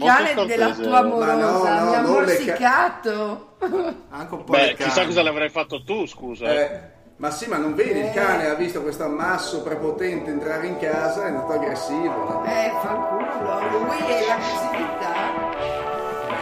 morsicale della tua amorosa, mi ha morsicato. Anche un po'. Beh, chissà cosa l'avrei fatto tu, scusa. Ma sì, ma non vedi, il cane ha visto questo ammasso prepotente entrare in casa, è andato aggressivo. Fanculo, lui è l'aggressività.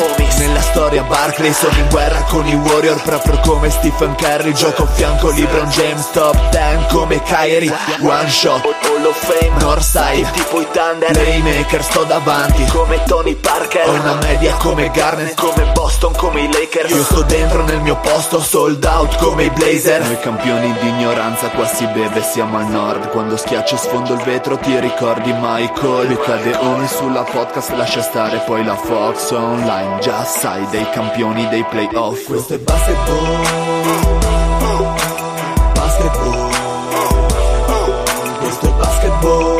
Homies. Nella storia Barkley, sono in guerra con i Warrior. Proprio come Stephen Curry, gioco a fianco LeBron James. Top 10 come Kyrie, one shot, Hall of Fame, Northside, tipo i Thunder. Playmaker, sto davanti come Tony Parker. Ho una media come Garnett, come Boston, come i Lakers. Io sto dentro nel mio posto, sold out come i Blazer. Noi campioni di ignoranza, qua si beve, siamo al nord. Quando schiaccio e sfondo il vetro ti ricordi Michael. Luka Doncic sulla podcast, lascia stare poi la Fox online. Già sai dei campioni dei playoff. Questo è basketball, basketball. Questo è basketball.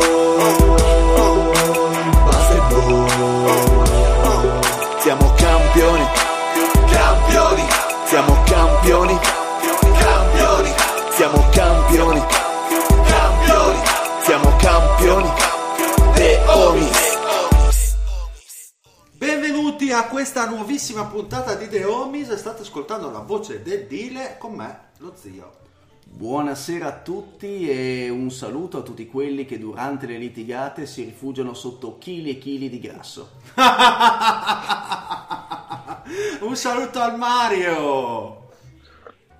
Siamo campioni, campioni, siamo campioni, campioni, siamo campioni, The Homies. Benvenuti a questa nuovissima puntata di The Homies, state ascoltando la voce del Dile, con me, lo zio. Buonasera a tutti e un saluto a tutti quelli che durante le litigate si rifugiano sotto chili e chili di grasso. Un saluto al Mario.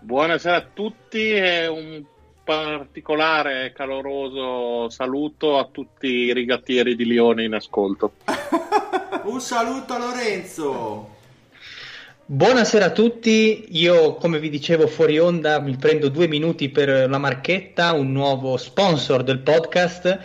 Buonasera a tutti e un particolare caloroso saluto a tutti i rigattieri di Lione in ascolto. Un saluto a Lorenzo. Buonasera a tutti, io come vi dicevo fuori onda mi prendo 2 minuti per la marchetta, un nuovo sponsor del podcast.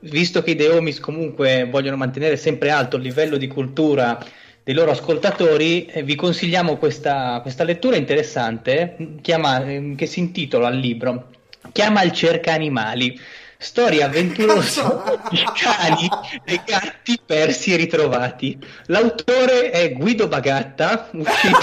Visto che i The Homies comunque vogliono mantenere sempre alto il livello di cultura dei loro ascoltatori, vi consigliamo questa lettura interessante che si intitola il libro Chiama il cerca animali, storia avventurosa di cani e gatti persi e ritrovati. L'autore è Guido Bagatta, uscito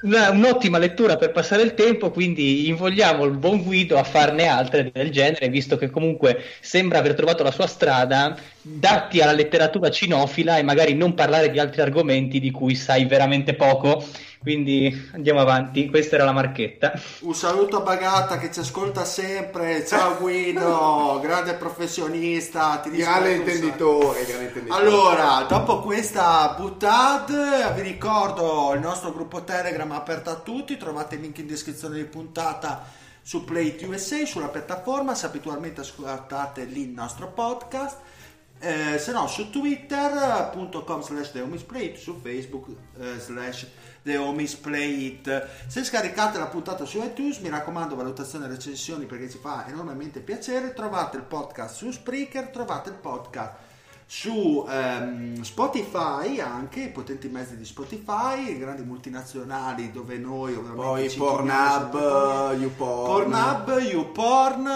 un'ottima lettura per passare il tempo, quindi invogliamo il buon Guido a farne altre del genere, visto che comunque sembra aver trovato la sua strada, dati alla letteratura cinofila e magari non parlare di altri argomenti di cui sai veramente poco. Quindi andiamo avanti, questa era la marchetta. Un saluto a Bagatta che ci ascolta sempre, ciao Guido, grande professionista, ti grande intenditore, grande intenditore. Allora, dopo questa buttad vi ricordo il nostro gruppo Telegram aperto a tutti, trovate il link in descrizione di puntata su PlayTusa, sulla piattaforma, se abitualmente ascoltate lì il nostro podcast. Se no su twitter.com/thehomiesplayit, su facebook/thehomiesplayit. Se scaricate la puntata su iTunes, mi raccomando valutazione e recensioni perché ci fa enormemente piacere. Trovate il podcast su Spreaker, trovate il podcast su Spotify, anche i potenti mezzi di Spotify, grandi multinazionali dove noi ovviamente poi Pornhub, YouPorn,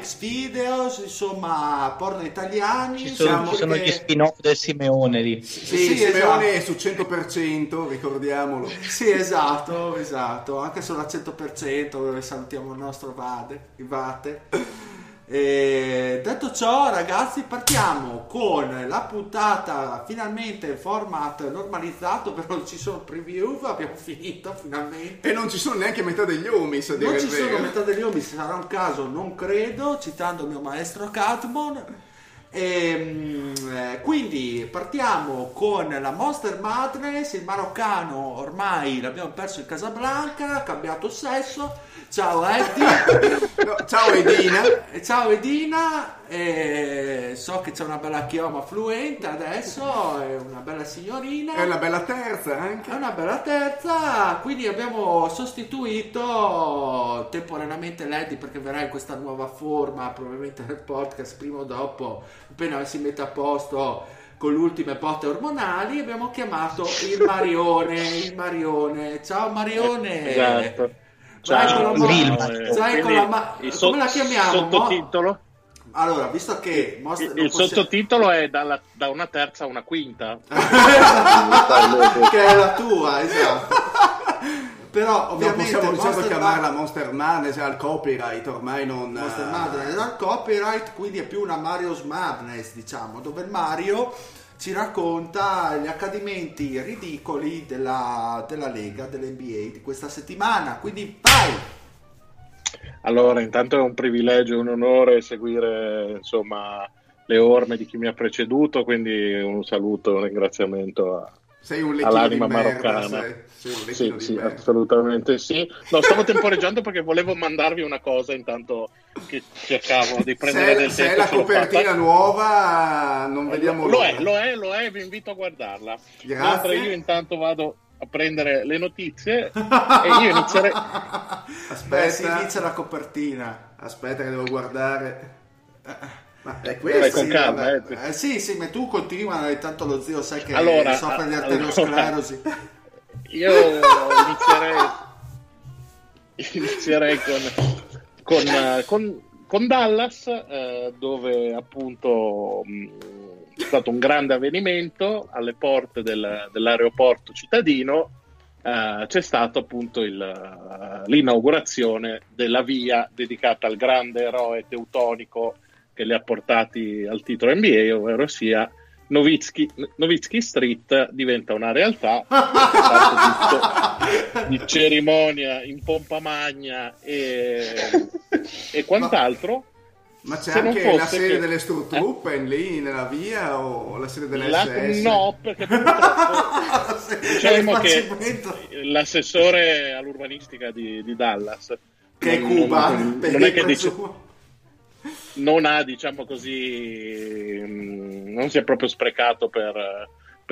Xvideos, insomma porno italiani. Ci sono gli spin-off del Simeone lì. Sì, Simeone è su 100%, ricordiamolo. Sì, esatto, anche solo al 100% dove salutiamo il nostro Vate. E detto ciò, ragazzi, partiamo con la puntata finalmente in format normalizzato, però non ci sono preview, abbiamo finito finalmente e non ci sono neanche metà degli Homies, metà degli Homies, sarà un caso, non credo, citando il mio maestro Catmon. Quindi partiamo con la Monster Madness. Il maroccano ormai l'abbiamo perso in Casablanca, ha cambiato sesso. Ciao Eddie. Ciao Edina. So che c'è una bella chioma fluente adesso, è una bella signorina, è una bella terza, quindi abbiamo sostituito temporaneamente Lady perché verrà in questa nuova forma probabilmente nel podcast prima o dopo, appena si mette a posto con le ultime botte ormonali. Abbiamo chiamato il Marione. Ciao Marione. Esatto. Ciao, Vai con la, il, ma... il, Vai con la ma... come la chiamiamo? Sottotitolo? Allora, visto che il sottotitolo è da una terza a una quinta, che è la tua, esatto. Però ovviamente non possiamo chiamarla Monster Madness, è al copyright ormai, non Monster Madness è al copyright, quindi è più una Mario's Madness, diciamo, dove Mario ci racconta gli accadimenti ridicoli della Lega, dell'NBA di questa settimana, quindi vai! Allora, intanto è un privilegio e un onore seguire, insomma, le orme di chi mi ha preceduto, quindi un saluto e un ringraziamento all'anima maroccana. Sei un sì, merda. Assolutamente sì. No, stavo temporeggiando perché volevo mandarvi una cosa intanto che cercavo di prendere del tempo. Se è la copertina nuova, non vediamo l'ora. Lo è, vi invito a guardarla. Grazie. Mentre io intanto vado a prendere le notizie e io inizierei. Aspetta, si inizia la copertina. Aspetta che devo guardare. Ma è questo. Con calma, sì, ma tu continua, intanto lo zio sai che soffre di arteriosclerosi. Io inizierei con Dallas, dove appunto è stato un grande avvenimento alle porte dell'aeroporto cittadino. C'è stato appunto l'inaugurazione della via dedicata al grande eroe teutonico che li ha portati al titolo NBA, ovvero sia Nowitzki Street diventa una realtà. di cerimonia in pompa magna e quant'altro. Ma c'è se anche la sede delle Sturtruppen lì nella via, o la sede delle SS? No, perché purtroppo diciamo che l'assessore all'urbanistica di Dallas, che è Cuba, non è che dice, non ha, diciamo così, non si è proprio sprecato per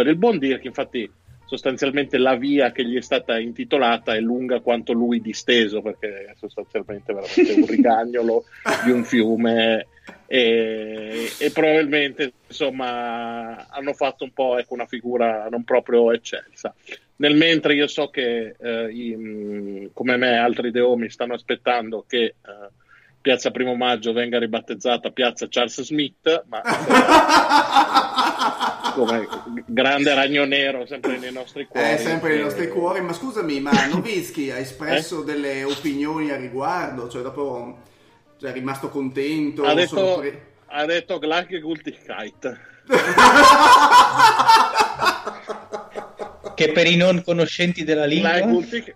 il buon Dirk. Infatti sostanzialmente la via che gli è stata intitolata è lunga quanto lui disteso, perché è sostanzialmente veramente un rigagnolo di un fiume, e probabilmente, insomma, hanno fatto un po', ecco, una figura non proprio eccelsa. Nel mentre io so che come me altri The Homies stanno aspettando che Piazza Primo Maggio venga ribattezzata Piazza Charles Smith, ma come grande ragno nero sempre nei nostri cuori. Sempre nei nostri cuori. Ma scusami, ma Nowitzki ha espresso delle opinioni a riguardo? Cioè, dopo è rimasto contento? Ha detto Glacke Gultigkeit. Che per i non conoscenti della lingua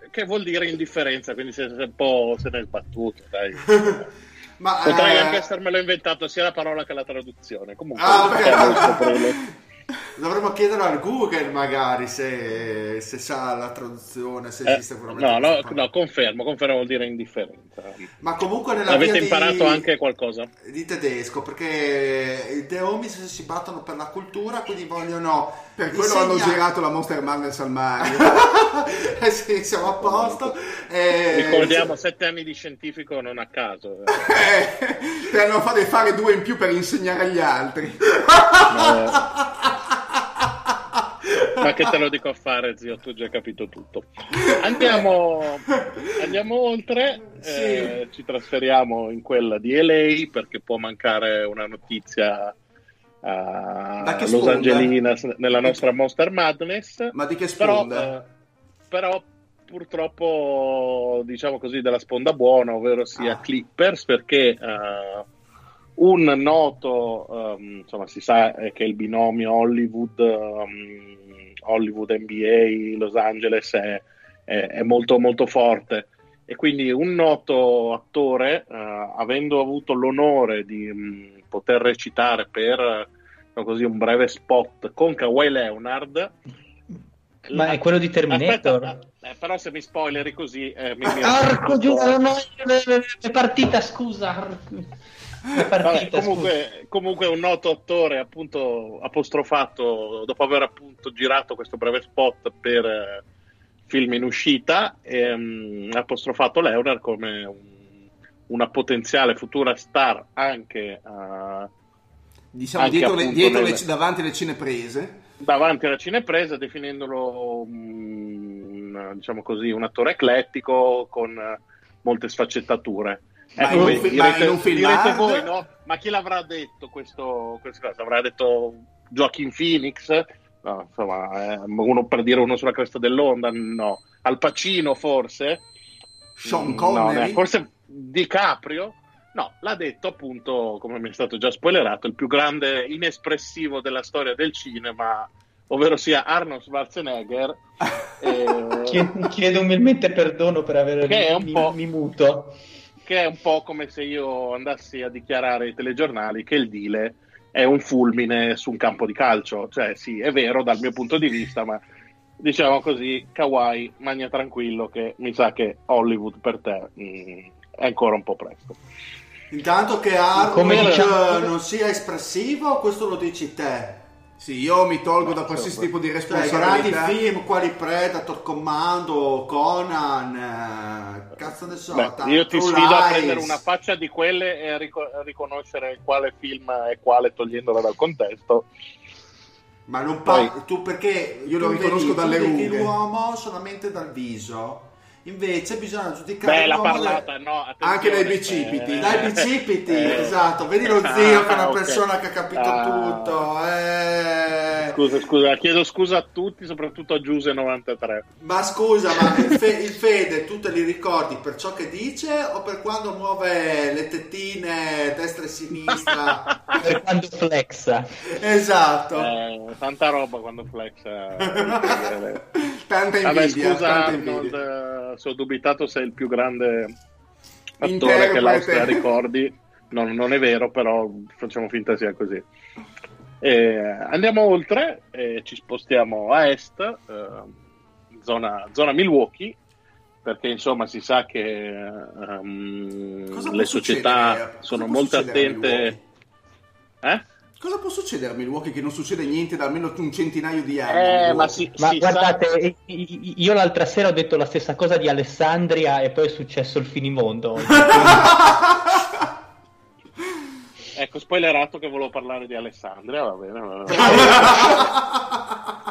che vuol dire indifferenza, quindi un po' se ne è sbattuto, dai. Ma potrei anche essermelo inventato sia la parola che la traduzione, comunque dovremmo chiederlo a Google magari se sa la traduzione, se esiste probabilmente. No, confermo, vuol dire indifferenza. Ma comunque nella avete imparato anche qualcosa di tedesco, perché i The Homies si battono per la cultura, quindi vogliono, per quello hanno girato la Monster Madness al Mario. Sì, siamo a posto. Ricordiamo 7 anni di scientifico non a caso. Ti hanno fatto fare 2 in più per insegnare agli altri. Ma che te lo dico a fare, zio, tu già hai capito tutto. Andiamo oltre, sì. Ci trasferiamo in quella di LA, perché può mancare una notizia a Los Angeles nella nostra Monster Madness. Ma di che sponda? Però purtroppo, diciamo così, della sponda buona, ovvero sia Clippers, perché un noto, insomma, si sa che il binomio Hollywood NBA Los Angeles è molto molto forte, e quindi un noto attore, avendo avuto l'onore di poter recitare per così un breve spot con Kawhi Leonard. Ma è quello di Terminator? Aspetta, però se mi spoileri così Arco di una partita, scusa. Comunque un noto attore, appunto apostrofato dopo aver appunto girato questo breve spot per film in uscita, apostrofato Leonard come una potenziale futura star anche diciamo anche davanti alle cineprese, definendolo diciamo così un attore eclettico con molte sfaccettature. Direte voi, no? Ma chi l'avrà detto questo caso? Avrà detto Joaquin Phoenix? No, insomma, uno per dire uno sulla cresta dell'onda, no. Al Pacino forse? Sean Connery? No, forse DiCaprio? No, l'ha detto appunto, come mi è stato già spoilerato, il più grande inespressivo della storia del cinema, ovvero sia Arnold Schwarzenegger. Chiedo umilmente perdono per aver mi muto. Che è un po' come se io andassi a dichiarare ai telegiornali che il Dile è un fulmine su un campo di calcio. Cioè sì, è vero dal mio punto di vista, ma diciamo così, Kawhi, magna tranquillo che mi sa che Hollywood per te è ancora un po' presto. Intanto che Arnold non sia espressivo, questo lo dici te. Sì, io mi tolgo da qualsiasi tipo di responsabilità. Grandi film quali Predator, Commando, Conan, cazzo ne so. Io ti sfido a prendere una faccia di quelle e a riconoscere quale film è quale togliendola dal contesto. Ma non tu perché io lo riconosco dalle unghie. L'uomo solamente dal viso. Invece bisogna giudicare la parlata, no, anche dai bicipiti, esatto, vedi lo zio che è una persona che ha capito tutto. Scusa, chiedo scusa a tutti, soprattutto a Giuse 93. Ma scusa, ma il Fede tu te li ricordi per ciò che dice o per quando muove le tettine destra e sinistra? Per quando flexa. Esatto. Tanta roba quando flexa. Tanta invidia. Vabbè, scusa, tanta invidia. Ho dubitato se è il più grande attore che l'Austria ricordi. Non è vero, però facciamo finta sia così. Andiamo oltre e ci spostiamo a est, zona Milwaukee, perché insomma si sa che le società sono molto attente. Cosa può succedere a Milwaukee che non succede niente da almeno un centinaio di anni? Ma guardate, io l'altra sera ho detto la stessa cosa di Alessandria e poi è successo il finimondo. Ecco, spoilerato che volevo parlare di Alessandria, va bene.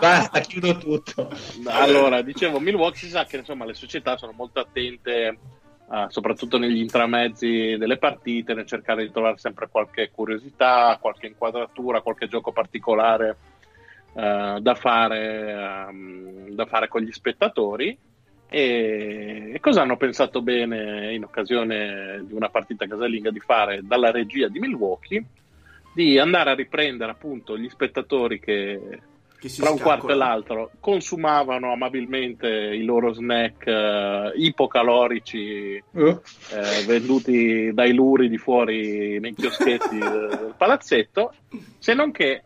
Basta, chiudo tutto. Allora, dicevo, Milwaukee si sa che insomma le società sono molto attente, soprattutto negli intramezzi delle partite, nel cercare di trovare sempre qualche curiosità, qualche inquadratura, qualche gioco particolare da fare con gli spettatori. E cosa hanno pensato bene in occasione di una partita casalinga di fare dalla regia di Milwaukee? Di andare a riprendere appunto gli spettatori che tra un quarto e l'altro consumavano amabilmente i loro snack ipocalorici venduti dai luri di fuori nei chioschetti del palazzetto, se non che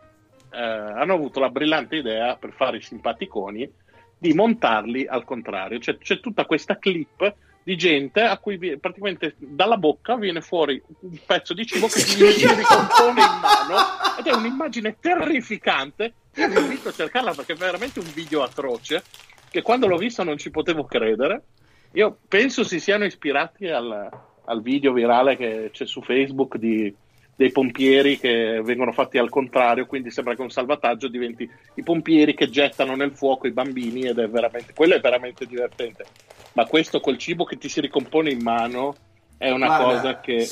hanno avuto la brillante idea, per fare i simpaticoni, di montarli al contrario. Cioè, c'è tutta questa clip di gente a cui praticamente dalla bocca viene fuori un pezzo di cibo che si ricompone in mano, ed è un'immagine terrificante. Io vi invito a cercarla perché è veramente un video atroce che quando l'ho visto non ci potevo credere. Io penso si siano ispirati al video virale che c'è su Facebook dei pompieri che vengono fatti al contrario, quindi sembra che un salvataggio diventi i pompieri che gettano nel fuoco i bambini, ed è veramente, quello è veramente divertente. Ma questo col cibo che ti si ricompone in mano è una cosa che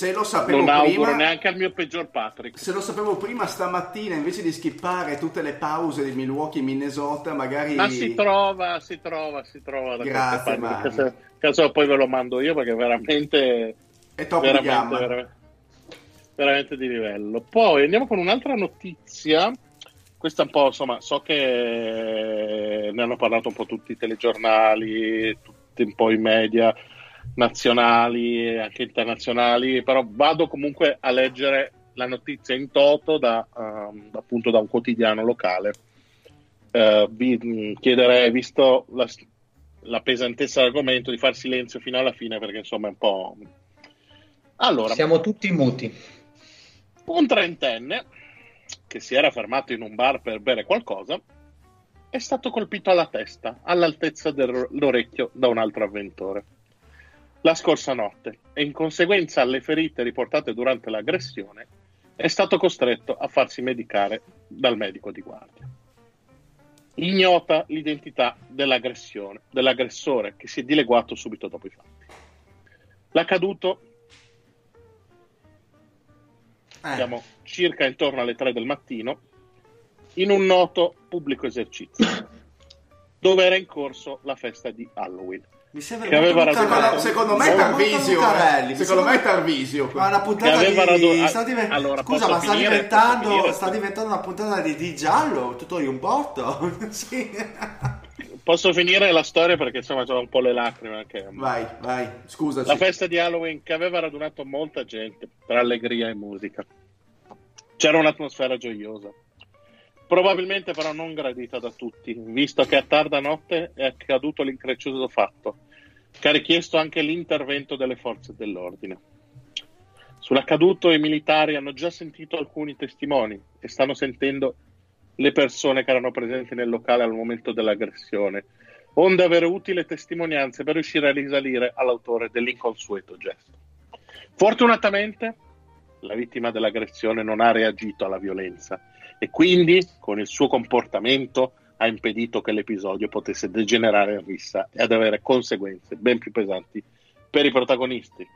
non auguro neanche al mio peggior Patrick. Se lo sapevo prima, stamattina invece di skippare tutte le pause di Milwaukee e Minnesota, magari... Ma si trova da queste parti. Caso poi ve lo mando io, perché veramente è top di gamma. Veramente di livello. Poi andiamo con un'altra notizia. Questa un po', insomma, so che ne hanno parlato un po' tutti i telegiornali, tutti un po' i media nazionali e anche internazionali, però vado comunque a leggere la notizia in toto appunto da un quotidiano locale. Vi chiederei, visto la pesantezza dell'argomento, di far silenzio fino alla fine, perché insomma è un po'... Allora, siamo tutti muti. Un trentenne che si era fermato in un bar per bere qualcosa è stato colpito alla testa, all'altezza dell'orecchio, da un altro avventore la scorsa notte, e in conseguenza alle ferite riportate durante l'aggressione è stato costretto a farsi medicare dal medico di guardia. Ignota l'identità dell'aggressore, che si è dileguato subito dopo i fatti. L'accaduto Siamo circa intorno alle 3 del mattino, in un noto pubblico esercizio, dove era in corso la festa di Halloween. Mi sembra che aveva ragionato, secondo me Tarvisio, secondo me Tarvisio, ma una puntata di allora, scusa, ma sta diventando una puntata di giallo, tutto in un botto. Sì. Posso finire la storia perché insomma c'erano un po' le lacrime anche. Vai, scusaci. La festa di Halloween che aveva radunato molta gente tra allegria e musica. C'era un'atmosfera gioiosa. Probabilmente però non gradita da tutti, visto che a tarda notte è accaduto l'increscioso fatto che ha richiesto anche l'intervento delle forze dell'ordine. Sull'accaduto i militari hanno già sentito alcuni testimoni e stanno sentendo le persone che erano presenti nel locale al momento dell'aggressione, onde avere utili testimonianze per riuscire a risalire all'autore dell'inconsueto gesto. Fortunatamente la vittima dell'aggressione non ha reagito alla violenza e quindi con il suo comportamento ha impedito che l'episodio potesse degenerare in rissa e ad avere conseguenze ben più pesanti per i protagonisti.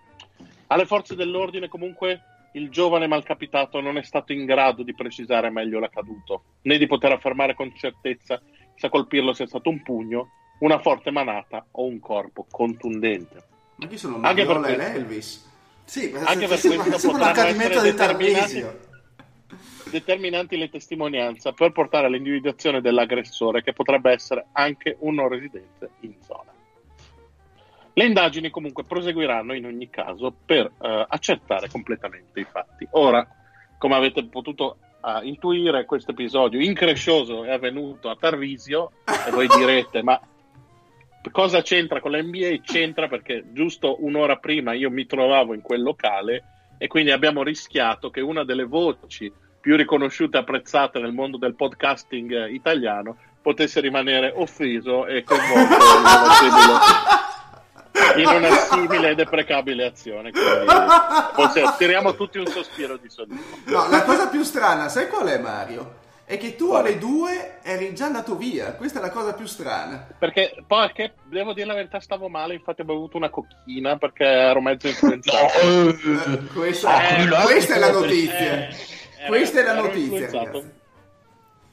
Alle forze dell'ordine comunque il giovane malcapitato non è stato in grado di precisare meglio l'accaduto, né di poter affermare con certezza se a colpirlo sia stato un pugno, una forte manata o un corpo contundente. Ma chi sono Mariola e Elvis? Sì, anche per questo potranno essere determinanti le testimonianze per portare all'individuazione dell'aggressore, che potrebbe essere anche un non residente in zona. Le indagini comunque proseguiranno in ogni caso per accertare completamente i fatti. Ora, come avete potuto intuire, questo episodio increscioso è avvenuto a Tarvisio e voi direte ma cosa c'entra con la NBA? C'entra perché giusto un'ora prima io mi trovavo in quel locale e quindi abbiamo rischiato che una delle voci più riconosciute e apprezzate nel mondo del podcasting italiano potesse rimanere offeso e coinvolto in una simile e deprecabile azione. Quindi, tiriamo tutti un sospiro di soddisfazione. No, la cosa più strana, sai qual è, Mario? È che tu alle 2 eri già andato via. Questa è la cosa più strana. Perché poi, devo dire la verità, stavo male. Infatti ho bevuto una cocchina perché ero mezzo influenzato. Questa è la notizia. Questa è la notizia.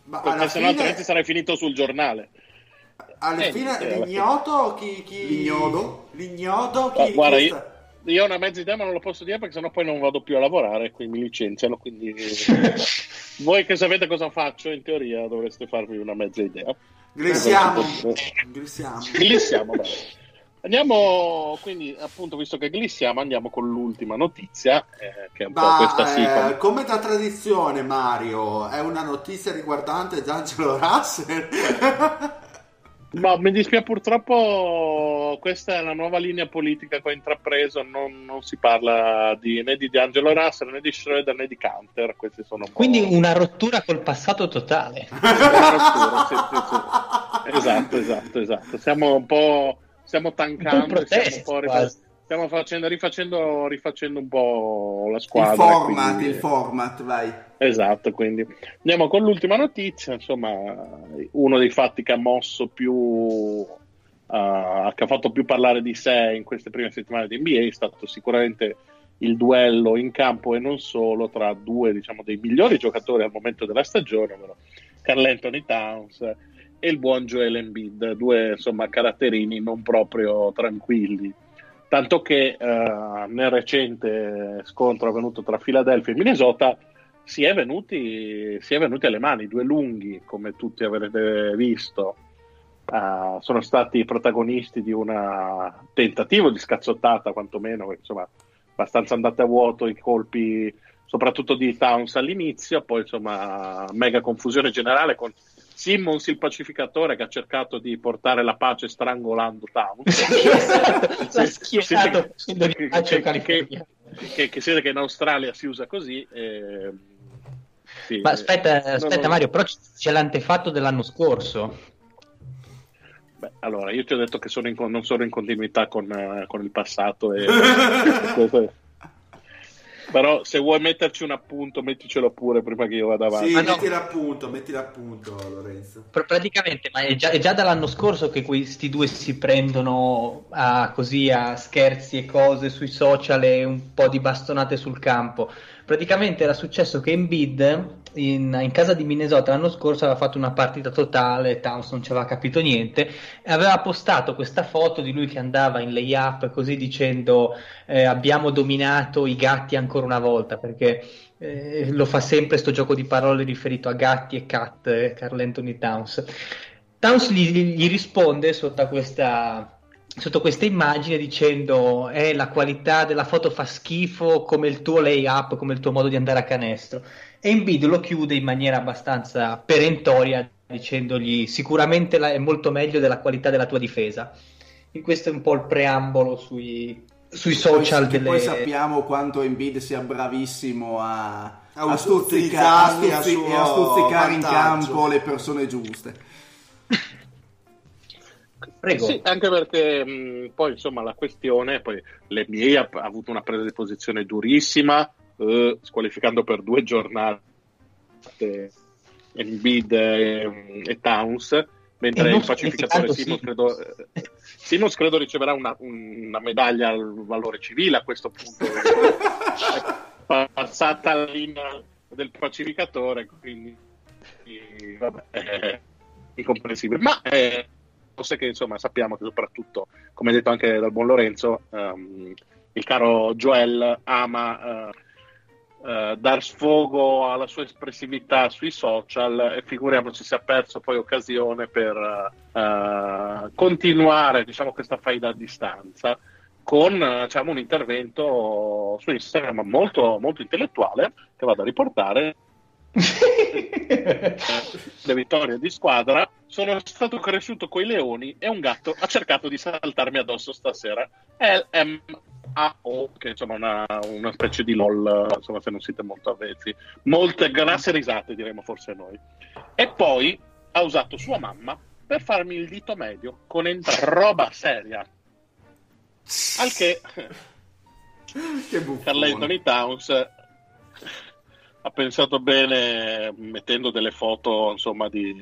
Ma perché sennò altrimenti sarei finito sul giornale. Alla fine l'ignoto chi guarda, io ho una mezza idea ma non lo posso dire perché sennò poi non vado più a lavorare, quindi mi licenziano, quindi voi che sapete cosa faccio in teoria dovreste farvi una mezza idea. Glissiamo. Andiamo quindi, appunto, visto che glissiamo, andiamo con l'ultima notizia che è un po' questa sì, come da tradizione, Mario, è una notizia riguardante D'Angelo Russell. Ma mi dispiace, purtroppo questa è la nuova linea politica che ho intrapreso, non si parla né di D'Angelo Russell, né di Schroeder, né di Canter. Questi sono quindi una rottura col passato totale. Una rottura, sì. Esatto. Stiamo un po', stiamo tankando, stiamo rifacendo un po' la squadra. Il format, vai. Esatto, quindi andiamo con l'ultima notizia, insomma, uno dei fatti che ha mosso più, che ha fatto più parlare di sé in queste prime settimane di NBA è stato sicuramente il duello in campo e non solo tra due, diciamo, dei migliori giocatori al momento della stagione, ovvero Karl-Anthony Towns e il buon Joel Embiid, due, insomma, caratterini non proprio tranquilli. Tanto che nel recente scontro avvenuto tra Philadelphia e Minnesota si è venuti alle mani, due lunghi, come tutti avrete visto, sono stati i protagonisti di un tentativo di scazzottata, quantomeno, insomma, abbastanza andate a vuoto i colpi, soprattutto di Towns all'inizio, poi insomma mega confusione generale con Simmons il pacificatore che ha cercato di portare la pace strangolando Towns. Che si vede che in Australia si usa così. Sì. Ma aspetta, Mario, però c'è l'antefatto dell'anno scorso. Beh, allora io ti ho detto che non sono in continuità con il passato. Però se vuoi metterci un appunto, metticelo pure prima che io vada avanti. Sì, metti l'appunto, metti l'appunto, Lorenzo. Praticamente, ma è già dall'anno scorso che questi due si prendono a scherzi e cose sui social e un po' di bastonate sul campo. Praticamente era successo che Embiid in casa di Minnesota l'anno scorso aveva fatto una partita totale, Towns non ci aveva capito niente, e aveva postato questa foto di lui che andava in layup così dicendo abbiamo dominato i gatti ancora una volta, perché lo fa sempre sto gioco di parole riferito a gatti e cat, Karl-Anthony Towns. Towns gli risponde sotto questa immagine dicendo la qualità della foto fa schifo, come il tuo layup, come il tuo modo di andare a canestro. E Embiid lo chiude in maniera abbastanza perentoria dicendogli sicuramente è molto meglio della qualità della tua difesa. E questo è un po' il preambolo sui social che poi sappiamo quanto Embiid sia bravissimo a stuzzicare e a stuzzicare in campo le persone giuste. Prego. Sì, anche perché poi insomma la questione, poi l'NBA ha avuto una presa di posizione durissima, squalificando per 2 giornate Embiid e Towns, mentre il pacificatore Simons credo riceverà una medaglia al valore civile a questo punto. È passata la linea del pacificatore, quindi vabbè, è incomprensibile, ma forse che insomma sappiamo che soprattutto, come detto anche dal buon Lorenzo, il caro Joel ama dar sfogo alla sua espressività sui social, e figuriamoci si è perso poi occasione per continuare diciamo questa faida a distanza con diciamo un intervento su Instagram molto, molto intellettuale, che vado a riportare. Le vittorie di squadra, sono stato cresciuto coi leoni e un gatto ha cercato di saltarmi addosso stasera. LMAO, che insomma una specie di LOL, insomma, se non siete molto avvezzi. Molte grasse risate, diremmo forse noi. E poi ha usato sua mamma per farmi il dito medio con roba seria, al che Karl-Anthony Towns ha pensato bene, mettendo delle foto insomma di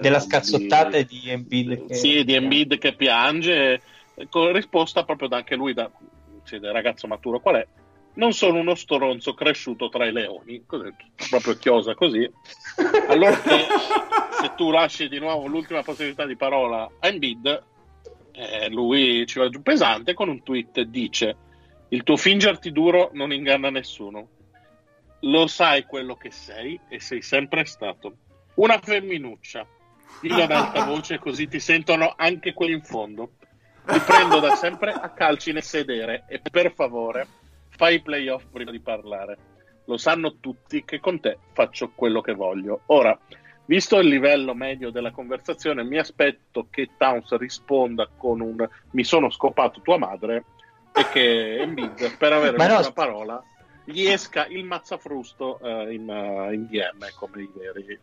della scazzottata di Embiid che piange, con risposta proprio da anche lui da ragazzo maturo qual è: non sono uno stronzo cresciuto tra i leoni, proprio chiosa così. Allora se tu lasci di nuovo l'ultima possibilità di parola a Embiid, lui ci va giù pesante con un tweet, dice: il tuo fingerti duro non inganna nessuno. Lo sai quello che sei e sei sempre stato. Una femminuccia. Dillo ad alta voce così ti sentono anche quelli in fondo. Ti prendo da sempre a calci nel sedere e per favore fai i playoff prima di parlare. Lo sanno tutti che con te faccio quello che voglio. Ora, visto il livello medio della conversazione, mi aspetto che Towns risponda con un "mi sono scopato tua madre", e che Embiid, per avere una parola, gli esca il mazzafrusto in DM come i veri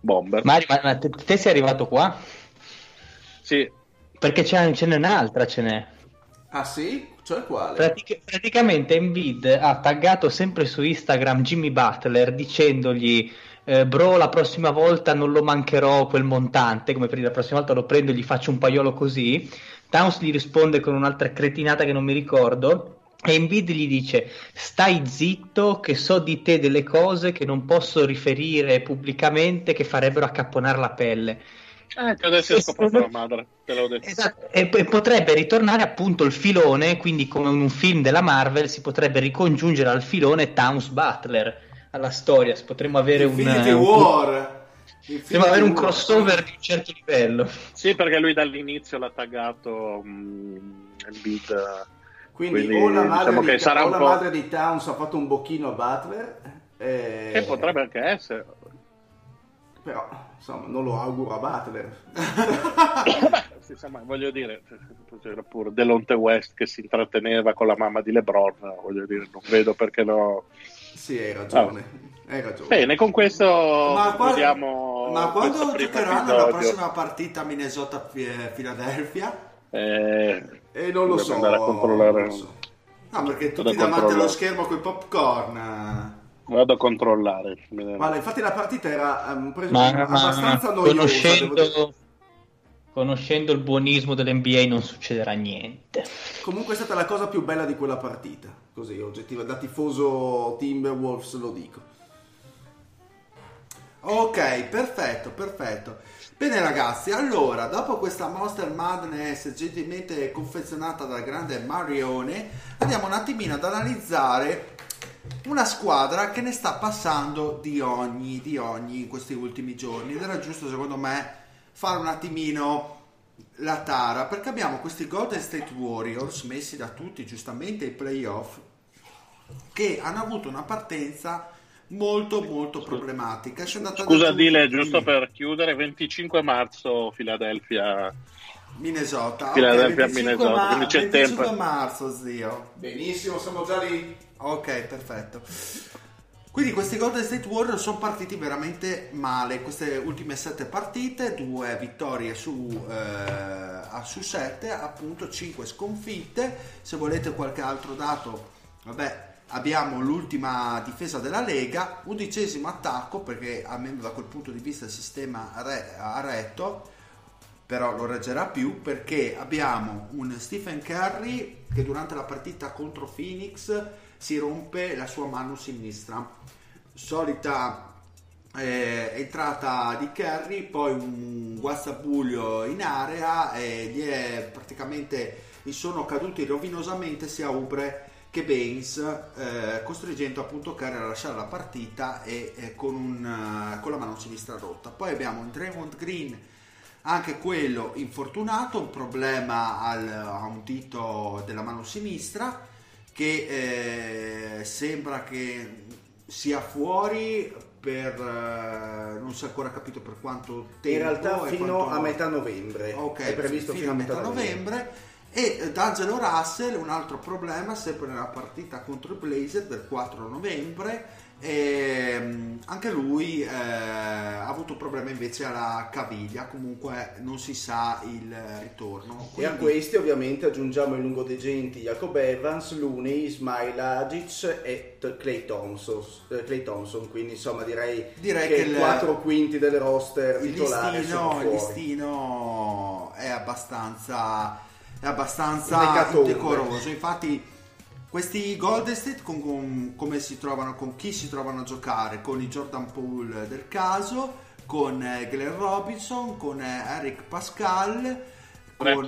bomber. Ma te sei arrivato qua? Sì. Perché ce n'è un'altra, ce n'è. Ah sì? Cioè quale? Praticamente Embiid ha taggato sempre su Instagram Jimmy Butler dicendogli: bro, la prossima volta non lo mancherò quel montante, come per dire la prossima volta lo prendo e gli faccio un paiolo così. Towns gli risponde con un'altra cretinata che non mi ricordo, e Embiid gli dice: stai zitto che so di te delle cose che non posso riferire pubblicamente, che farebbero accapponare la pelle. Adesso è scoperto la madre, te l'ho detto. Esatto. E potrebbe ritornare appunto il filone, quindi come un film della Marvel si potrebbe ricongiungere al filone Towns Butler alla storia, potremmo avere un crossover di un certo livello. Sì, perché lui dall'inizio l'ha taggato Embiid, quindi o la madre, diciamo che sarà o la madre di Towns ha fatto un bocchino a Butler, che potrebbe anche essere, però insomma non lo auguro a Butler. Sì, insomma, voglio dire, c'era pure Delonte West che si intratteneva con la mamma di LeBron, voglio dire, non vedo perché no. Sì, hai ragione. Ah. Hai ragione. Bene, con questo vediamo. Ma quando giocheranno la prossima partita Minnesota-Philadelphia? Non lo so. Andare a controllare. No, perché tutti davanti allo schermo coi popcorn. Vado a controllare. Vale, infatti la partita era abbastanza noiosa. Conoscendo il buonismo dell'NBA non succederà niente. Comunque è stata la cosa più bella di quella partita, così oggettiva, da tifoso Timberwolves lo dico. Ok, perfetto. Bene ragazzi, allora, dopo questa Monster Madness gentilmente confezionata dal grande Marione, andiamo un attimino ad analizzare una squadra che ne sta passando di ogni in questi ultimi giorni, ed era giusto secondo me fare un attimino la tara, perché abbiamo questi Golden State Warriors messi da tutti giustamente ai playoff, che hanno avuto una partenza molto problematica. Scusa Dile, giusto per chiudere, 25 marzo Philadelphia Minnesota. 25 marzo, zio. Benissimo, siamo già lì. Ok, perfetto. Quindi questi Golden State Warriors sono partiti veramente male. Queste ultime 7 partite, 2 vittorie su 7, appunto 5 sconfitte. Se volete qualche altro dato, vabbè, abbiamo l'ultima difesa della Lega, 11° attacco, perché almeno da quel punto di vista il sistema ha retto, però lo reggerà più, perché abbiamo un Stephen Curry che durante la partita contro Phoenix si rompe la sua mano sinistra, solita entrata di Curry, poi un guazzabuglio in area e gli sono caduti rovinosamente sia Oubre che Baines, costringendo appunto Curry a lasciare la partita e con la mano sinistra rotta. Poi abbiamo un Draymond Green, anche quello infortunato, un problema a un dito della mano sinistra, che sembra che sia fuori per non si è ancora capito per quanto tempo, in realtà a metà novembre. Ok, è previsto fino a metà novembre. E D'Angelo Russell, un altro problema sempre nella partita contro i Blazers del 4 novembre, e anche lui ha avuto un problema invece alla caviglia, comunque non si sa il ritorno. Quindi... E a questi ovviamente aggiungiamo i lungodegenti Jacob Evans, Looney, Ismail Adjic e Klay Thompson, quindi insomma direi che i 4 quinti del roster titolare sono fuori. Il listino è abbastanza indecoroso. Infatti questi Golden State come si trovano, con chi si trovano a giocare, con i Jordan Poole del caso, con Glenn Robinson, con Eric Pascal, con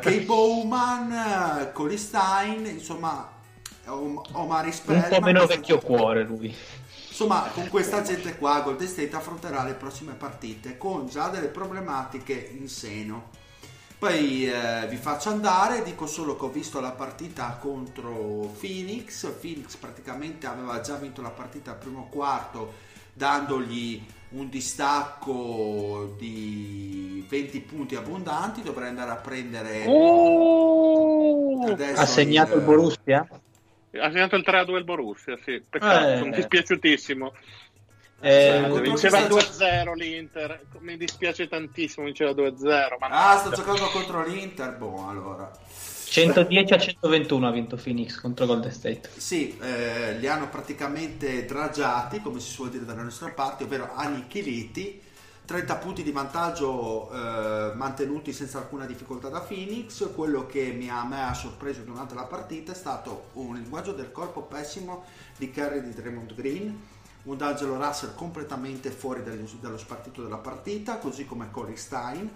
Kay Bowman, Colin Stein, insomma Omari Spellman, un po' meno vecchio cuore lui. Insomma, con questa gente qua Golden State affronterà le prossime partite con già delle problematiche in seno. Poi vi faccio andare, dico solo che ho visto la partita contro Phoenix, praticamente aveva già vinto la partita al primo quarto dandogli un distacco di 20 punti abbondanti, dovrei andare a prendere... Ha segnato il Borussia? Ha segnato il 3-2 il Borussia, sì, peccato, sono dispiaciutissimo. Vinceva 2-0 l'Inter, mi dispiace tantissimo, vinceva 2-0. Sto giocando contro l'Inter, boh, allora 110-121 ha vinto Phoenix contro Golden State. Sì, li hanno praticamente dragiati, come si suol dire dalla nostra parte, ovvero annichiliti. 30 punti di vantaggio mantenuti senza alcuna difficoltà da Phoenix. Quello che mi ha sorpreso durante la partita è stato un linguaggio del corpo pessimo di Curry e di Draymond Green, un D'Angelo Russell completamente fuori dallo spartito della partita, così come Corey Stein,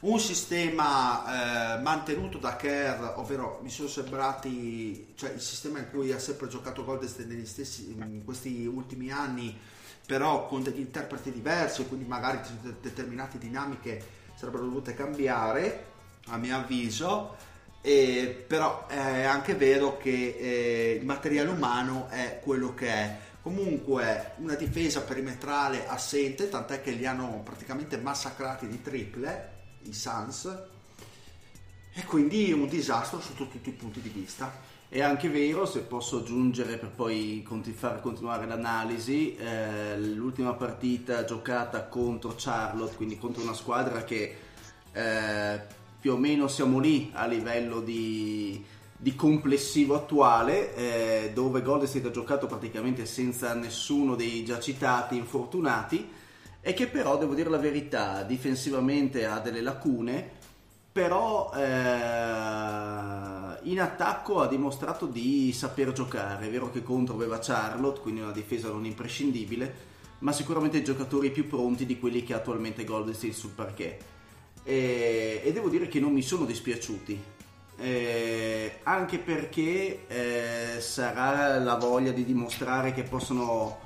un sistema mantenuto da Kerr, ovvero mi sono sembrati, cioè il sistema in cui ha sempre giocato Golden State in questi ultimi anni, però con degli interpreti diversi, quindi magari determinate dinamiche sarebbero dovute cambiare a mio avviso. Però è anche vero che il materiale umano è quello che è. Comunque una difesa perimetrale assente, tant'è che li hanno praticamente massacrati di triple, i Suns, e quindi un disastro sotto tutti i punti di vista. È anche vero, se posso aggiungere per poi far continuare l'analisi, l'ultima partita giocata contro Charlotte, quindi contro una squadra che più o meno siamo lì a livello di di complessivo attuale, dove Golden State ha giocato praticamente senza nessuno dei già citati infortunati, e che però, devo dire la verità, difensivamente ha delle lacune, però in attacco ha dimostrato di saper giocare. È vero che contro aveva Charlotte, quindi una difesa non imprescindibile, ma sicuramente giocatori più pronti di quelli che ha attualmente Golden State sul parquet, e devo dire che non mi sono dispiaciuti. Anche perché sarà la voglia di dimostrare che possono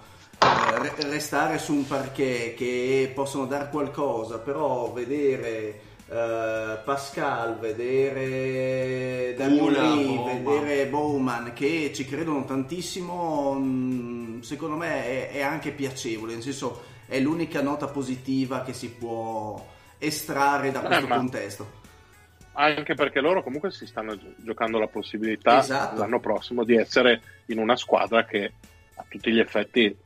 restare su un parquet, che possono dar qualcosa, però vedere Pascal, vedere Damuri, vedere Bowman che ci credono tantissimo, secondo me è anche piacevole, nel senso è l'unica nota positiva che si può estrarre da questo contesto. Anche perché loro comunque si stanno giocando la possibilità, esatto, l'anno prossimo di essere in una squadra che a tutti gli effetti,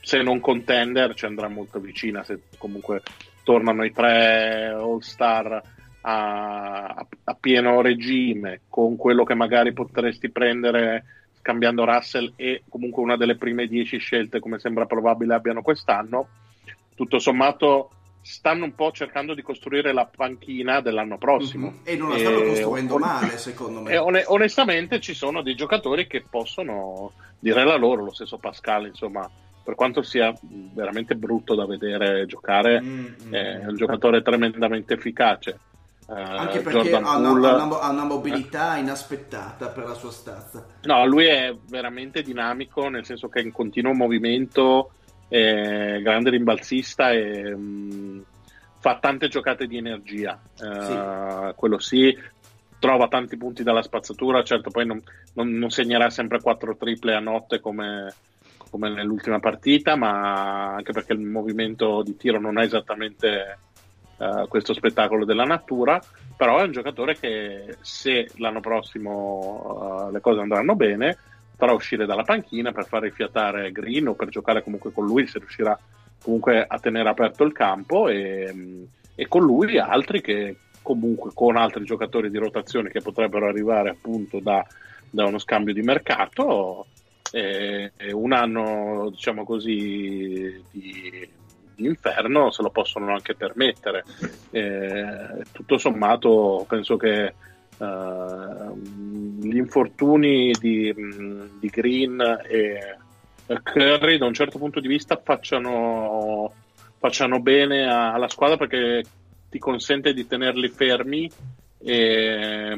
se non contender, ci andrà molto vicina, se comunque tornano i tre All-Star a pieno regime, con quello che magari potresti prendere cambiando Russell e comunque una delle prime 10 scelte, come sembra probabile abbiano quest'anno. Tutto sommato stanno un po' cercando di costruire la panchina dell'anno prossimo, mm-hmm, e non la stanno costruendo male, secondo me, e onestamente ci sono dei giocatori che possono dire la loro. Lo stesso Pascal, insomma, per quanto sia veramente brutto da vedere giocare, mm-hmm, è un giocatore tremendamente efficace, anche perché ha una mobilità inaspettata per la sua stazza. No, lui è veramente dinamico, nel senso che è in continuo movimento, grande rimbalzista e fa tante giocate di energia, sì, quello sì, trova tanti punti dalla spazzatura. Certo, poi non segnerà sempre 4 triple a notte come nell'ultima partita, ma anche perché il movimento di tiro non è esattamente questo spettacolo della natura, però è un giocatore che, se l'anno prossimo le cose andranno bene, farà uscire dalla panchina per far rifiatare Green o per giocare comunque con lui, se riuscirà comunque a tenere aperto il campo, e con lui altri che comunque, con altri giocatori di rotazione che potrebbero arrivare appunto da uno scambio di mercato, e un anno, diciamo così, di inferno se lo possono anche permettere. Tutto sommato penso che gli infortuni di Green e Curry, da un certo punto di vista, facciano bene alla squadra, perché ti consente di tenerli fermi e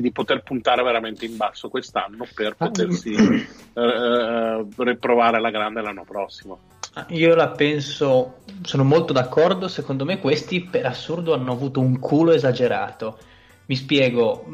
di poter puntare veramente in basso quest'anno per potersi riprovare alla grande l'anno prossimo. Io la penso, sono molto d'accordo. Secondo me questi, per assurdo, hanno avuto un culo esagerato. Mi spiego,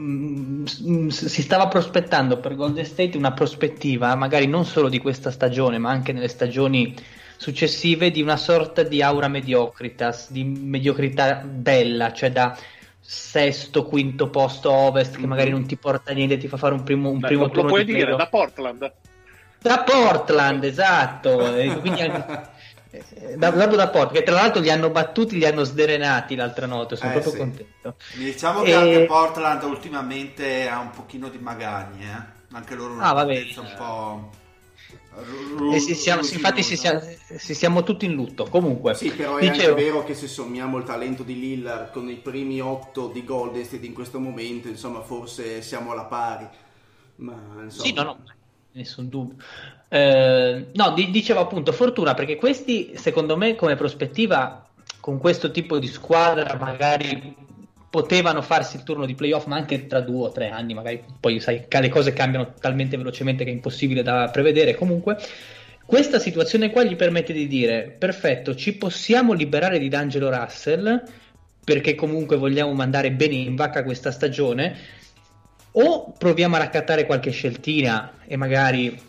si stava prospettando per Golden State una prospettiva, magari non solo di questa stagione ma anche nelle stagioni successive, di una sorta di aura mediocritas, di mediocrità bella, cioè da sesto, quinto posto ovest, che magari non ti porta niente, ti fa fare un primo turno. Lo puoi dire, da Portland. Da Portland, esatto, quindi anche... da Porto, che tra l'altro li hanno battuti, li hanno sdrenati l'altra notte, sono proprio sì, contento. Diciamo che anche Portland ultimamente ha un pochino di magagne, anche loro un po'. Siamo tutti in lutto. Comunque sì, però è anche vero che, se sommiamo il talento di Lillard con i primi 8 di Golden State in questo momento, insomma, forse siamo alla pari. Ma insomma... Sì, no, nessun dubbio. No, dicevo appunto fortuna, perché questi, secondo me, come prospettiva, con questo tipo di squadra magari potevano farsi il turno di playoff, ma anche tra 2 o 3 anni, magari poi sai le cose cambiano talmente velocemente che è impossibile da prevedere. Comunque questa situazione qua gli permette di dire: perfetto, ci possiamo liberare di D'Angelo Russell, perché comunque vogliamo mandare bene in vacca questa stagione, o proviamo a raccattare qualche sceltina e magari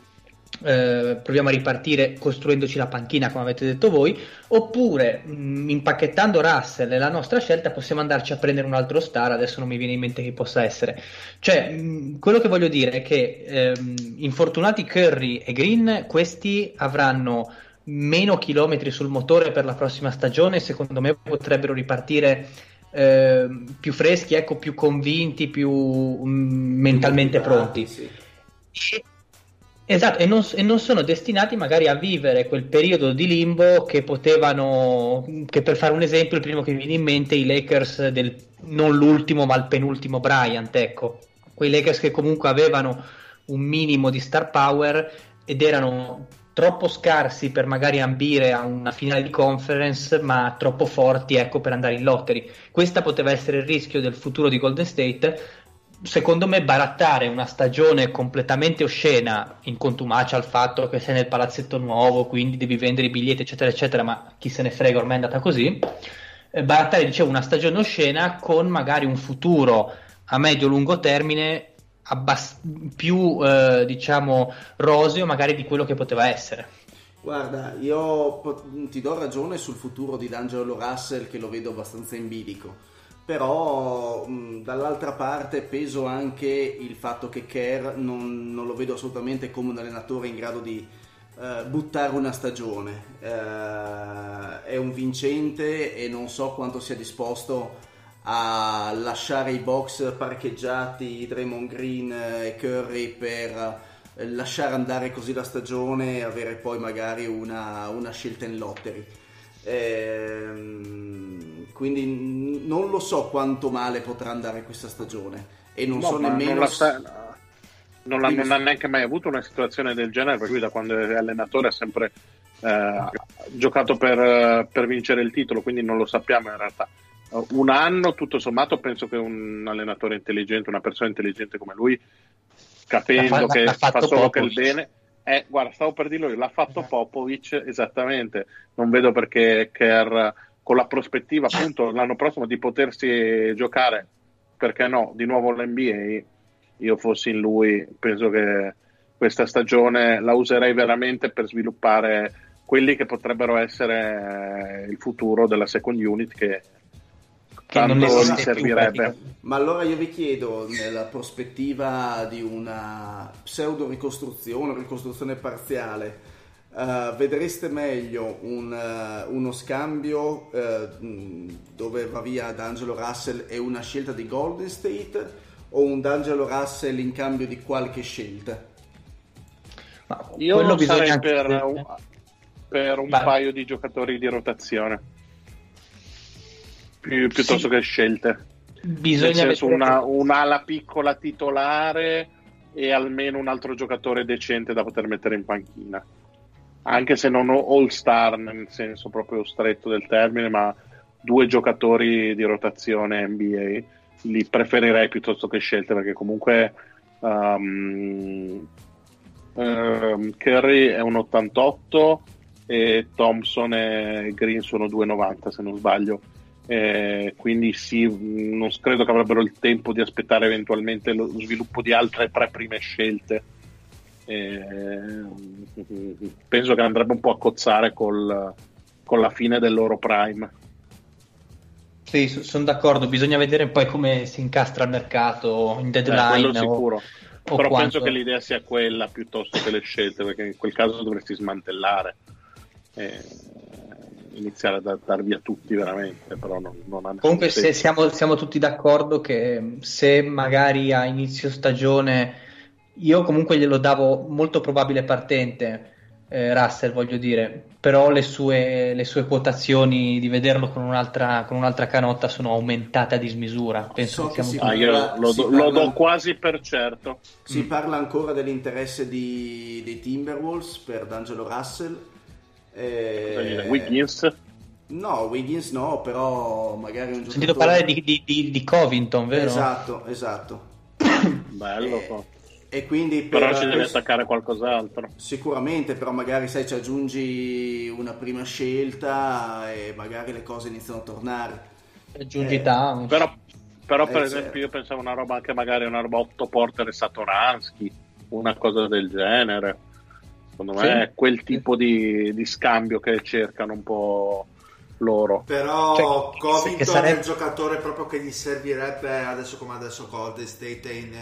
proviamo a ripartire costruendoci la panchina, come avete detto voi, oppure impacchettando Russell e la nostra scelta possiamo andarci a prendere un altro star. Adesso non mi viene in mente chi possa essere, cioè quello che voglio dire è che infortunati Curry e Green, questi avranno meno chilometri sul motore per la prossima stagione, secondo me potrebbero ripartire più freschi, ecco, più convinti, più mentalmente pronti. Sì. Esatto, e non sono destinati magari a vivere quel periodo di limbo che potevano, che per fare un esempio, il primo che mi viene in mente, i Lakers del non l'ultimo ma il penultimo Bryant, ecco, quei Lakers che comunque avevano un minimo di star power ed erano troppo scarsi per magari ambire a una finale di conference, ma troppo forti, ecco, per andare in lottery. Questa poteva essere il rischio del futuro di Golden State, secondo me. Barattare una stagione completamente oscena, in contumacia al fatto che sei nel palazzetto nuovo, quindi devi vendere i biglietti eccetera eccetera, ma chi se ne frega, ormai è andata così. Barattare, dicevo, una stagione oscena con magari un futuro a medio-lungo termine più diciamo roseo magari di quello che poteva essere. Guarda, io ti do ragione sul futuro di D'Angelo Russell, che lo vedo abbastanza in bilico, però dall'altra parte peso anche il fatto che Kerr non lo vedo assolutamente come un allenatore in grado di buttare una stagione. È un vincente e non so quanto sia disposto a lasciare i box parcheggiati Draymond Green e Curry per lasciare andare così la stagione e avere poi magari una scelta in lottery. Quindi non lo so quanto male potrà andare questa stagione, e non so nemmeno non ha neanche mai avuto una situazione del genere, per cui da quando è allenatore ha sempre giocato per vincere il titolo, quindi non lo sappiamo in realtà. Un anno, tutto sommato, penso che un allenatore intelligente, una persona intelligente come lui, capendo che fa solo per il bene, guarda, stavo per dirlo io, l'ha fatto Popovic, esattamente. Non vedo perché Kerr, con la prospettiva appunto l'anno prossimo di potersi giocare, perché no, di nuovo l'NBA, io fossi in lui penso che questa stagione la userei veramente per sviluppare quelli che potrebbero essere il futuro della second unit, che non gli servirebbe. Ma allora io vi chiedo, nella prospettiva di una pseudo ricostruzione parziale, vedreste meglio uno scambio dove va via D'Angelo Russell e una scelta di Golden State, o un D'Angelo Russell in cambio di qualche scelta? Ma io lo sarei per un paio di giocatori di rotazione, piuttosto che scelte. Bisogna avere un'ala piccola titolare e almeno un altro giocatore decente da poter mettere in panchina, anche se non all star nel senso proprio stretto del termine, ma due giocatori di rotazione NBA li preferirei piuttosto che scelte, perché comunque Curry è un 88 e Thompson e Green sono 2,90 se non sbaglio. Quindi sì, non credo che avrebbero il tempo di aspettare eventualmente lo sviluppo di altre tre prime scelte. Penso che andrebbe un po' a cozzare con la fine del loro prime. Sì, sono d'accordo, bisogna vedere poi come si incastra il mercato in deadline, quello sicuro. O però quanto. Penso che l'idea sia quella piuttosto che le scelte, perché in quel caso dovresti smantellare, iniziare a dar via tutti veramente, però non ha comunque senso. Se siamo tutti d'accordo che se magari a inizio stagione, io comunque glielo davo molto probabile partente, Russell, voglio dire, però le sue quotazioni di vederlo con un'altra canotta sono aumentate a dismisura. Penso che siamo lo do quasi per certo. Si parla ancora dell'interesse dei Timberwolves per D'Angelo Russell. Wiggins? No, Wiggins no, però magari un giocatore. Sentito parlare di Covington, vero? Esatto. Bello. E quindi però ci deve attaccare qualcos'altro. Sicuramente, però magari sai, ci aggiungi una prima scelta e magari le cose iniziano a tornare. Aggiungi Towns. Però per esempio, certo. Io pensavo una roba anche magari una roba 8 Porter e Satoransky, una cosa del genere. Secondo me è quel tipo di scambio che cercano un po' loro. Però cioè, Covington sarebbe... è il giocatore proprio che gli servirebbe adesso come adesso Golden State in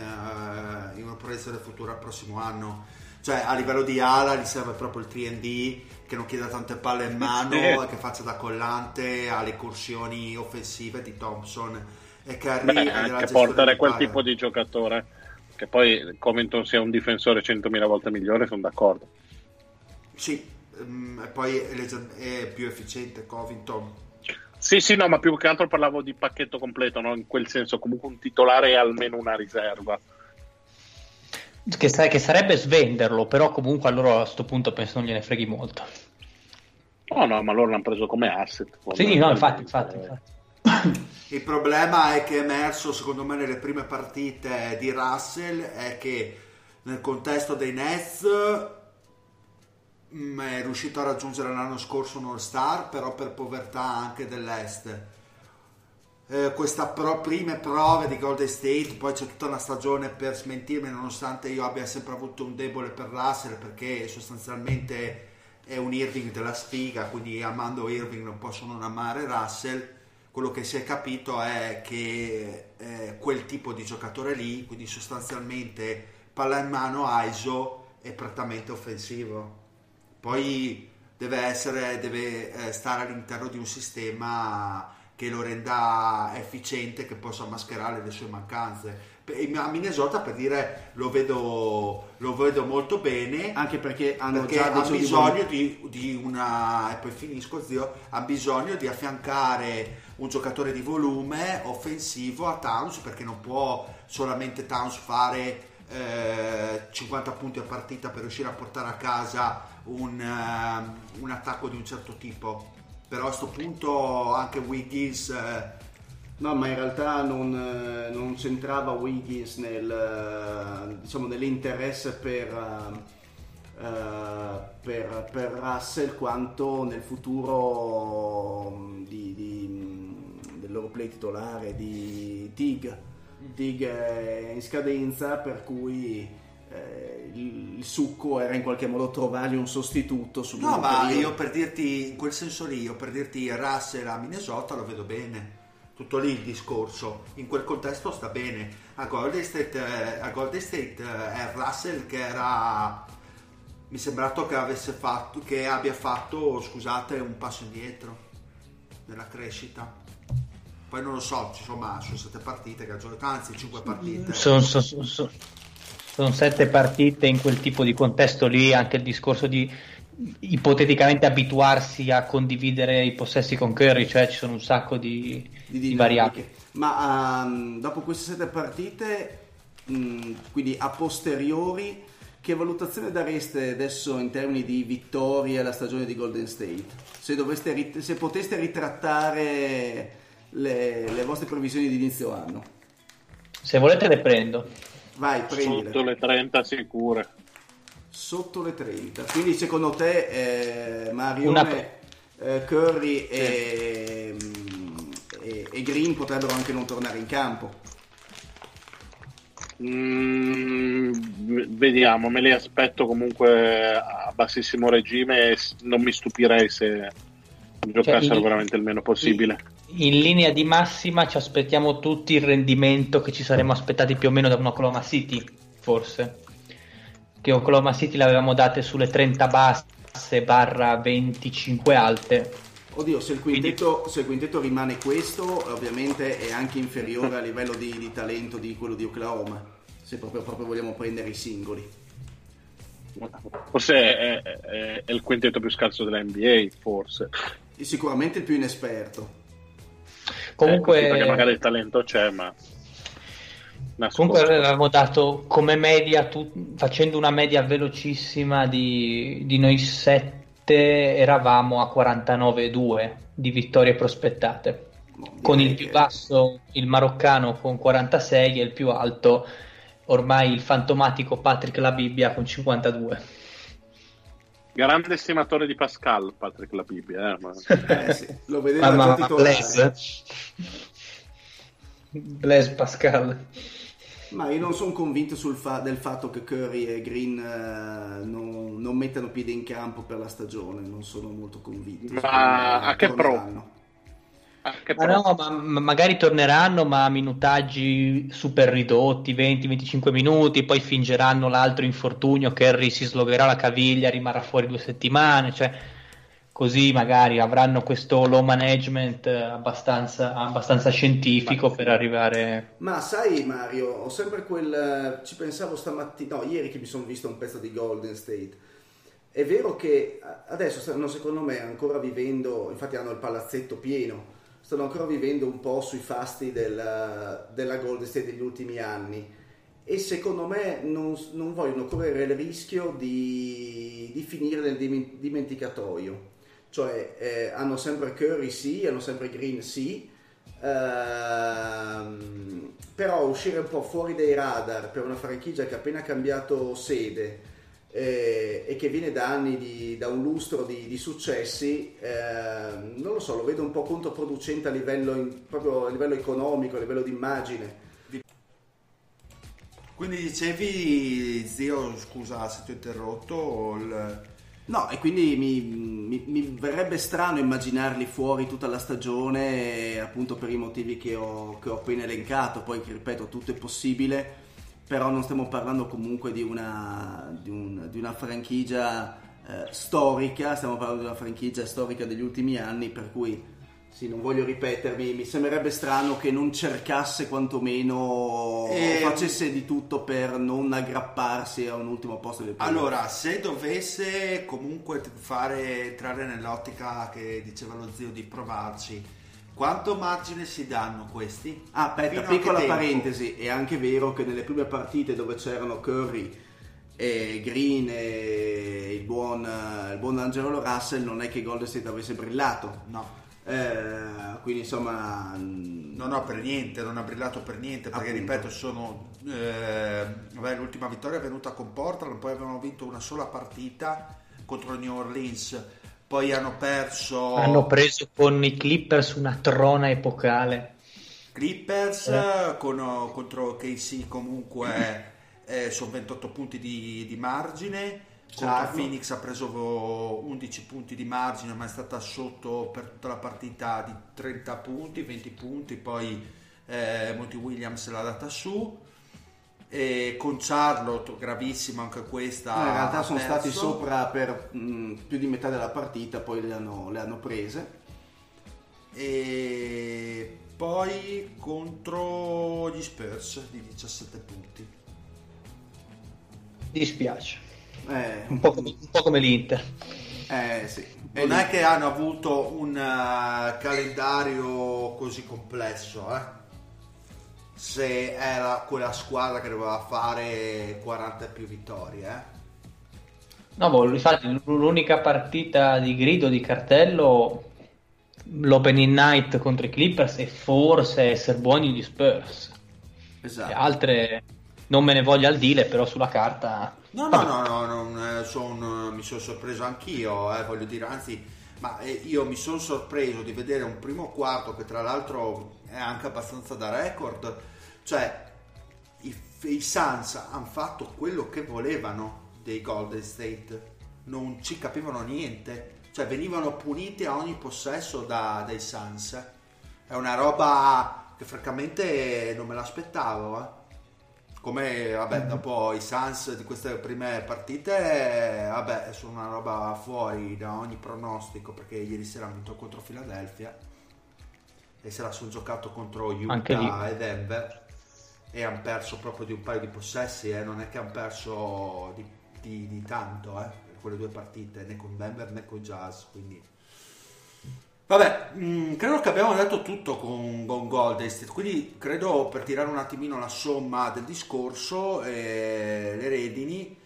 una proiezione futura al prossimo anno. Cioè, a livello di ala gli serve proprio il 3&D, che non chieda tante palle in mano, e che faccia da collante alle incursioni offensive di Thompson e Curry. Beh, anche portare quel tipo di giocatore, che poi Covington sia un difensore 100.000 volte migliore, sono d'accordo. Sì, e poi è più efficiente Covington. Sì, sì, no, ma più che altro parlavo di pacchetto completo, no? In quel senso, comunque un titolare è almeno una riserva. Che sarebbe svenderlo, però comunque allora a sto punto penso non gliene freghi molto. No, no, ma loro l'hanno preso come asset. Sì, no, infatti. Il problema è che è emerso, secondo me, nelle prime partite di Russell, è che nel contesto dei Nets è riuscito a raggiungere l'anno scorso un All-Star, però per povertà anche dell'Est. Questa prime prove di Golden State, poi c'è tutta una stagione per smentirmi, nonostante io abbia sempre avuto un debole per Russell, perché sostanzialmente è un Irving della sfiga, quindi amando Irving non posso non amare Russell. Quello che si è capito è che quel tipo di giocatore lì, quindi sostanzialmente palla in mano, ISO, è prettamente offensivo, poi deve stare all'interno di un sistema che lo renda efficiente, che possa mascherare le sue mancanze. A Minnesota, per dire, lo vedo molto bene, anche perché hanno bisogno di una, e poi finisco, zio, ha bisogno di affiancare un giocatore di volume offensivo a Towns, perché non può solamente Towns fare 50 punti a partita per riuscire a portare a casa un attacco di un certo tipo. Però a sto punto anche Wiggins no, ma in realtà non c'entrava Wiggins nel, diciamo, nell'interesse per Russell, quanto nel futuro del loro play titolare di Tig è in scadenza, per cui il succo era in qualche modo trovargli un sostituto. No, ma io per dirti, in quel senso lì, Russell a Minnesota lo vedo bene, tutto lì il discorso, in quel contesto sta bene. A Golden State è Russell che era, mi è sembrato che abbia fatto, scusate, un passo indietro nella crescita. Poi non lo so, insomma, sono 7 partite che ha giocato, anzi 5 partite. Sono 7 partite in quel tipo di contesto lì, anche il discorso di ipoteticamente abituarsi a condividere i possessi con Curry, cioè ci sono un sacco di variabili. Ma dopo queste 7 partite, quindi a posteriori, che valutazione dareste adesso in termini di vittorie alla stagione di Golden State? Se poteste ritrattare le vostre previsioni di inizio anno. Se volete le prendo. Vai, prendile. Sotto le 30 sicure. Sotto le 30. Quindi secondo te Marione, Curry e Green potrebbero anche non tornare in campo? Vediamo, me li aspetto comunque a bassissimo regime e non mi stupirei se giocassero veramente il meno possibile. In linea di massima ci aspettiamo tutti il rendimento che ci saremmo aspettati più o meno da un Oklahoma City, forse, che Oklahoma City l'avevamo date sulle 30 basse / 25 alte. Oddio, se il quintetto rimane questo, ovviamente è anche inferiore a livello di talento di quello di Oklahoma, se proprio vogliamo prendere i singoli. Forse è il quintetto più scarso della NBA, forse, e sicuramente il più inesperto. Comunque, perché magari il talento c'è, ma comunque avevamo dato come media, facendo una media velocissima di noi 7, eravamo a 49,2 di vittorie prospettate, con il più basso il maroccano con 46 e il più alto ormai il fantomatico Patrick Labibbia con 52. Grande stimatore di Pascal, Patrick Labibbia, sì, lo vedeva già titolare. Blaise Pascal. Ma io non sono convinto del fatto che Curry e Green non mettano piede in campo per la stagione, non sono molto convinto. Ma a che pro? Magari torneranno, ma a minutaggi super ridotti, 20-25 minuti, poi fingeranno l'altro infortunio, Curry si slogherà la caviglia, rimarrà fuori 2 settimane, cioè così magari avranno questo low management abbastanza scientifico per arrivare... Ma sai Mario, ho sempre quel... ci pensavo stamattina, no, ieri che mi sono visto un pezzo di Golden State. È vero che adesso stanno, secondo me, ancora vivendo, infatti hanno il palazzetto pieno, stanno ancora vivendo un po' sui fasti della Golden State degli ultimi anni, e secondo me non vogliono correre il rischio di finire nel dimenticatoio. Cioè hanno sempre Curry sì, hanno sempre Green sì, però uscire un po' fuori dai radar per una franchigia che ha appena cambiato sede e che viene da anni da un lustro di successi, non lo so, lo vedo un po' controproducente proprio a livello economico, a livello di immagine. Quindi dicevi, zio, scusa se ti ho interrotto, no, e quindi mi verrebbe strano immaginarli fuori tutta la stagione, appunto per i motivi che ho appena elencato. Poi, ripeto, tutto è possibile, però non stiamo parlando comunque di una franchigia storica, stiamo parlando di una franchigia storica degli ultimi anni, per cui sì, non voglio ripetermi, mi sembrerebbe strano che non cercasse quantomeno facesse di tutto per non aggrapparsi a un ultimo posto del playoff. Allora, se dovesse comunque trarre nell'ottica che diceva lo zio di provarci, quanto margine si danno questi? Ah, aspetta, piccola parentesi, è anche vero che nelle prime partite dove c'erano Curry e Green e il buon D'Angelo Russell, non è che Golden State avesse brillato, no. Quindi insomma non ha brillato per niente, perché appunto, ripeto, sono l'ultima vittoria è venuta con Portland, poi avevano vinto una sola partita contro New Orleans, poi hanno preso con i Clippers una trona epocale, Clippers contro KC, comunque sono 28 punti di margine, certo. Phoenix ha preso 11 punti di margine, ma è stata sotto per tutta la partita di 30 punti, 20 punti, poi Monty Williams l'ha data su, e con Charlotte gravissima anche questa, in realtà sono stati sopra per più di metà della partita, poi le hanno prese. E poi contro gli Spurs di 17 punti dispiace, un po' come l'Inter, sì. Non è che hanno avuto un calendario così complesso, se era quella squadra che doveva fare 40 e più vittorie, No, boh, infatti l'unica partita di grido, di cartello, l'opening night contro i Clippers, e forse essere buoni gli Spurs. Esatto. Altre non me ne voglio al dire, però sulla carta mi sono sorpreso anch'io, voglio dire, anzi, ma io mi sono sorpreso di vedere un primo quarto che tra l'altro è anche abbastanza da record, cioè i Suns hanno fatto quello che volevano dei Golden State, non ci capivano niente, cioè venivano puniti a ogni possesso dai Suns, è una roba che francamente non me l'aspettavo, Come vabbè, dopo i Suns di queste prime partite sono una roba fuori da ogni pronostico, perché ieri sera hanno vinto contro Philadelphia e se la sono giocato contro Utah e Denver e hanno perso proprio di un paio di possessi, non è che hanno perso di tanto quelle due partite, né con Denver né con Jazz, quindi vabbè, credo che abbiamo detto tutto con Golden State, quindi credo, per tirare un attimino la somma del discorso, le redini,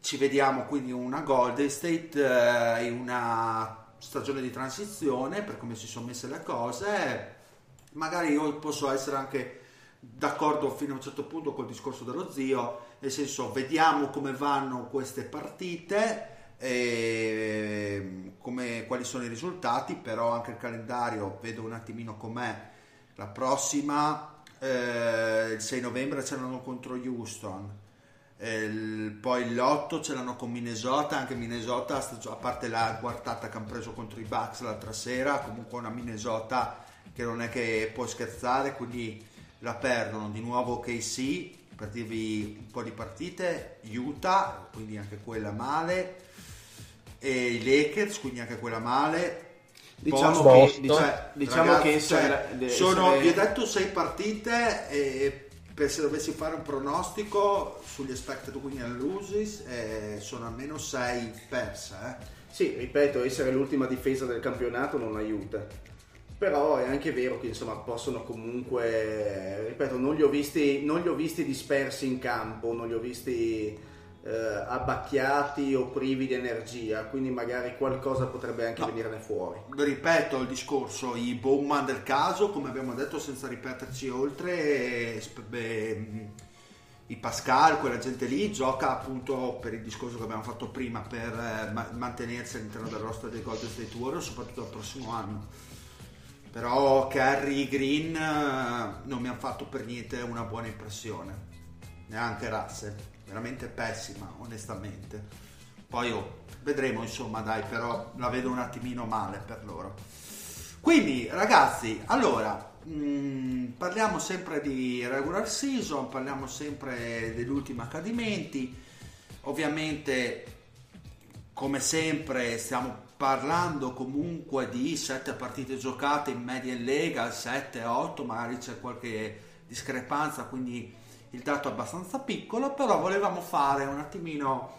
ci vediamo quindi una Golden State in una stagione di transizione per come si sono messe le cose. Magari io posso essere anche d'accordo fino a un certo punto col discorso dello zio, nel senso, vediamo come vanno queste partite e quali sono i risultati, però anche il calendario vedo un attimino com'è. La prossima il 6 novembre ce l'hanno contro Houston, poi l'8 ce l'hanno con Minnesota, anche Minnesota, a parte la quartata che hanno preso contro i Bucks l'altra sera, comunque una Minnesota che non è che può scherzare, quindi la perdono di nuovo KC, per dirvi un po' di partite, Utah, quindi anche quella male, e i Lakers, quindi anche quella male. Diciamo che, vi ho detto 6 partite, e per se dovessi fare un pronostico sugli expected win and loses, sono almeno 6 perse. Sì, ripeto, essere l'ultima difesa del campionato non aiuta, però è anche vero che insomma possono comunque, ripeto, non li ho visti dispersi in campo, non li ho visti abbacchiati o privi di energia, quindi magari qualcosa potrebbe anche venirne fuori. Ripeto il discorso, i Bowman del caso, come abbiamo detto senza ripeterci oltre, i Pascal, quella gente lì gioca appunto per il discorso che abbiamo fatto prima, per mantenersi all'interno del roster dei Golden State Warriors soprattutto al prossimo anno. Però Curry, Green non mi hanno fatto per niente una buona impressione, neanche Russell, veramente pessima onestamente. Poi vedremo, insomma, dai, però la vedo un attimino male per loro. Quindi ragazzi, allora parliamo sempre di regular season, parliamo sempre degli ultimi accadimenti, ovviamente come sempre stiamo parlando comunque di 7 partite giocate in media in Lega, 7-8, magari c'è qualche discrepanza, quindi il dato è abbastanza piccolo, però volevamo fare un attimino,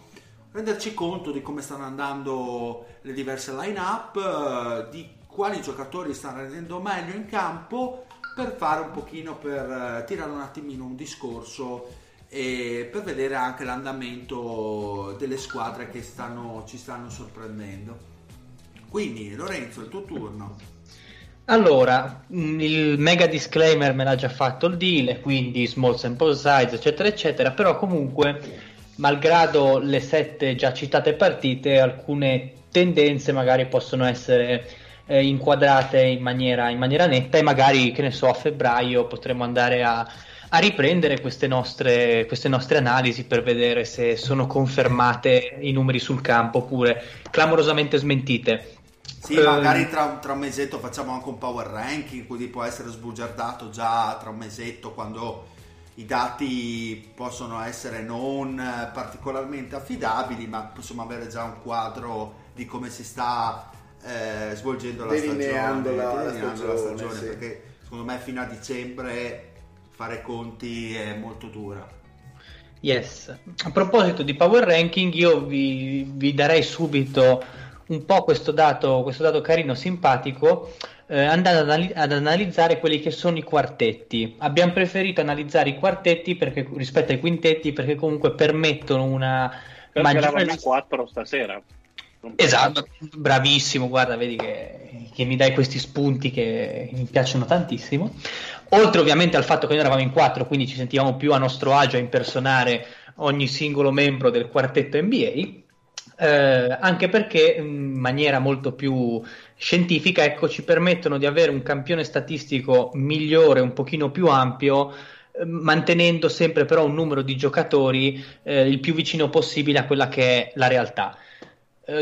renderci conto di come stanno andando le diverse line up, di quali giocatori stanno rendendo meglio in campo, per fare un pochino, per tirare un attimino un discorso e per vedere anche l'andamento delle squadre che ci stanno sorprendendo. Quindi Lorenzo, il tuo turno. Allora, il mega disclaimer me l'ha già fatto il deal, quindi small sample size eccetera eccetera, però comunque malgrado le 7 già citate partite, alcune tendenze magari possono essere inquadrate in maniera netta, e magari, che ne so, a febbraio potremo andare a riprendere queste nostre analisi per vedere se sono confermate i numeri sul campo oppure clamorosamente smentite. Sì, magari tra un mesetto facciamo anche un power ranking, quindi può essere sbugiardato già tra un mesetto, quando i dati possono essere non particolarmente affidabili, ma possiamo avere già un quadro di come si sta svolgendo la stagione. Delineando la stagione sì. Perché secondo me fino a dicembre fare conti è molto dura. Yes. A proposito di power ranking, io vi darei subito un po' questo dato carino, simpatico, andando ad analizzare quelli che sono i quartetti. Abbiamo preferito analizzare i quartetti rispetto ai quintetti, perché comunque permettono una maggiore... Eravamo 4 stasera. Esatto, bravissimo, guarda, vedi che mi dai questi spunti che mi piacciono tantissimo. Oltre ovviamente al fatto che noi eravamo in 4, quindi ci sentivamo più a nostro agio a impersonare ogni singolo membro del quartetto NBA. Anche perché in maniera molto più scientifica, ecco, ci permettono di avere un campione statistico migliore, un pochino più ampio, mantenendo sempre però un numero di giocatori il più vicino possibile a quella che è la realtà.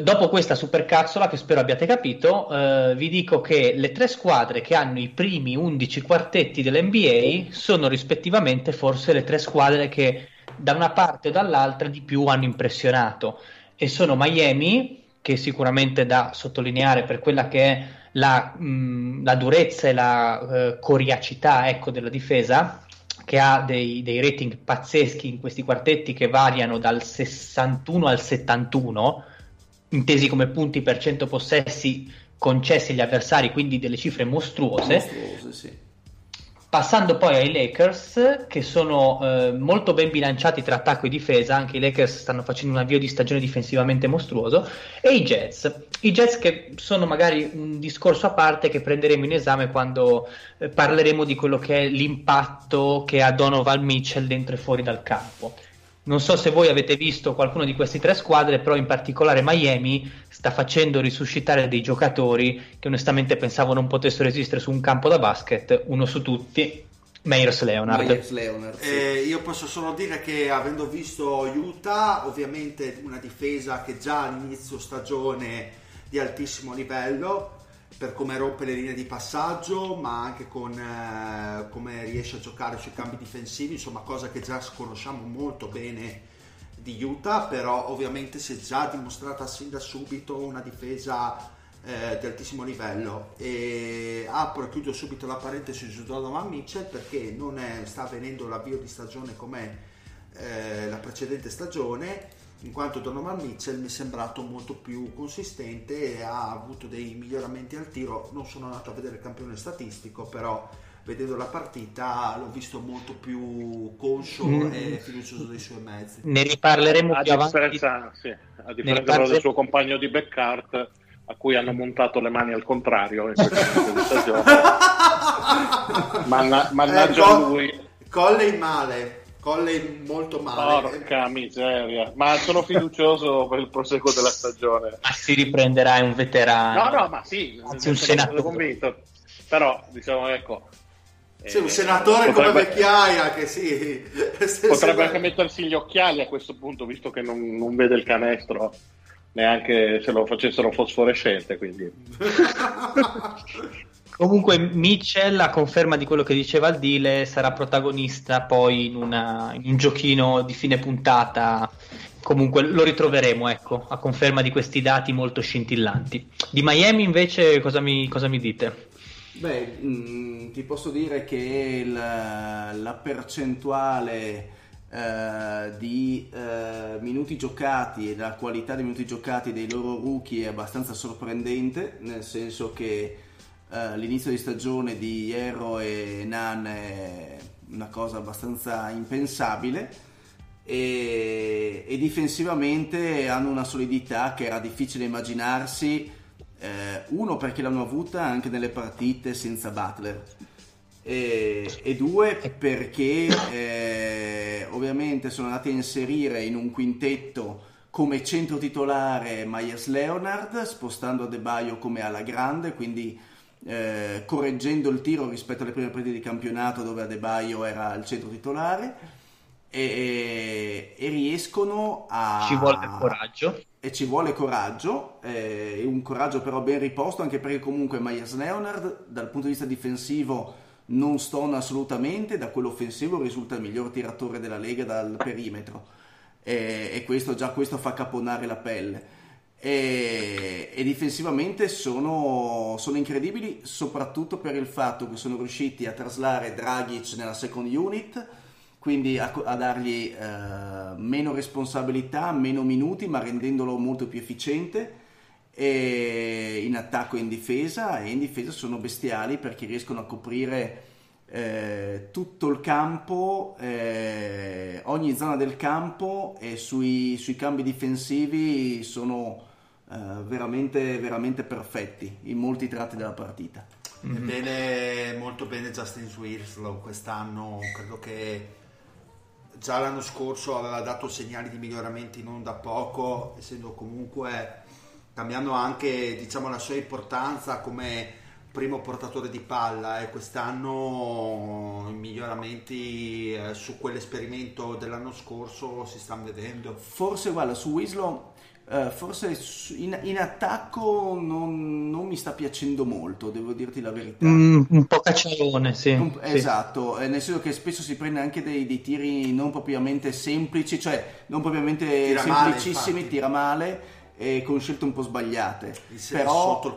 Dopo questa supercazzola, che spero abbiate capito, vi dico che le 3 squadre che hanno i primi 11 quartetti dell'NBA sono rispettivamente forse le 3 squadre che da una parte o dall'altra di più hanno impressionato, e sono Miami, che è sicuramente da sottolineare per quella che è la durezza e la coriacità, ecco, della difesa, che ha dei rating pazzeschi in questi quartetti, che variano dal 61 al 71 intesi come punti per 100 possessi concessi agli avversari, quindi delle cifre mostruose sì. Passando poi ai Lakers, che sono molto ben bilanciati tra attacco e difesa, anche i Lakers stanno facendo un avvio di stagione difensivamente mostruoso, e i Jazz che sono magari un discorso a parte che prenderemo in esame quando parleremo di quello che è l'impatto che ha Donovan Mitchell dentro e fuori dal campo. Non so se voi avete visto qualcuno di queste 3 squadre, però in particolare Miami sta facendo risuscitare dei giocatori che onestamente pensavo non potessero esistere su un campo da basket. Uno su tutti, Meyers Leonard. Sì. Io posso solo dire che, avendo visto Utah, ovviamente una difesa che già all'inizio stagione di altissimo livello, per come rompe le linee di passaggio, ma anche con come riesce a giocare sui campi difensivi, insomma cosa che già conosciamo molto bene di Utah, però ovviamente si è già dimostrata sin da subito una difesa di altissimo livello. E apro e chiudo subito la parentesi su Donovan Mitchell, perché non sta avvenendo l'avvio di stagione come la precedente stagione, in quanto Donovan Mitchell mi è sembrato molto più consistente e ha avuto dei miglioramenti al tiro. Non sono andato a vedere il campione statistico, però vedendo la partita l'ho visto molto più conscio e fiducioso dei suoi mezzi. Ne riparleremo più avanti. Sì, a differenza del suo compagno di Beckart, a cui hanno montato le mani al contrario in stagione. Mannaggia lui. Colley male. Colley molto male. Porca miseria. Ma sono fiducioso per il proseguo della stagione. Ma si riprenderà, un veterano. No, ma sì, anzi, un senatore convinto. Però, diciamo, ecco, sì, un senatore potrebbe, come vecchiaia, che sì, potrebbe anche mettersi gli occhiali a questo punto, visto che non vede il canestro, neanche se lo facessero fosforescente, quindi. Comunque Mitchell, a conferma di quello che diceva il Dile, sarà protagonista poi in un giochino di fine puntata. Comunque lo ritroveremo, ecco, a conferma di questi dati molto scintillanti. Di Miami invece cosa mi dite? Beh, ti posso dire che la percentuale di minuti giocati e la qualità dei minuti giocati dei loro rookie è abbastanza sorprendente, nel senso che l'inizio di stagione di Hero e Nan è una cosa abbastanza impensabile, e difensivamente hanno una solidità che era difficile immaginarsi, uno perché l'hanno avuta anche nelle partite senza Butler, e due perché ovviamente sono andati a inserire in un quintetto come centro titolare Meyers Leonard, spostando Adebayo come ala grande, quindi correggendo il tiro rispetto alle prime partite di campionato dove Adebayo era il centro titolare, e riescono a... Ci vuole coraggio, un coraggio però ben riposto, anche perché comunque Meyers Leonard dal punto di vista difensivo non stona assolutamente, da quello offensivo risulta il miglior tiratore della Lega dal perimetro, e questo fa caponare la pelle, e difensivamente sono incredibili, soprattutto per il fatto che sono riusciti a traslare Dragic nella second unit, quindi a dargli meno responsabilità, meno minuti, ma rendendolo molto più efficiente, e in attacco e in difesa. E in difesa sono bestiali, perché riescono a coprire tutto il campo, ogni zona del campo, e sui cambi difensivi sono veramente, veramente perfetti in molti tratti della partita. Ebbene, molto bene Justin Winslow quest'anno, credo che già l'anno scorso aveva dato segnali di miglioramenti non da poco, essendo comunque cambiando anche, diciamo, la sua importanza come primo portatore di palla, e quest'anno i miglioramenti su quell'esperimento dell'anno scorso si stanno vedendo. Forse, guarda, su Winslow forse in attacco non mi sta piacendo molto, devo dirti la verità, un po' cacciarone, sì. Esatto, nel senso che spesso si prende anche dei tiri non propriamente semplici, cioè non propriamente tira semplicissimi, male, tira male, e con scelte un po' sbagliate, però sotto il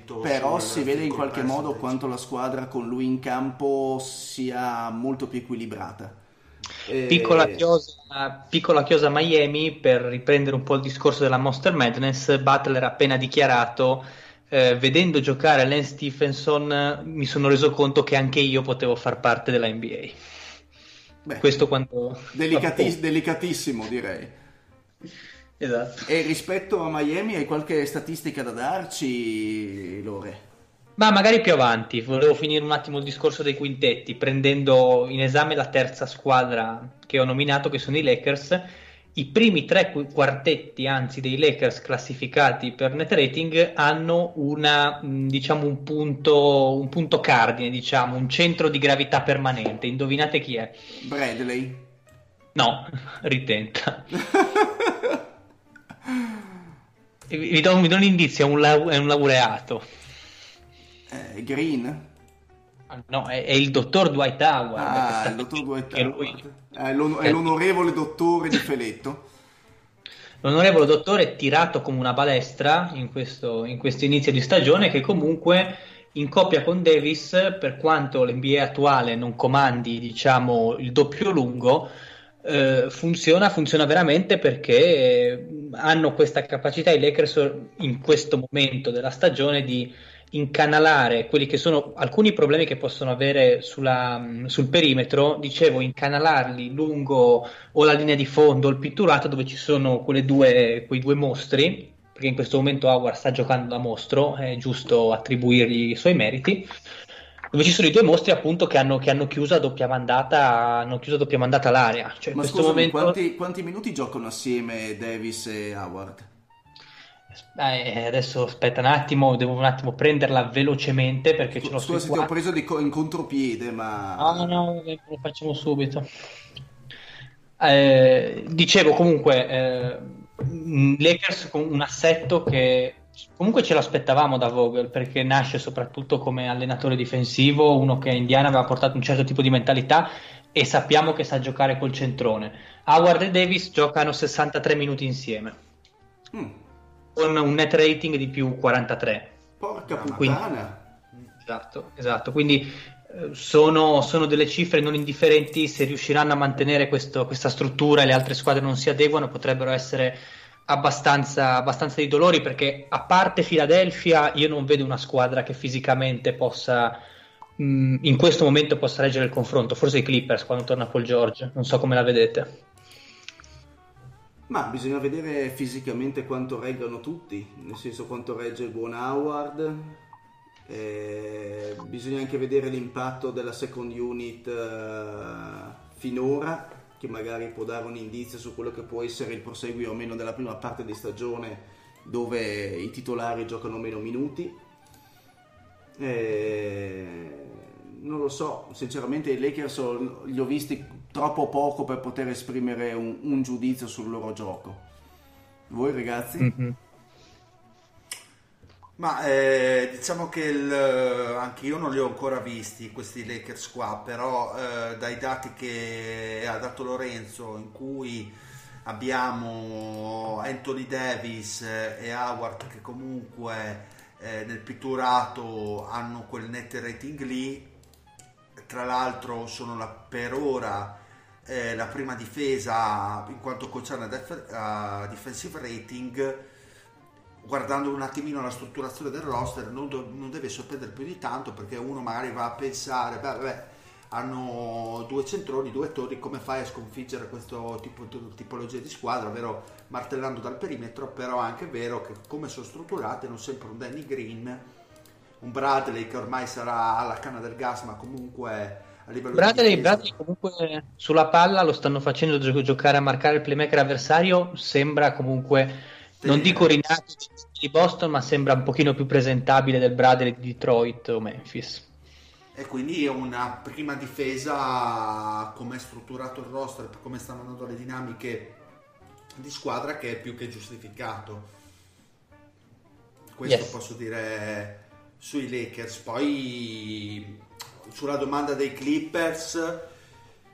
40%, però si vede in qualche modo quanto la squadra con lui in campo sia molto più equilibrata. Piccola chiosa Miami, per riprendere un po' il discorso della Monster Madness. Butler ha appena dichiarato: vedendo giocare Lance Stephenson mi sono reso conto che anche io potevo far parte della NBA. Beh, questo quando delicatissimo, direi. Esatto. E rispetto a Miami hai qualche statistica da darci, Lore? Ma magari più avanti. Volevo finire un attimo il discorso dei quintetti, prendendo in esame la terza squadra che ho nominato, che sono i Lakers. I primi tre quartetti, anzi, dei Lakers classificati per net rating hanno un punto cardine, diciamo, un centro di gravità permanente. Indovinate chi è? Bradley? No, ritenta. Vi do un indizio, è un laureato. è Green? No, è il dottor Dwight Howard. Ah, il dottor Dwight Howard. È l'onorevole dottore di Feletto. L'onorevole dottore è tirato come una balestra in questo inizio di stagione, che comunque in coppia con Davis, per quanto l'NBA attuale non comandi, diciamo, il doppio lungo, funziona veramente, perché hanno questa capacità i Lakers in questo momento della stagione di incanalare quelli che sono alcuni problemi che possono avere sul perimetro, dicevo, incanalarli lungo o la linea di fondo o il pitturato, dove ci sono quei due mostri, perché in questo momento Howard sta giocando da mostro, è giusto attribuirgli i suoi meriti, dove ci sono i due mostri, appunto, che hanno chiuso a doppia mandata l'area. Cioè, ma in questo momento quanti minuti giocano assieme Davis e Howard? Adesso aspetta un attimo, devo un attimo prenderla velocemente, perché ce l'ho scusa se ti ho preso in contropiede, ma no, lo facciamo subito. Dicevo, comunque, Lakers con un assetto che comunque ce l'aspettavamo da Vogel, perché nasce soprattutto come allenatore difensivo, uno che a Indiana aveva portato un certo tipo di mentalità, e sappiamo che sa giocare col centrone. Howard e Davis giocano 63 minuti insieme. Con un net rating di più 43. Porca puttana! Esatto. Quindi sono delle cifre non indifferenti. Se riusciranno a mantenere questa struttura e le altre squadre non si adeguano, potrebbero essere abbastanza di dolori, perché, a parte Philadelphia, io non vedo una squadra che fisicamente possa in questo momento possa reggere il confronto. Forse i Clippers, quando torna Paul George, non so come la vedete. Ma bisogna vedere fisicamente quanto reggano tutti, nel senso quanto regge il buon Howard. Bisogna anche vedere l'impatto della second unit finora, che magari può dare un indizio su quello che può essere il proseguio o meno della prima parte di stagione, dove i titolari giocano meno minuti. Non lo so, sinceramente i Lakers li ho visti troppo poco per poter esprimere un giudizio sul loro gioco. Voi, ragazzi? Mm-hmm. Ma diciamo che anche io non li ho ancora visti questi Lakers qua, però dai dati che ha dato Lorenzo, in cui abbiamo Anthony Davis e Howard che comunque nel pitturato hanno quel net rating lì, tra l'altro sono per ora la prima difesa in quanto concerne defensive rating. Guardando un attimino la strutturazione del roster, non deve sorprendere più di tanto, perché uno magari va a pensare hanno due centroni, due torri, come fai a sconfiggere questo tipologia di squadra, vero, martellando dal perimetro. Però è anche vero che, come sono strutturate, non sempre un Danny Green, un Bradley che ormai sarà alla canna del gas, ma comunque a livello Bradley comunque sulla palla lo stanno facendo giocare a marcare il playmaker avversario, sembra comunque non dico rinato di Boston, ma sembra un pochino più presentabile del Bradley di Detroit o Memphis. E quindi è una prima difesa, come è strutturato il roster, come stanno andando le dinamiche di squadra, che è più che giustificato. Questo posso dire sui Lakers. Poi sulla domanda dei Clippers,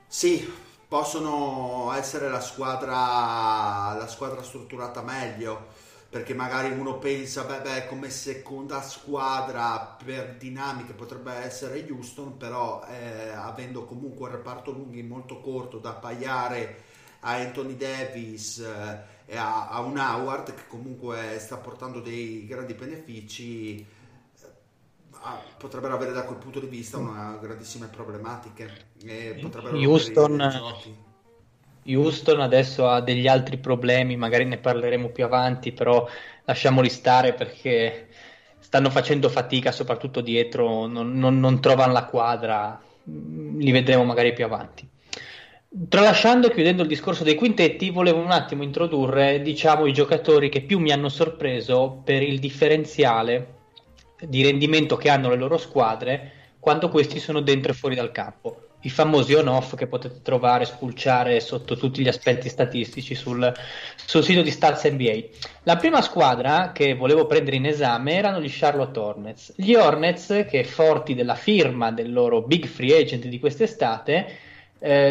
sì, possono essere la squadra strutturata meglio, perché magari uno pensa come seconda squadra per dinamiche potrebbe essere Houston, però avendo comunque un reparto lunghi molto corto da pagare a Anthony Davis e a un Howard che comunque sta portando dei grandi benefici, potrebbero avere da quel punto di vista una grandissime problematiche. Houston adesso ha degli altri problemi, magari ne parleremo più avanti, però lasciamoli stare, perché stanno facendo fatica, soprattutto dietro, non trovano la quadra, li vedremo magari più avanti. Tralasciando e chiudendo il discorso dei quintetti, volevo un attimo introdurre, diciamo, i giocatori che più mi hanno sorpreso per il differenziale di rendimento che hanno le loro squadre quando questi sono dentro e fuori dal campo. i famosi on-off che potete trovare, spulciare sotto tutti gli aspetti statistici sul sito di Stats NBA. La prima squadra che volevo prendere in esame erano gli Charlotte Hornets. Gli Hornets, che forti della firma del loro big free agent di quest'estate,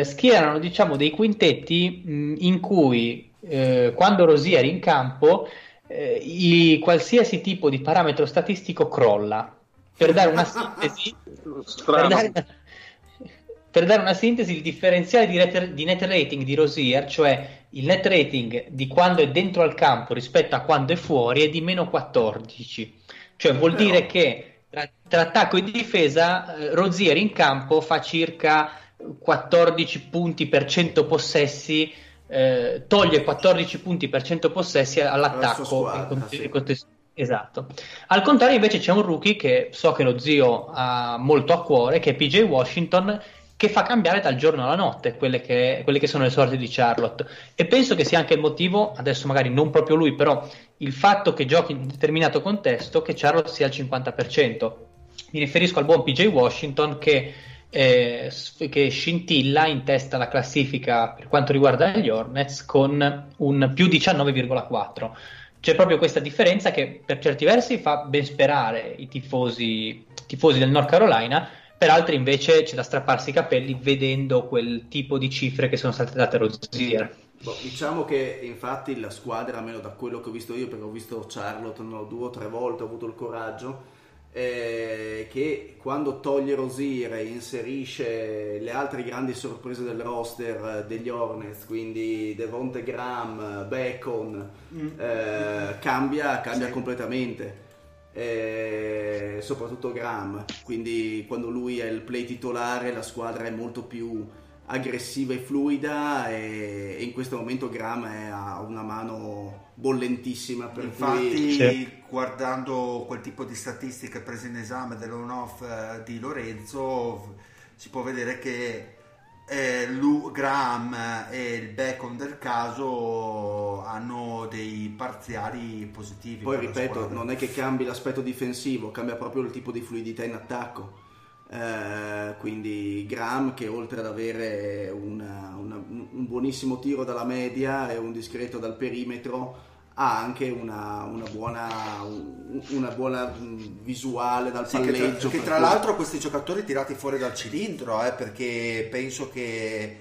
schierano diciamo dei quintetti in cui quando Rozier è in campo qualsiasi tipo di parametro statistico crolla. Per dare una sintesi, il differenziale di net rating di Rozier, cioè il net rating di quando è dentro al campo rispetto a quando è fuori, è di -14. Cioè vuol dire che tra attacco e difesa Rozier in campo fa circa 14 punti per 100 possessi, toglie 14 punti per 100 possessi all'attacco. Esatto. Al contrario invece c'è un rookie che so che lo zio ha molto a cuore, che è PJ Washington, che fa cambiare dal giorno alla notte quelle che sono le sorti di Charlotte, e penso che sia anche il motivo, adesso magari non proprio lui, però il fatto che giochi in un determinato contesto, che Charlotte sia al 50%. Mi riferisco al buon PJ Washington che scintilla in testa alla classifica per quanto riguarda gli Hornets con un più 19,4. C'è proprio questa differenza che per certi versi fa ben sperare i tifosi del North Carolina, per altri invece c'è da strapparsi i capelli vedendo quel tipo di cifre che sono state date a Rozier. Diciamo che infatti la squadra, almeno da quello che ho visto io, perché ho visto Charlotte 2 o 3 volte, ho avuto il coraggio, che quando toglie Rozier e inserisce le altre grandi sorprese del roster degli Hornets, quindi Devonte Graham, Bacon, cambia sì, completamente, soprattutto Graham. Quindi quando lui è il play titolare la squadra è molto più aggressiva e fluida, e in questo momento Graham ha una mano bollentissima, per infatti cui... guardando quel tipo di statistiche prese in esame dell'on-off di Lorenzo si può vedere che Graham e il Bacon del caso hanno dei parziali positivi. Poi ripeto, non è che cambi l'aspetto difensivo, cambia proprio il tipo di fluidità in attacco. Quindi Graham, che oltre ad avere un buonissimo tiro dalla media e un discreto dal perimetro, ha anche una buona visuale dal palleggio, che tra l'altro questi giocatori tirati fuori dal cilindro, perché penso che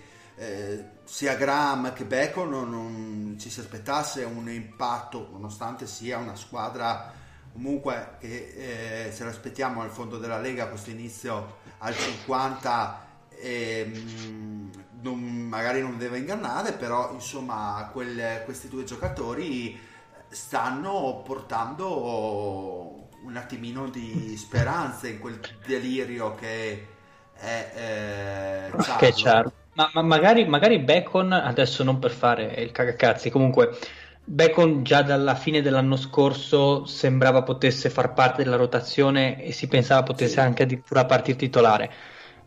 sia Graham che Bacon non ci si aspettasse un impatto, nonostante sia una squadra comunque che se l'aspettiamo al fondo della Lega questo inizio al 50 magari non deve ingannare, però insomma questi 2 giocatori stanno portando un attimino di speranza in quel delirio che è Charlotte. Ma magari Bacon, adesso non per fare il cagacazzi, comunque Bacon già dalla fine dell'anno scorso sembrava potesse far parte della rotazione e si pensava potesse anche addirittura partire titolare.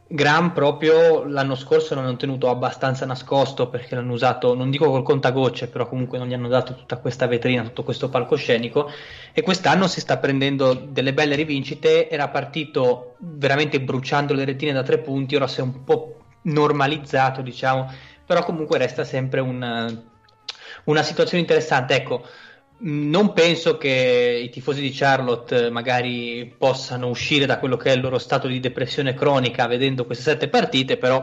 Graham proprio l'anno scorso non l'hanno tenuto abbastanza nascosto, perché l'hanno usato, non dico col contagocce, però comunque non gli hanno dato tutta questa vetrina, tutto questo palcoscenico, e quest'anno si sta prendendo delle belle rivincite. Era partito veramente bruciando le retine da 3 punti, ora si è un po' normalizzato diciamo, però comunque resta sempre una situazione interessante. Ecco, non penso che i tifosi di Charlotte magari possano uscire da quello che è il loro stato di depressione cronica vedendo queste 7 partite, però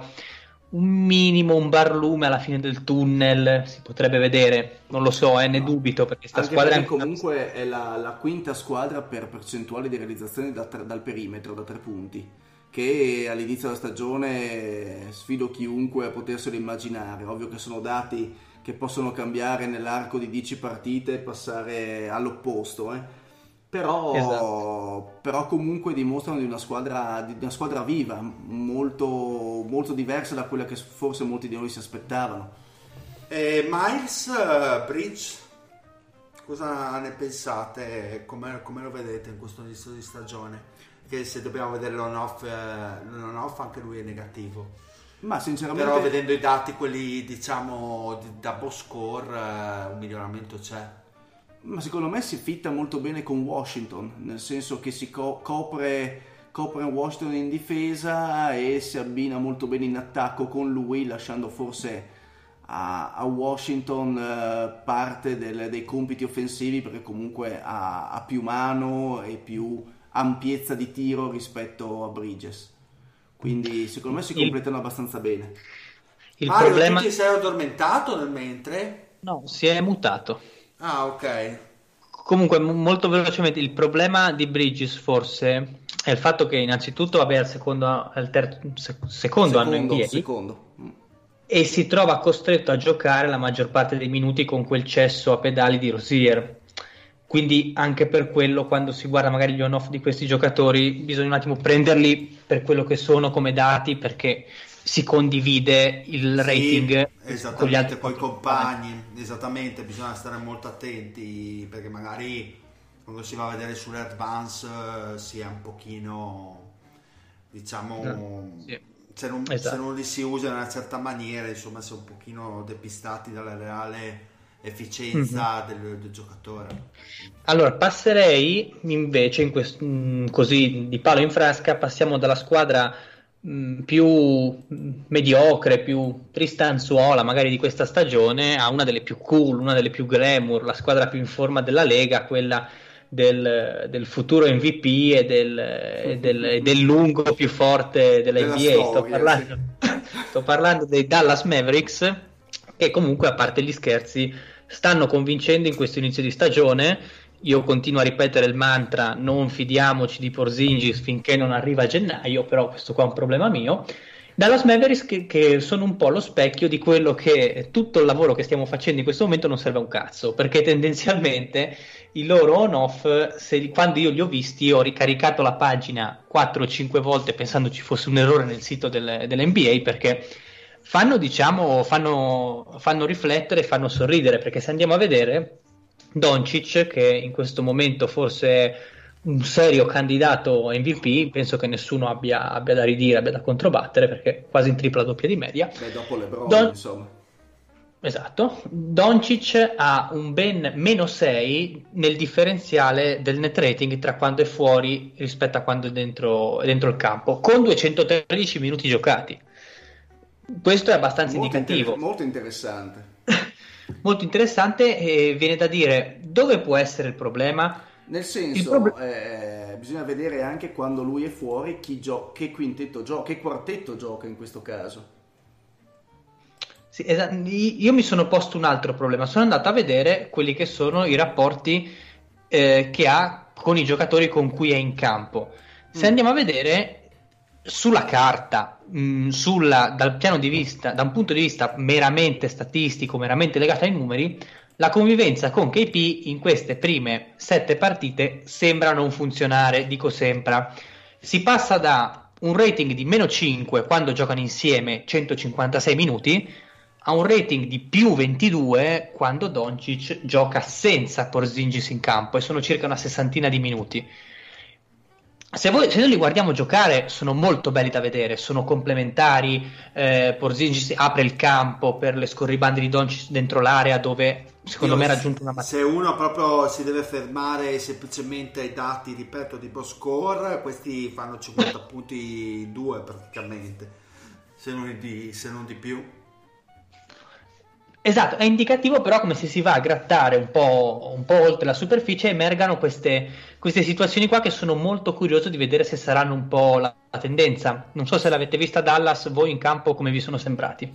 un barlume alla fine del tunnel si potrebbe vedere, non lo so, ne dubito, perché sta anche squadra perché comunque è la quinta squadra per percentuale di realizzazione dal perimetro da 3 punti, che all'inizio della stagione sfido chiunque a poterselo immaginare. Ovvio che sono dati che possono cambiare nell'arco di 10 partite e passare all'opposto, Però comunque dimostrano di una squadra viva, molto, molto diversa da quella che forse molti di noi si aspettavano. Meyers Bridge, cosa ne pensate? Come lo vedete in questo inizio di stagione? Che se dobbiamo vedere l'on-off anche lui è negativo. Ma sinceramente, però vedendo i dati, quelli diciamo da box score, un miglioramento c'è. Ma secondo me si fitta molto bene con Washington, nel senso che si copre copre Washington in difesa e si abbina molto bene in attacco con lui, lasciando forse a Washington parte dei compiti offensivi, perché comunque ha più mano e più ampiezza di tiro rispetto a Bridges, quindi secondo me si completano abbastanza bene. Il problema... tu ti sei addormentato nel mentre? No, si è mutato. Ah, ok. Comunque molto velocemente, il problema di Bridges forse è il fatto che innanzitutto al secondo anno NBA e si trova costretto a giocare la maggior parte dei minuti con quel cesso a pedali di Rozier, quindi anche per quello quando si guarda magari gli on-off di questi giocatori bisogna un attimo prenderli per quello che sono come dati, perché si condivide il rating con gli altri, poi compagni. Esattamente, bisogna stare molto attenti, perché magari quando si va a vedere sulle advance si è un pochino, diciamo, se non li si usa in una certa maniera, insomma, si è un pochino depistati dalla reale efficienza del giocatore. Allora passerei invece così di palo in frasca, passiamo dalla squadra più mediocre, più tristanzuola magari di questa stagione, a una delle più cool, una delle più glamour, la squadra più in forma della Lega, quella del futuro MVP e del lungo più forte della NBA. Sto parlando dei Dallas Mavericks, che comunque, a parte gli scherzi, stanno convincendo in questo inizio di stagione. Io continuo a ripetere il mantra: non fidiamoci di Porzingis finché non arriva a gennaio, però questo qua è un problema mio. Dallas Mavericks che sono un po' lo specchio di quello che tutto il lavoro che stiamo facendo in questo momento non serve a un cazzo, perché tendenzialmente i loro on-off, quando io li ho visti, ho ricaricato la pagina 4 o 5 volte pensando ci fosse un errore nel sito dell'NBA, perché fanno riflettere, fanno sorridere, perché se andiamo a vedere Doncic, che in questo momento forse è un serio candidato MVP, penso che nessuno abbia da ridire, abbia da controbattere, perché quasi in tripla doppia di media. Beh, dopo LeBron, insomma. Esatto. Doncic ha un ben meno 6 nel differenziale del net rating tra quando è fuori rispetto a quando è dentro il campo, con 213 minuti giocati. Questo è abbastanza indicativo. Molto interessante. Molto interessante, e viene da dire dove può essere il problema, nel senso bisogna vedere anche quando lui è fuori che quintetto gioca, che quartetto gioca in questo caso. Sì, io mi sono posto un altro problema, sono andato a vedere quelli che sono i rapporti che ha con i giocatori con cui è in campo. Se andiamo a vedere sulla carta, da un punto di vista meramente statistico, meramente legato ai numeri, la convivenza con KP in queste prime 7 partite sembra non funzionare. Dico sembra, si passa da un rating di meno 5 quando giocano insieme 156 minuti a un rating di più 22 quando Doncic gioca senza Porzingis in campo, e sono circa una sessantina di minuti. Se noi li guardiamo giocare, sono molto belli da vedere, sono complementari. Porzingis apre il campo per le scorribande di Doncic dentro l'area, dove secondo me ha raggiunto una mattina. Se uno proprio si deve fermare semplicemente ai dati, ripeto, di box score, questi fanno 50 punti 2 praticamente, se non di più. Esatto, è indicativo però come se si va a grattare un po' oltre la superficie emergano queste situazioni qua, che sono molto curioso di vedere se saranno un po' la tendenza. Non so se l'avete vista Dallas voi in campo, come vi sono sembrati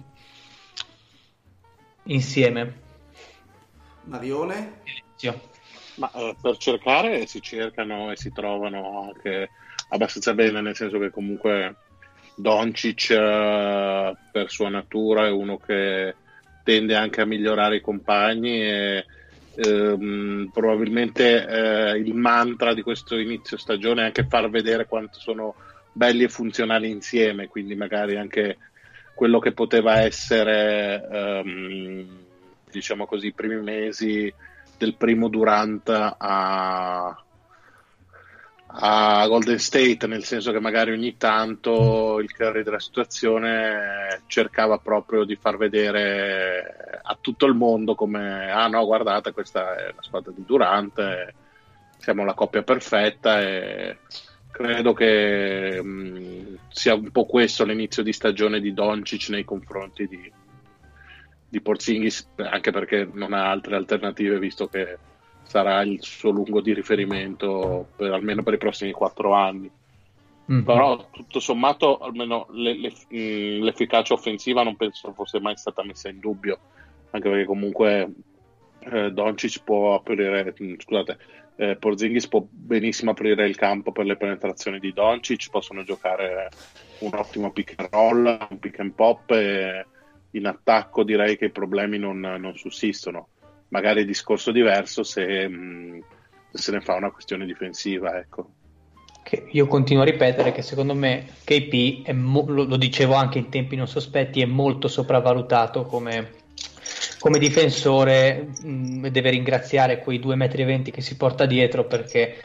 insieme, Marione? Ma per cercare si cercano e si trovano anche abbastanza bene, nel senso che comunque Doncic per sua natura è uno che tende anche a migliorare i compagni e probabilmente il mantra di questo inizio stagione è anche far vedere quanto sono belli e funzionali insieme, quindi magari anche quello che poteva essere diciamo così i primi mesi del primo Durant a Golden State, nel senso che magari ogni tanto il Curry della situazione cercava proprio di far vedere a tutto il mondo come no, guardate, questa è la squadra di Durant, siamo la coppia perfetta e Credo che sia un po' questo l'inizio di stagione di Doncic nei confronti di Porzingis, anche perché non ha altre alternative, visto che sarà il suo lungo di riferimento per, almeno per i prossimi 4 anni. Mm-hmm. Però tutto sommato almeno l'efficacia offensiva non penso fosse mai stata messa in dubbio, anche perché comunque Doncic può aprire, Porzingis può benissimo aprire il campo per le penetrazioni di Doncic, possono giocare un ottimo pick and roll, un pick and pop, e in attacco direi che i problemi non sussistono. Magari è discorso diverso se se ne fa una questione difensiva, ecco. Che io continuo a ripetere che secondo me KP, lo dicevo anche in tempi non sospetti, è molto sopravvalutato come difensore. Deve ringraziare quei 2,20 metri che si porta dietro, perché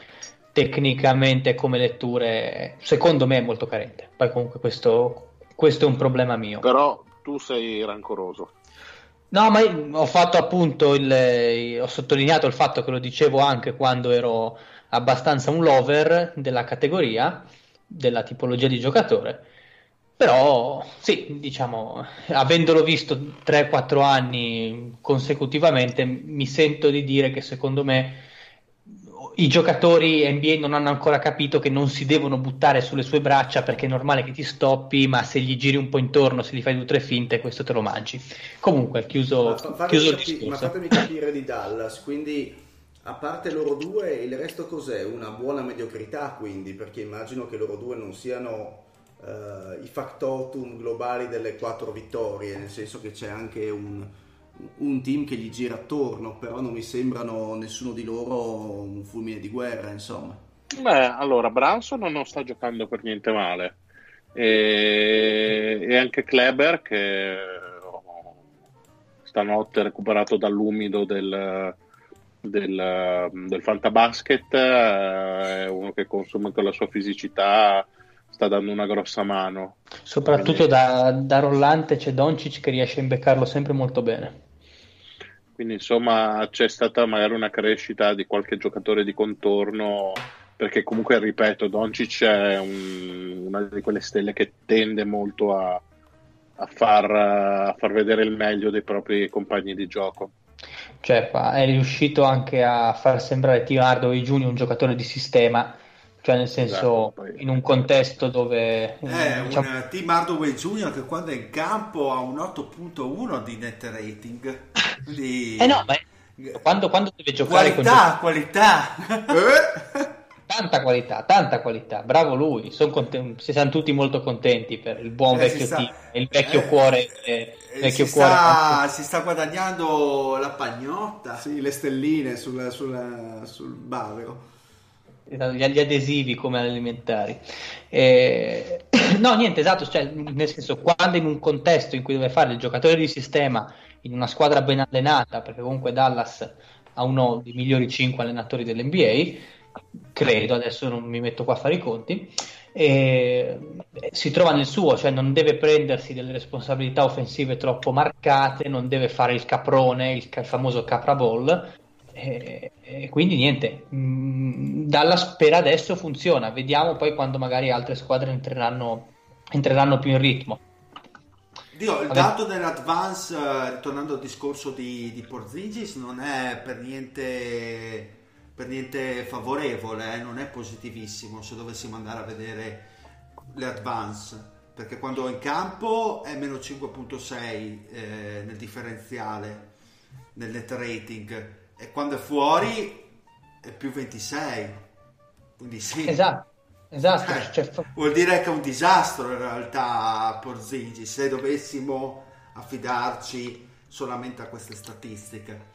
tecnicamente come letture secondo me è molto carente. Poi comunque questo è un problema mio. Però tu sei rancoroso. No, ma ho fatto appunto ho sottolineato il fatto che lo dicevo anche quando ero abbastanza un lover della categoria, della tipologia di giocatore. Però sì, diciamo, avendolo visto 3-4 anni consecutivamente, mi sento di dire che secondo me i giocatori NBA non hanno ancora capito che non si devono buttare sulle sue braccia, perché è normale che ti stoppi, ma se gli giri un po' intorno, se gli fai 2-3 finte, questo te lo mangi. Comunque, chiuso il discorso. Ma fatemi capire di Dallas, quindi a parte loro due, il resto cos'è? Una buona mediocrità, quindi, perché immagino che loro due non siano i factotum globali delle 4 vittorie, nel senso che c'è anche un team che gli gira attorno, però non mi sembrano nessuno di loro un fulmine di guerra, insomma. Beh, allora Branson non sta giocando per niente male, e anche Kleber, che stanotte è recuperato dall'umido del Fantabasket, è uno che consuma con la sua fisicità, sta dando una grossa mano. Soprattutto da rollante c'è Doncic che riesce a imbeccarlo sempre molto bene. Quindi insomma c'è stata magari una crescita di qualche giocatore di contorno, perché comunque, ripeto, Doncic è una di quelle stelle che tende molto a far vedere il meglio dei propri compagni di gioco. Cioè, è riuscito anche a far sembrare Tim Hardaway Jr. un giocatore di sistema, cioè nel senso, esatto, in un contesto dove diciamo, un Tim Hardaway Jr. che quando è in campo ha un 8.1 di net rating di... no, ma quando deve giocare qualità tanta qualità, bravo lui, siamo tutti molto contenti per il buon vecchio team, il vecchio cuore, si sta guadagnando la pagnotta, sì, le stelline sul bavero, gli adesivi come alimentari. No, niente, esatto, cioè, nel senso, quando in un contesto in cui deve fare il giocatore di sistema in una squadra ben allenata, perché comunque Dallas ha uno dei migliori 5 allenatori dell'NBA, credo, adesso non mi metto qua a fare i conti, si trova nel suo, cioè non deve prendersi delle responsabilità offensive troppo marcate, non deve fare il caprone, il famoso capra ball. E quindi niente, Dallas per adesso funziona, vediamo poi quando magari altre squadre entreranno più in ritmo. Dio, il dato dell'advance, tornando al discorso di Porzingis, non è per niente favorevole, non è positivissimo se dovessimo andare a vedere le advance, perché quando è in campo è meno 5.6 nel differenziale, nel net rating, e quando è fuori è più 26, quindi sì, esatto. Vuol dire che è un disastro in realtà Porzingis, se dovessimo affidarci solamente a queste statistiche.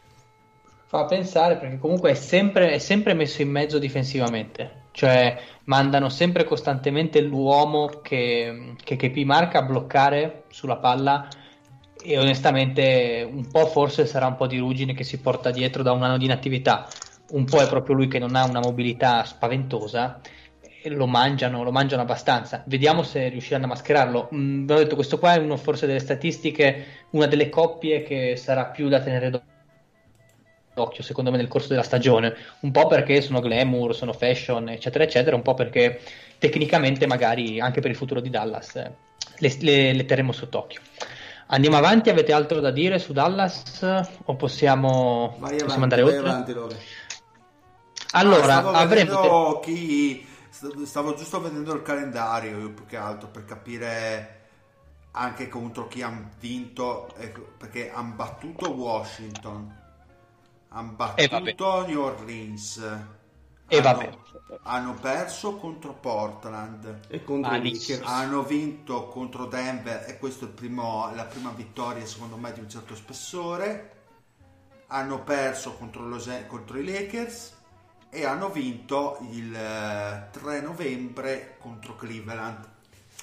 Fa pensare, perché comunque è sempre messo in mezzo difensivamente, cioè mandano sempre costantemente l'uomo che KP marca a bloccare sulla palla, e onestamente un po' forse sarà un po' di ruggine che si porta dietro da un anno di inattività, un po' è proprio lui che non ha una mobilità spaventosa, e lo mangiano abbastanza. Vediamo se riusciranno a mascherarlo. Ve l'ho detto, questo qua è uno forse delle statistiche, una delle coppie che sarà più da tenere d'occhio secondo me nel corso della stagione, un po' perché sono glamour, sono fashion eccetera eccetera, un po' perché tecnicamente magari anche per il futuro di Dallas le terremo sott'occhio. Andiamo avanti, avete altro da dire su Dallas o possiamo andare oltre? Avanti, allora avremo stavo giusto vedendo il calendario io, più che altro per capire anche contro chi hanno vinto, perché hanno battuto Washington, hanno battuto New Orleans hanno perso contro Portland e contro Knicks, hanno vinto contro Denver e questo è la prima vittoria secondo me di un certo spessore, hanno perso contro i Lakers e hanno vinto il 3 novembre contro Cleveland.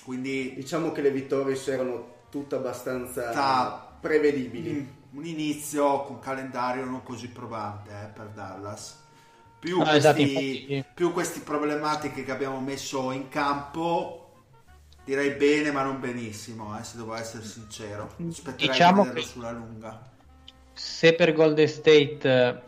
Quindi diciamo che le vittorie erano tutte abbastanza prevedibili. Un inizio con calendario non così probante per Dallas. Più queste problematiche che abbiamo messo in campo, direi bene ma non benissimo, se devo essere sincero. Aspetterei di vederlo sulla lunga. Se per Golden State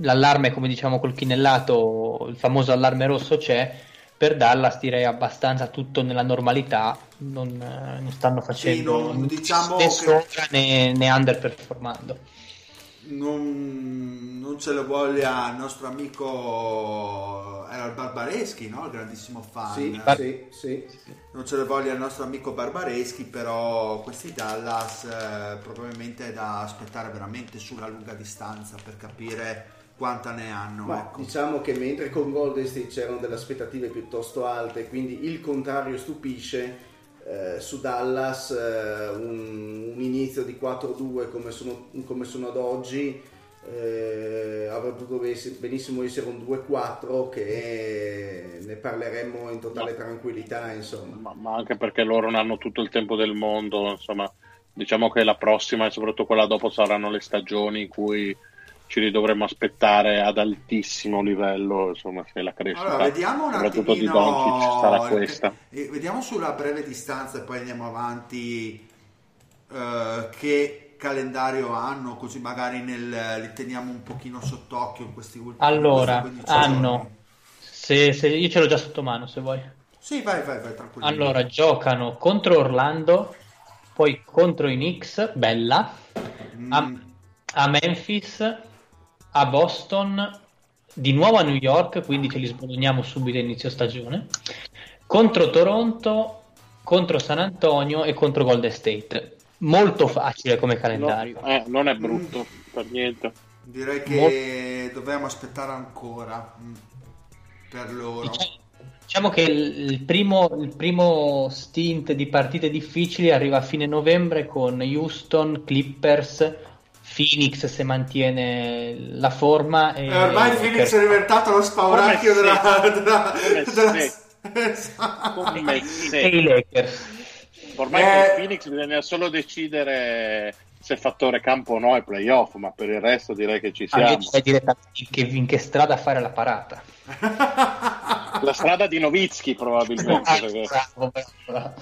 l'allarme, come diciamo col chinellato, il famoso allarme rosso c'è, per Dallas direi abbastanza tutto nella normalità, non stanno facendo né underperformando. Non ce lo voglia il nostro amico, era il Barbareschi, no? Il grandissimo fan. Sì. Non ce lo voglia il nostro amico Barbareschi, però questi Dallas probabilmente è da aspettare veramente sulla lunga distanza per capire quanta ne hanno. Diciamo che mentre con Golden State c'erano delle aspettative piuttosto alte, quindi il contrario stupisce, su Dallas un inizio di 4-2 come sono ad oggi avrebbe potuto benissimo essere un 2-4 che ne parleremmo in totale tranquillità, insomma. Ma anche perché loro non hanno tutto il tempo del mondo, insomma, diciamo che la prossima e soprattutto quella dopo saranno le stagioni in cui ci li dovremmo aspettare ad altissimo livello, insomma, se la crescita. Allora, vediamo un attimino di Doncic sarà questa. Vediamo sulla breve distanza e poi andiamo avanti che calendario hanno, così magari li teniamo un pochino sott'occhio in questi ultimi. Allora, hanno se io ce l'ho già sotto mano, se vuoi. Sì, vai tranquillo. Allora, giocano contro Orlando, poi contro i Knicks, bella. A Memphis, a Boston, di nuovo a New York, quindi ce li sbadoniamo subito inizio stagione, contro Toronto, contro San Antonio e contro Golden State. Molto facile come calendario, non è brutto per niente, direi che dobbiamo aspettare ancora per loro. Diciamo che il primo stint di partite difficili arriva a fine novembre con Houston, Clippers, Phoenix se mantiene la forma ormai Phoenix è diventato lo spauracchio dei Lakers. Ormai per Phoenix bisogna solo decidere se fattore campo o no ai playoff, ma per il resto direi che ci siamo. Sai direttamente in che strada fare la parata. La strada di Nowitzki probabilmente. Bravo.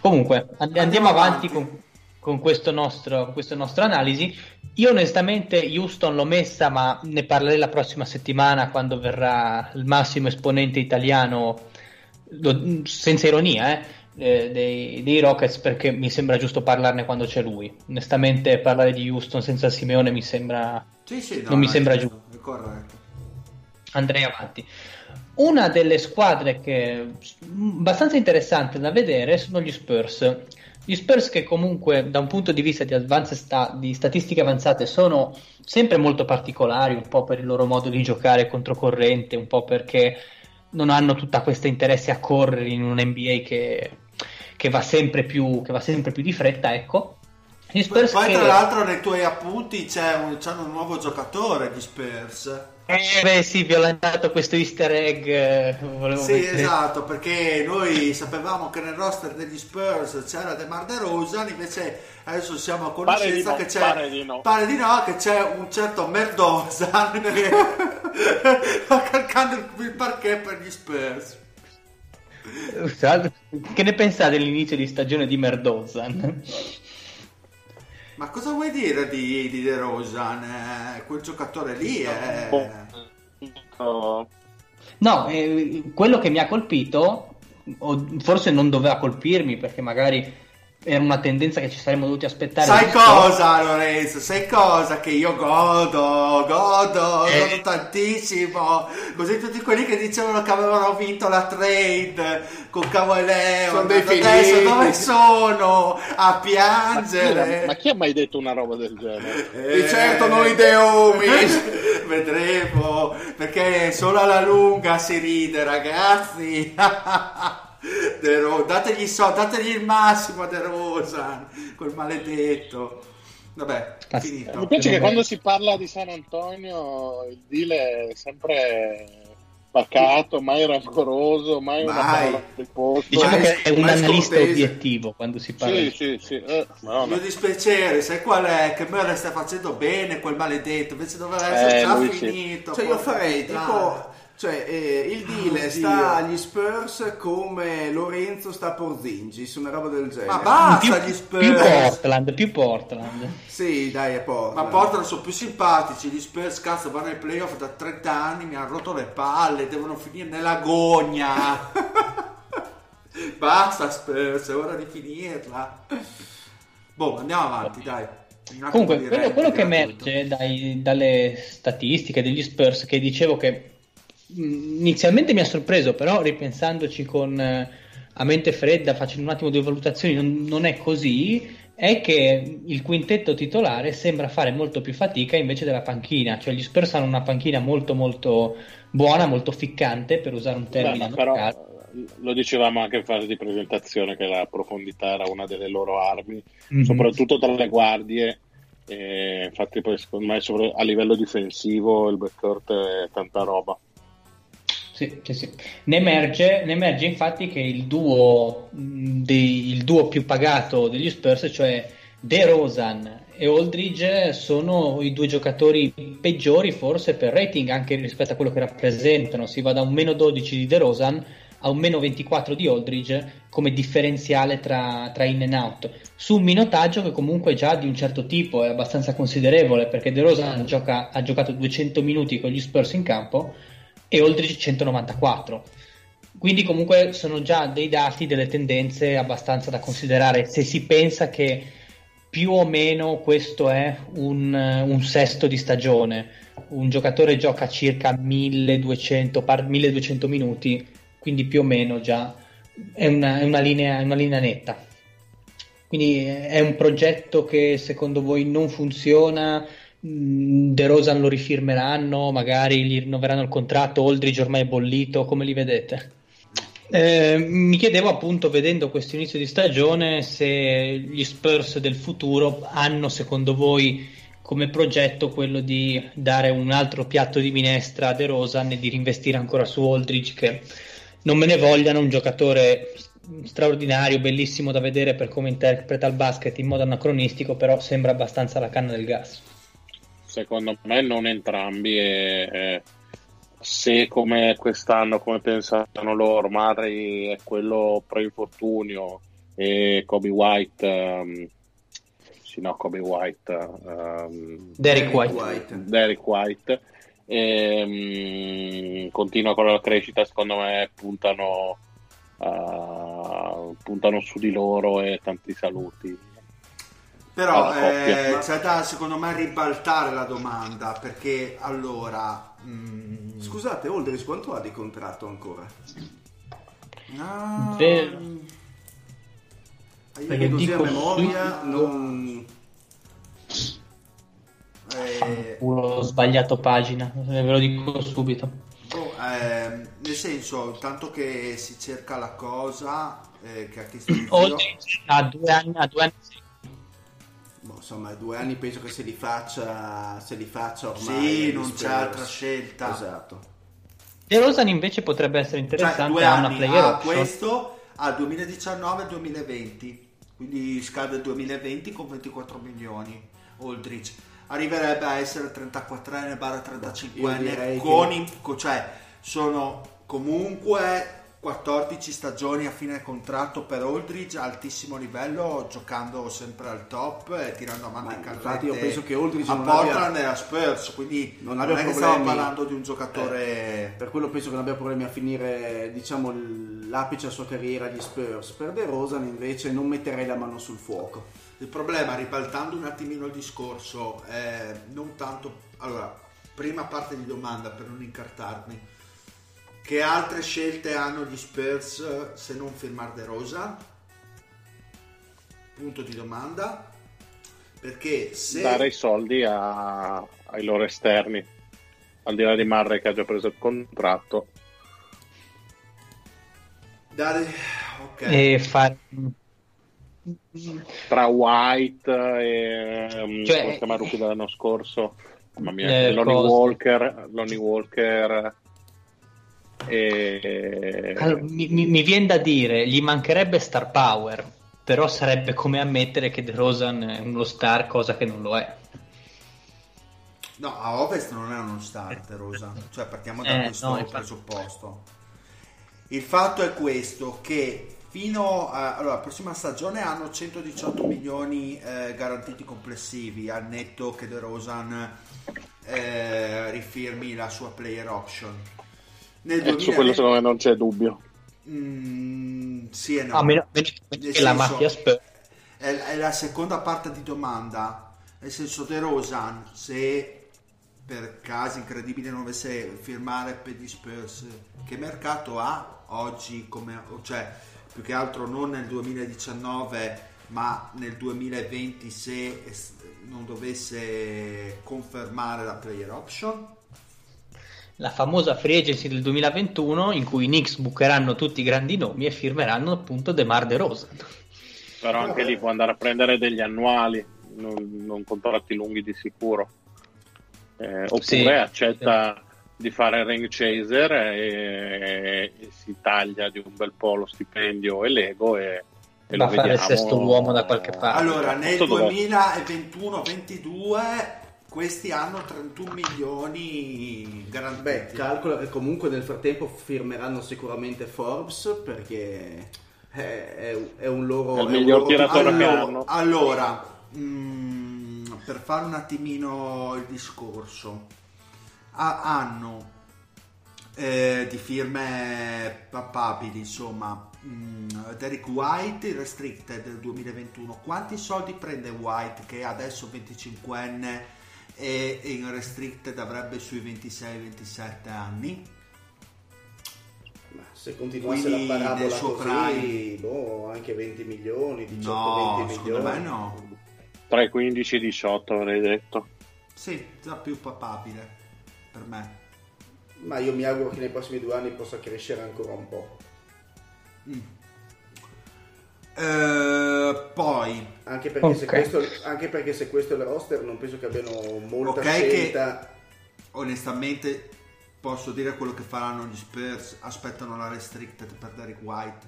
Comunque andiamo avanti con questa nostra analisi. Io onestamente Houston l'ho messa, ma ne parlerei la prossima settimana quando verrà il massimo esponente italiano, senza ironia, dei Rockets, perché mi sembra giusto parlarne quando c'è lui. Onestamente parlare di Houston senza Simeone mi sembra sembra giusto. Andrei avanti. Una delle squadre che abbastanza interessante da vedere sono gli Spurs. Gli Spurs che comunque da un punto di vista di statistiche avanzate sono sempre molto particolari, un po' per il loro modo di giocare controcorrente, un po' perché non hanno tutta questa interesse a correre in un NBA che va sempre più di fretta, ecco. Gli Spurs poi tra l'altro nei tuoi appunti c'hanno un nuovo giocatore gli Spurs. Vi ho lanciato questo easter egg. Esatto, perché noi sapevamo che nel roster degli Spurs c'era DeMar DeRozan, invece adesso siamo a conoscenza che c'è un certo Merdosan che sta calcando il parquet per gli Spurs. Che ne pensate dell'inizio di stagione di Merdosan? Ma cosa vuoi dire di DeRozan? Quel giocatore lì è... No, quello che mi ha colpito, o forse non doveva colpirmi perché magari era una tendenza che ci saremmo dovuti aspettare. Sai cosa, Lorenzo? Sai cosa? Che io godo tantissimo. Così tutti quelli che dicevano che avevano vinto la trade con Kawhi Leonard adesso dove sono? A piangere. Ma chi ha mai detto una roba del genere? Di certo noi The Homies. Vedremo, perché solo alla lunga si ride, ragazzi. Dategli il massimo a DeRozan, quel maledetto. Vabbè, finito. Mi piace che quando si parla di San Antonio il deal è sempre pacato, mai rancoroso, mai una parola del posto. Diciamo che è un analista obiettivo quando si parla. Sì. Mio dispiacere, sai qual è? Che Murray sta facendo bene quel maledetto, invece doveva essere già finito. Cioè, io farei tipo... Cioè, il deal sta agli Spurs come Lorenzo sta a Porzingis, una roba del genere. Ma basta più, gli Spurs! Più Portland. Sì, dai, è Portland. Ma Portland sono più simpatici, gli Spurs, cazzo, vanno ai playoff da 30 anni, mi hanno rotto le palle, devono finire nella gogna. Basta Spurs, è ora di finirla. Boh, andiamo avanti, dai. Comunque, quello che emerge dalle statistiche degli Spurs, che dicevo che inizialmente mi ha sorpreso, però ripensandoci a mente fredda, facendo un attimo due valutazioni, non è così, è che il quintetto titolare sembra fare molto più fatica invece della panchina. Cioè gli Spurs hanno una panchina molto molto buona, molto ficcante, per usare un termine. Beh, però lo dicevamo anche in fase di presentazione che la profondità era una delle loro armi, soprattutto tra le guardie. E infatti poi secondo me a livello difensivo il backcourt è tanta roba. Sì. Ne emerge infatti che il duo più pagato degli Spurs, cioè DeRozan e Aldridge, sono i due giocatori peggiori forse per rating anche rispetto a quello che rappresentano. Si va da un meno 12 di DeRozan a un meno 24 di Aldridge come differenziale tra in and out, su un minutaggio che comunque già di un certo tipo è abbastanza considerevole, perché DeRozan ha giocato 200 minuti con gli Spurs in campo e Aldridge 194, quindi comunque sono già dei dati, delle tendenze abbastanza da considerare, se si pensa che più o meno questo è un sesto di stagione, un giocatore gioca circa 1200 minuti, quindi più o meno già è una linea netta. Quindi è un progetto che secondo voi non funziona? DeRozan lo rifirmeranno, magari gli rinnoveranno il contratto, Aldridge ormai è bollito, come li vedete? Mi chiedevo appunto, vedendo questo inizio di stagione, se gli Spurs del futuro hanno secondo voi come progetto quello di dare un altro piatto di minestra a DeRozan e di rinvestire ancora su Aldridge, che non me ne vogliano, un giocatore straordinario, bellissimo da vedere per come interpreta il basket in modo anacronistico, però sembra abbastanza la canna del gas. Secondo me non entrambi, e se come quest'anno, come pensano loro, Murray è quello pre-infortunio e Derrick White continua con la crescita, secondo me puntano su di loro, e tanti saluti. Però c'è da, secondo me, ribaltare la domanda, perché allora scusate, Aldridge quanto ha di contratto ancora? Perché così a memoria ho sbagliato pagina, ve lo dico subito. Nel senso, tanto che si cerca la cosa che ha chiesto Aldridge a due anni. Boh, insomma, 2 anni penso che se li faccia ormai. Sì, non c'è altra scelta. Esatto. DeRozan invece potrebbe essere interessante, cioè, 2 anni, una player option. Questo al 2019-2020, quindi scade il 2020 con 24 milioni. Aldridge arriverebbe a essere 34enne/35enne, cioè sono comunque 14 stagioni a fine contratto per Aldridge, altissimo livello, giocando sempre al top e tirando a mano i carretti. Io penso che Aldridge a Portland e a Spurs, quindi non è che stiamo parlando di un giocatore... per quello penso che non abbia problemi a finire, diciamo, l'apice della sua carriera agli Spurs. Per DeRozan invece non metterei la mano sul fuoco. Il problema, ribaltando un attimino il discorso, non tanto... Allora, prima parte di domanda per non incartarmi. Che altre scelte hanno gli Spurs se non firmare DeRozan? Punto di domanda. Perché se... Dare i soldi ai loro esterni, al di là di Murray che ha già preso il contratto. Dare... Ok. E fare... Tra White e... Cioè... Come rookie dell'anno scorso. Mamma mia. Lonnie Walker... Allora, mi viene da dire, gli mancherebbe star power, però sarebbe come ammettere che DeRozan è uno star, cosa che non lo è. No, a Ovest non è uno star DeRozan, cioè partiamo da questo presupposto. Il fatto è questo, che fino alla prossima stagione hanno 118 milioni garantiti complessivi, al netto che DeRozan rifirmi la sua player option. Nel 2020, su quello secondo me non c'è dubbio. Sì e no. Senso, la mafia Spurs è la seconda parte di domanda, nel senso DeRozan, se per caso incredibile non dovesse firmare per gli Spurs, che mercato ha oggi? Come, cioè, più che altro non nel 2019 ma nel 2020, se non dovesse confermare la player option. La famosa free agency del 2021 in cui i Knicks bucheranno tutti i grandi nomi e firmeranno appunto DeMar DeRozan. Però anche lì può andare a prendere degli annuali, non contratti lunghi di sicuro. Oppure accetta di fare ring chaser e si taglia di un bel po' lo stipendio e l'ego e lo vediamo. Ma fare il sesto uomo da qualche parte. Allora, nel 2021-22... Questi hanno 31 milioni garantiti. Calcola che comunque nel frattempo firmeranno sicuramente Forbes, perché è un loro... È il miglior tiratore che hanno. Allora, per fare un attimino il discorso, hanno di firme papabili, insomma, Derrick White, restricted del 2021. Quanti soldi prende White, che adesso 25enne, e in restricted avrebbe sui 26-27 anni? Ma se continuasse quindi la parabola così, boh, anche 20 milioni, 18-20 no, secondo me no. Tra i 15 e i 18 avrei detto. Sì, già più papabile per me. Ma io mi auguro che nei prossimi 2 anni possa crescere ancora un po'. Poi anche perché, se questo è il roster, non penso che abbiano molta scelta. Che, onestamente, posso dire quello che faranno gli Spurs: aspettano la restricted per Derrick White,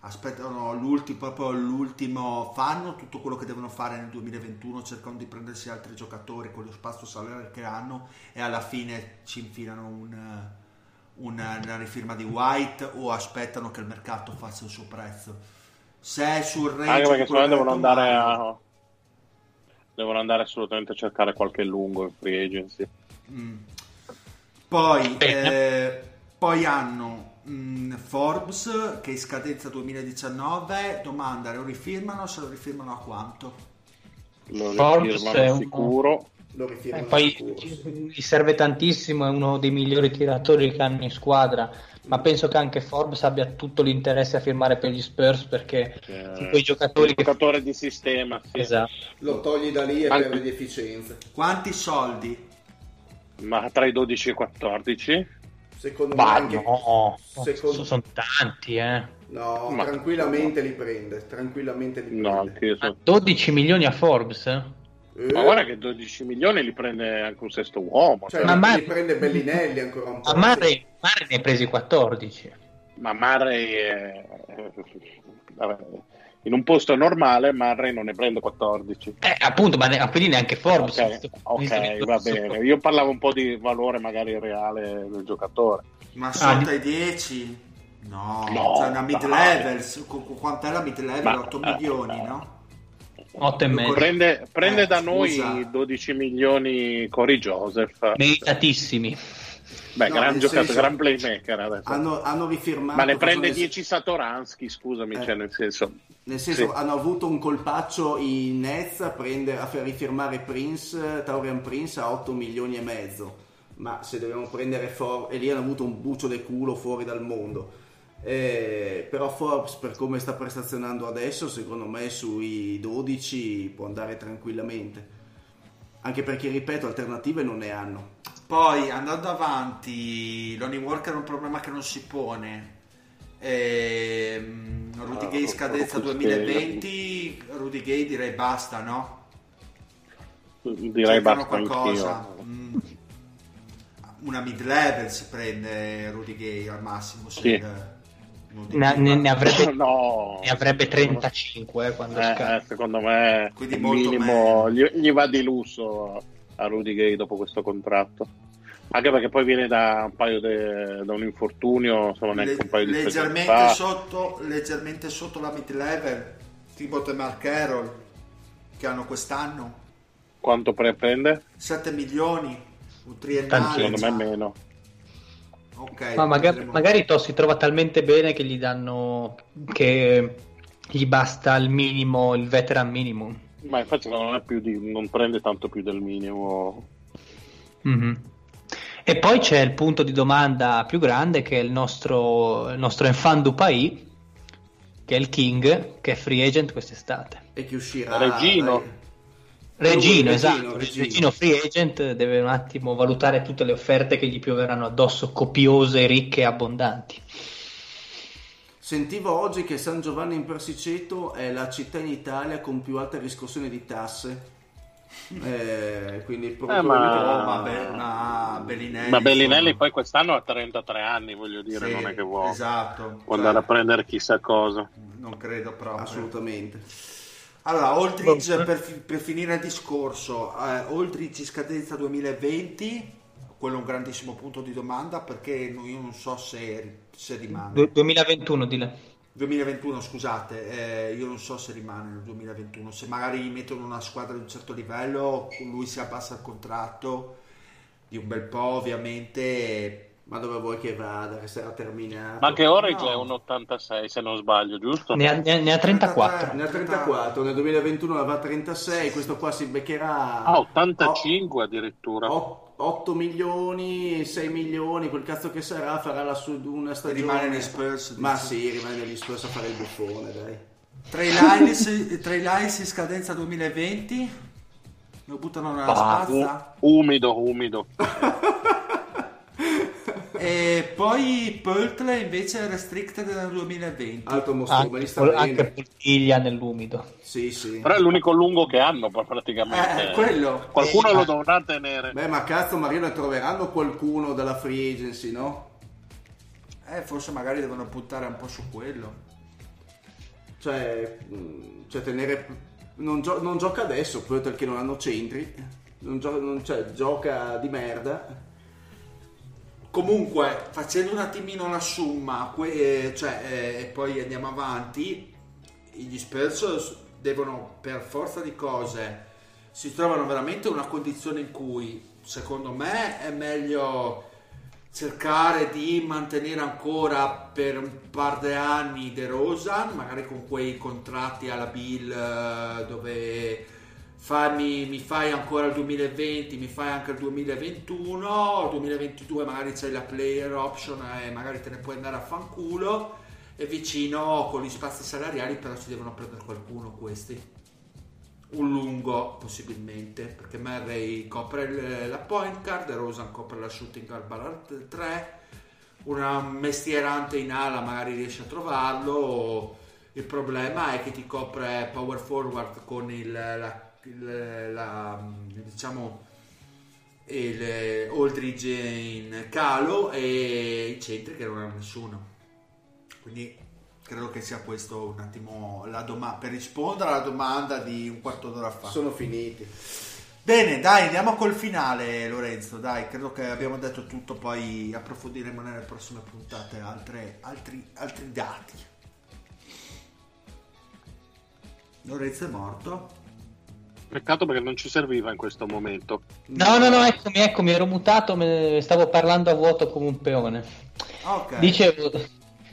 aspettano l'ultimo, fanno tutto quello che devono fare nel 2021, cercano di prendersi altri giocatori con lo spazio salariale che hanno, e alla fine ci infilano una rifirma di White, o aspettano che il mercato faccia il suo prezzo. Se è sul range, anche perché secondo me devono andare assolutamente a cercare qualche lungo in free agency. Poi hanno Forbes, che è in scadenza 2019. Domanda: lo rifirmano? Se lo rifirmano, a quanto? Lo rifirmano sicuro. Poi gli serve tantissimo, è uno dei migliori tiratori che hanno in squadra, ma penso che anche Forbes abbia tutto l'interesse a firmare per gli Spurs, perché quei giocatori, giocatore di sistema, sì. Esatto. Lo togli da lì e perde di efficienza. Quanti soldi? Ma tra i 12 e i 14? Secondo me sono tanti, No, ma tranquillamente li prende, No, 12 milioni a Forbes? Ma guarda che 12 milioni li prende anche un sesto uomo, cioè, li prende Bellinelli ancora un po'. Murray ne ha presi 14. Ma Murray in un posto normale Murray non ne prende 14. Appunto, ma quindi neanche Forbes. Ok, va bene. Io parlavo un po' di valore magari reale del giocatore. Ma sotto ai 10? No, cioè una mid-level, quant'è la mid-level? Ma, 8 milioni, no? 8 e mezzo. Prende da noi 12 milioni Corey Joseph. Meritatissimi. Beh, no, gran giocatore, gran playmaker adesso. Hanno rifirmato. Ma ne prende 10 Satoransky, scusami, cioè nel senso. Nel senso, sì. Hanno avuto un colpaccio i Nets a far rifirmare Taurean Prince a 8 milioni e mezzo. Ma se dobbiamo prendere Forbes, e lì hanno avuto un bucio del culo fuori dal mondo. Però Forbes, per come sta prestazionando adesso, secondo me sui 12 può andare tranquillamente, anche perché, ripeto, alternative non ne hanno. Poi, andando avanti, Lonnie Walker è un problema che non si pone. Rudy Gay scadenza 2020. Rudy Gay, direi basta, no? Direi basta qualcosa. Una mid-level si prende Rudy Gay al massimo, sì. Ne avrebbe 35 quando scappa. Secondo me quindi molto minimo gli va di lusso a Rudy Gay dopo questo contratto, anche perché poi viene da da un infortunio, insomma, neanche un paio di leggermente sotto fa. Leggermente sotto la mid-level tipo DeMar Carroll che hanno quest'anno. Quanto prende? 7 milioni. Un triennale, secondo me meno. Okay, ma magari Toh si trova talmente bene che gli danno, che gli basta il minimo, il veteran minimum. Ma infatti non prende tanto più del minimo. Mm-hmm. E poi c'è il punto di domanda più grande, che è il nostro Nfandou Paì, che è il King, che è free agent quest'estate e che uscirà Regino, esatto. Regino free agent, deve un attimo valutare tutte le offerte che gli pioveranno addosso, copiose, ricche e abbondanti. Sentivo oggi che San Giovanni in Persiceto è la città in Italia con più alte riscossioni di tasse. Quindi Belinelli poi quest'anno ha 33 anni, voglio dire, sì, non è che vuole andare a prendere chissà cosa. Non credo proprio. Assolutamente. Allora, Aldridge, per finire il discorso, Aldridge scadenza 2020, quello è un grandissimo punto di domanda, perché io non so se rimane. 2021, scusate, io non so se rimane nel 2021, se magari mettono una squadra di un certo livello, lui si abbassa il contratto di un bel po', ovviamente. Ma dove vuoi che vada, che sarà terminato? Ma che ora è un 86, se non sbaglio, giusto? Ne ha 34. Ne ha 34, nel 2021 aveva 36, questo qua si beccherà... 85 addirittura. 8 milioni, 6 milioni, quel cazzo che sarà, farà la su una stagione... Rimane negli Spurs. Ma sì, rimane negli Spurs a fare il buffone, dai. Trey Lyles in scadenza 2020, lo buttano nella spazza. Umido. E poi Pertle invece è restricted dal 2020. Alto mostro, ma gli sta bene. Anche Portiglia nell'umido. Sì. Però è l'unico lungo che hanno, praticamente. Quello. Qualcuno lo dovrà tenere. Beh, ma cazzo, Marino, ne troveranno qualcuno dalla free agency, no? Forse magari devono puntare un po' su quello. Cioè tenere... non gioca adesso, Pertle, che non hanno centri. Gioca di merda. Comunque, facendo un attimino la somma, e poi andiamo avanti, gli Spurs devono, per forza di cose, si trovano veramente in una condizione in cui, secondo me, è meglio cercare di mantenere ancora per un par di anni DeRozan, magari con quei contratti alla Bill dove... mi fai ancora il 2020, mi fai anche il 2021, 2022 magari c'hai la player option e magari te ne puoi andare a fanculo, e vicino con gli spazi salariali però ci devono prendere qualcuno questi, un lungo possibilmente, perché Murray copre la point guard, DeRozan copre la shooting guard barra 3, un mestierante in ala magari riesce a trovarlo, il problema è che ti copre power forward con il Aldridge in calo e i centri che non hanno nessuno, quindi credo che sia questo un attimo per rispondere alla domanda di un quarto d'ora fa. Sono finiti Bene, dai, andiamo col finale, Lorenzo, dai, credo che abbiamo detto tutto, poi approfondiremo nelle prossime puntate altri dati. Lorenzo è morto. Peccato perché non ci serviva in questo momento. No, eccomi, ero mutato, stavo parlando a vuoto come un peone. Okay. Dicevo,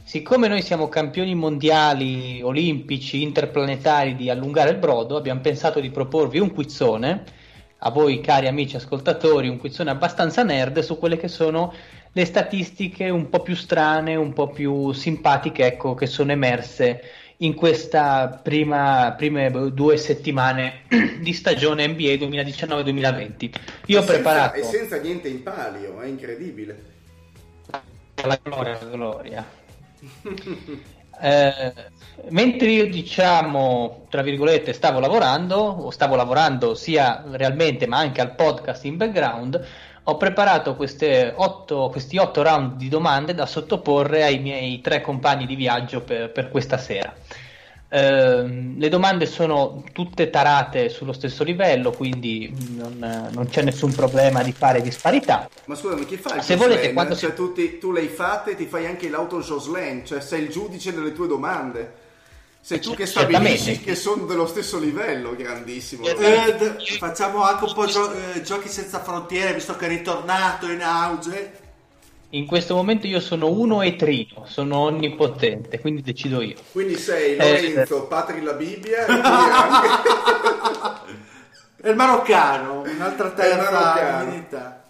siccome noi siamo campioni mondiali, olimpici, interplanetari di allungare il brodo, abbiamo pensato di proporvi un quizzone, a voi cari amici ascoltatori, un quizzone abbastanza nerd su quelle che sono le statistiche un po' più strane, un po' più simpatiche, ecco, che sono emerse in questa prime 2 settimane di stagione NBA 2019-2020. Io ho preparato... E senza niente in palio, è incredibile. La gloria. Mentre io, diciamo, tra virgolette, stavo lavorando sia realmente ma anche al podcast in background, ho preparato questi otto round di domande da sottoporre ai miei 3 compagni di viaggio per questa sera. Le domande sono tutte tarate sullo stesso livello, quindi non c'è nessun problema di fare disparità. Ma scusami, chi fa il se volete, quando cioè, tu le hai fatte, ti fai anche l'auto Joslen, cioè sei il giudice delle tue domande, sei tu che stabilisci che sono dello stesso livello. Grandissimo. Facciamo anche un po' giochi senza frontiere, visto che è ritornato in auge. In questo momento io sono uno e trino, sono onnipotente, quindi decido io. Quindi sei Lorenzo, patri la Bibbia e anche... il maroccano, un'altra terra divinità.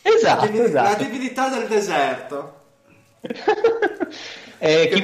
Esatto. La divinità del deserto. Che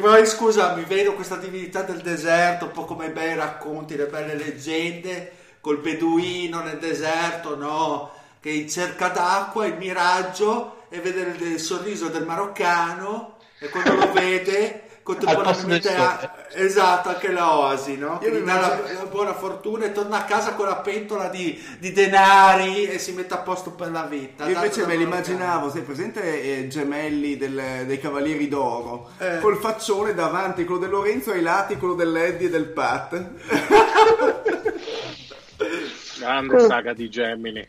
poi, scusa, mi vedo questa divinità del deserto, un po' come i bei racconti, le belle leggende, col beduino nel deserto, no? Che in cerca d'acqua, il miraggio... e vedere il sorriso del maroccano, e quando lo vede contemporaneamente anche la oasi, no? Quindi dà la buona fortuna e torna a casa con la pentola di denari e si mette a posto per la vita. Io invece me l'immaginavo, sei presente gemelli dei Cavalieri d'Oro, col faccione davanti quello del Lorenzo, ai lati quello dell'Eddie e del Pat. Grande saga di Gemini,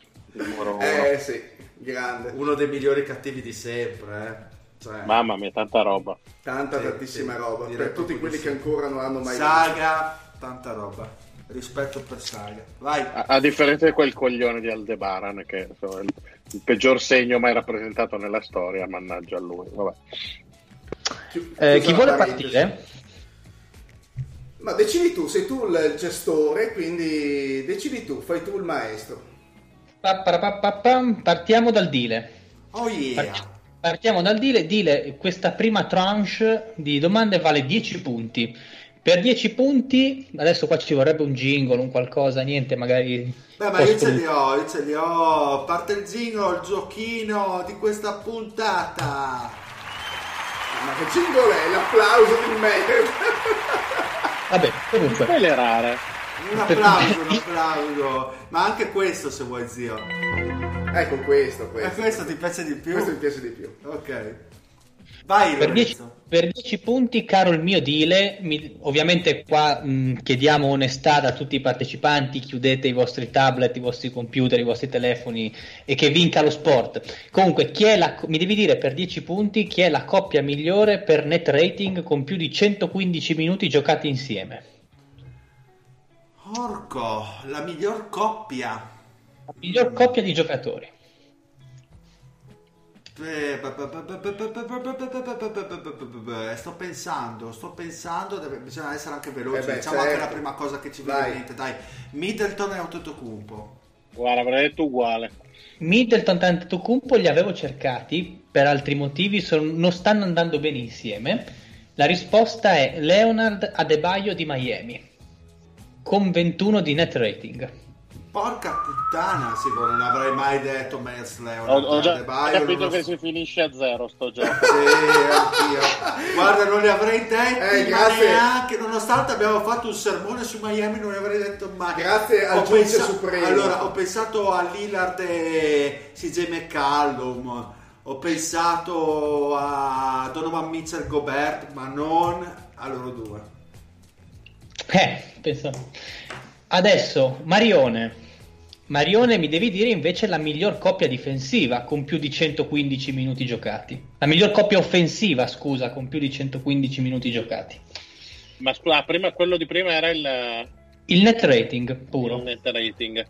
sì. Grande. Uno dei migliori cattivi di sempre, cioè, mamma mia, tanta roba, tantissima roba per tutti quelli che ancora non hanno mai saga visto. Tanta roba, rispetto per saga. Vai. A differenza di quel coglione di Aldebaran, che insomma, è il peggior segno mai rappresentato nella storia, mannaggia a lui. Vabbè. Chi vuole partire? Ma decidi tu, sei tu il gestore, quindi decidi tu, fai tu il maestro. Partiamo dal Dile. Oh yeah. Partiamo dal Dile. Questa prima tranche di domande vale 10 punti. Per 10 punti, adesso qua ci vorrebbe un jingle, un qualcosa, niente, magari... Beh, ma io ce li ho. Parte il jingle, il giochino di questa puntata. Ma che jingle è? L'applauso di Meyers. Vabbè, comunque... Spoilerare. Un applauso, ma anche questo se vuoi, zio. Ecco questo. E questo ti piace di più? Questo mi piace di più. Ok. Vai, per 10 punti, caro il mio Dile, ovviamente qua chiediamo onestà da tutti i partecipanti, chiudete i vostri tablet, i vostri computer, i vostri telefoni e che vinca lo sport. Comunque, mi devi dire per 10 punti chi è la coppia migliore per net rating con più di 115 minuti giocati insieme. Porco, la miglior coppia di giocatori. Sto pensando, bisogna essere anche veloci, diciamo, certo. Anche la prima cosa che ci viene in mente, dai. Middleton e Antetokounmpo. Guarda, avrei detto uguale. Middleton e Antetokounmpo li avevo cercati per altri motivi, non stanno andando bene insieme. La risposta è Leonard Adebayo di Miami, con 21 di net rating. Porca puttana, sì, non avrei mai detto Meyers Leonard. Ho capito che si finisce a zero sto gioco. Sì, anch'io. Guarda, non li avrei detti, neanche, nonostante abbiamo fatto un sermone su Miami, non li avrei detto mai. Grazie al giudice supremo. Allora, ho pensato a Lillard e CJ McCallum, ho pensato a Donovan Mitchell Gobert, ma non a loro due. Pensavo. Adesso Marione, Marione, mi devi dire invece la miglior coppia difensiva con più di 115 minuti giocati. La miglior coppia offensiva, scusa, con più di 115 minuti giocati. Ma scusa, prima, quello di prima era il net rating puro. Il net rating.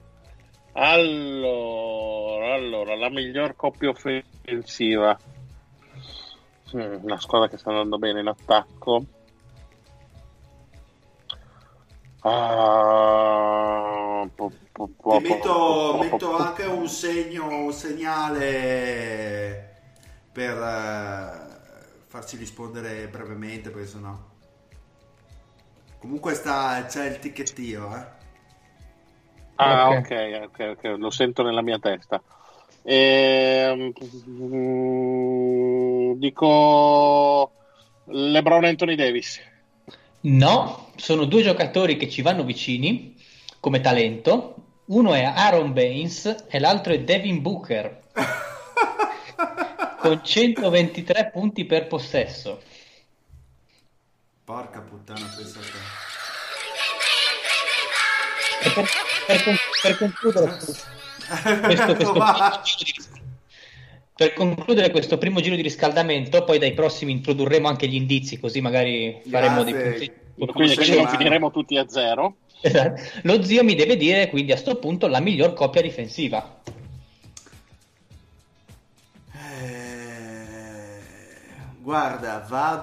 Allora, la miglior coppia offensiva. Una squadra che sta andando bene in attacco. Metto anche un segno, un segnale per farci rispondere brevemente, perché sennò comunque c'è il ticchettio, eh? Ah, okay, lo sento nella mia testa. Dico LeBron e Anthony Davis. No, sono due giocatori che ci vanno vicini come talento. Uno è Aaron Baines e l'altro è Devin Booker con 123 punti per possesso. Porca puttana, pensate. E per concludere questo primo giro di riscaldamento, poi dai prossimi introdurremo anche gli indizi, così magari faremo dei punti. Quindi non finiremo tutti a zero. Esatto. Lo zio mi deve dire quindi a sto punto la miglior coppia difensiva. Guarda,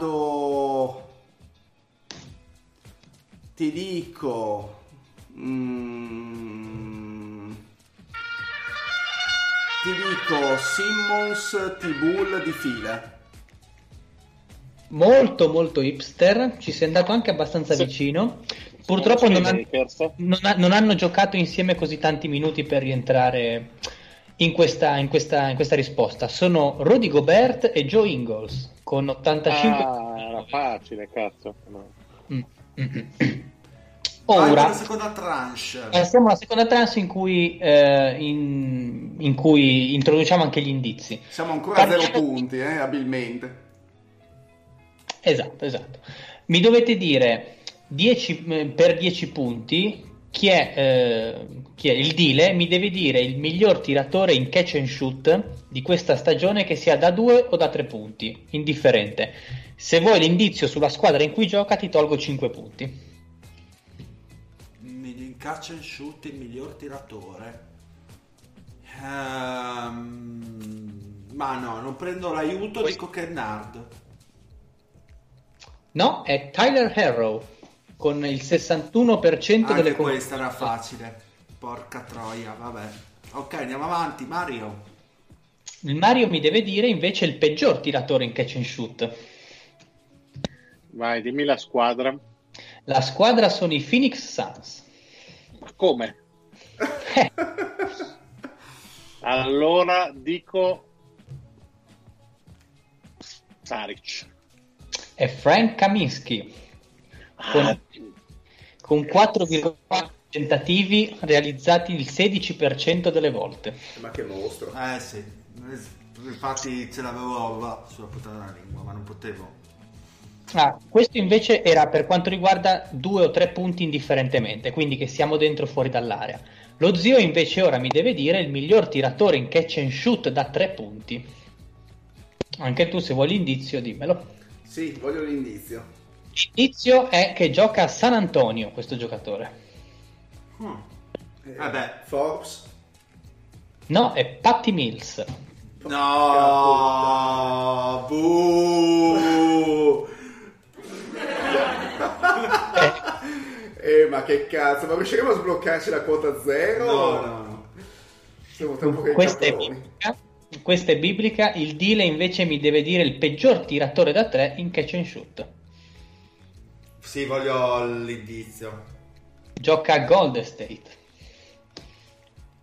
ti dico Simmons, T-Bull di fila. Molto molto hipster, ci sei andato anche abbastanza vicino. Purtroppo non hanno giocato insieme così tanti minuti per rientrare in questa risposta. Sono Rudy Gobert e Joe Ingles con 85. Era facile, cazzo. No. Ora passiamo alla seconda tranche in cui introduciamo anche gli indizi. Siamo ancora a 0 punti, abilmente. Esatto. Mi dovete dire per 10 punti chi è il Dile, mi deve dire il miglior tiratore in catch and shoot di questa stagione, che sia da 2 o da 3 punti, indifferente. Se vuoi l'indizio sulla squadra in cui gioca ti tolgo 5 punti. In catch and shoot il miglior tiratore, ma no, non prendo l'aiuto, dico Kennard. No, è Tyler Herro con il 61% delle questa era facile. Porca troia, vabbè. Ok, andiamo avanti, Mario. Il Mario mi deve dire invece il peggior tiratore in catch and shoot. Vai, dimmi la squadra. La squadra sono i Phoenix Suns. Come? Allora dico Saric. È Frank Kaminsky con 4,4 tentativi realizzati il 16% delle volte. Ma che mostro. Sì, infatti ce l'avevo sulla puntata della lingua, ma non potevo. Questo invece era per quanto riguarda 2 o 3 punti indifferentemente, quindi che siamo dentro o fuori dall'area. Lo zio invece ora mi deve dire il miglior tiratore in catch and shoot da 3 punti. Anche tu, se vuoi l'indizio, dimmelo. Sì, voglio l'indizio. L'indizio è che gioca a San Antonio questo giocatore. Vabbè, Forbes? No, è Patty Mills. No, buh! Ma che cazzo, ma riusciremo a sbloccarci la quota zero? No. Siamo troppo Questa è biblica. Il Dile invece mi deve dire il peggior tiratore da 3 in catch and shoot. Sì, voglio l'indizio. Gioca a Golden State.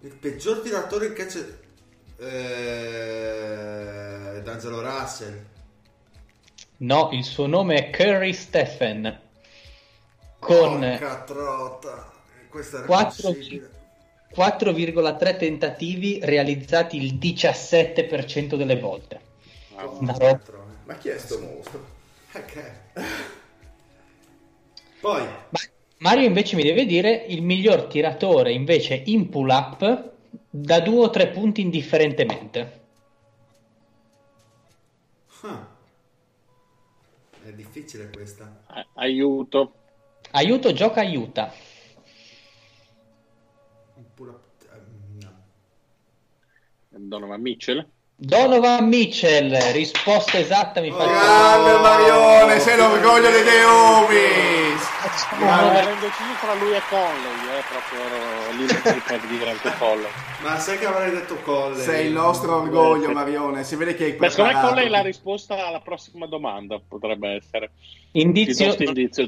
Il peggior tiratore in catch D'Angelo Russell. No, il suo nome è Curry Stephen con 4,3 tentativi realizzati il 17% delle volte. Ma chi è sto mostro? Okay. Poi Mario invece mi deve dire il miglior tiratore invece in pull up da 2 o 3 punti indifferentemente. È difficile questa. Aiuto gioca aiuta. Pull up, no. Donovan Mitchell, risposta esatta, mi fa. Grande Marione, sei l'orgoglio dei Homies. Avendo deciso fra lui e Conley, proprio lì per dire anche Conley. Ma sai che avrei detto Conley? Sei il nostro orgoglio, Marione, si vede che hai preparato. Ma secondo me Conley è la risposta alla prossima domanda, potrebbe essere. Indizio,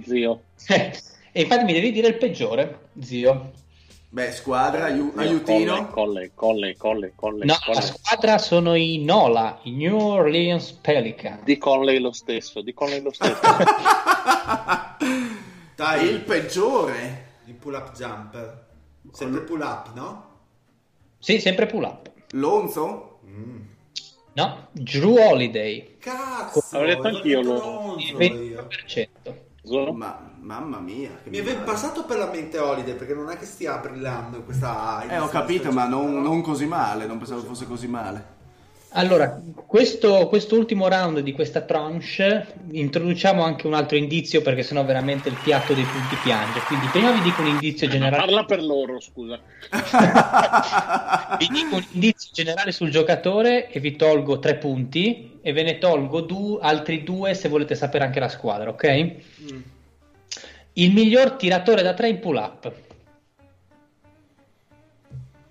zio. E infatti mi devi dire il peggiore, zio. Beh, squadra, aiutino. Conley. No, Conley. La squadra sono i NOLA, i New Orleans Pelicans. Di Conley lo stesso. Dai, il peggiore. Il pull-up jumper. Sempre pull-up, no? Sì, sempre pull-up. Lonzo? No, Jrue Holiday. Cazzo! Avrei detto anch'io Lonzo. Il 20%. Mamma mia, mi aveva passato per la mente Holiday, perché non è che stia brillando questa. Ho capito, ma non così male, non pensavo fosse così male. Allora, questo ultimo round di questa tranche introduciamo anche un altro indizio, perché sennò veramente il piatto dei punti piange. Quindi prima vi dico un indizio generale. Parla per loro, scusa. Vi dico un indizio generale sul giocatore e vi tolgo 3 punti e ve ne tolgo altri 2 se volete sapere anche la squadra, ok? Mm. Il miglior tiratore da 3 in pull up.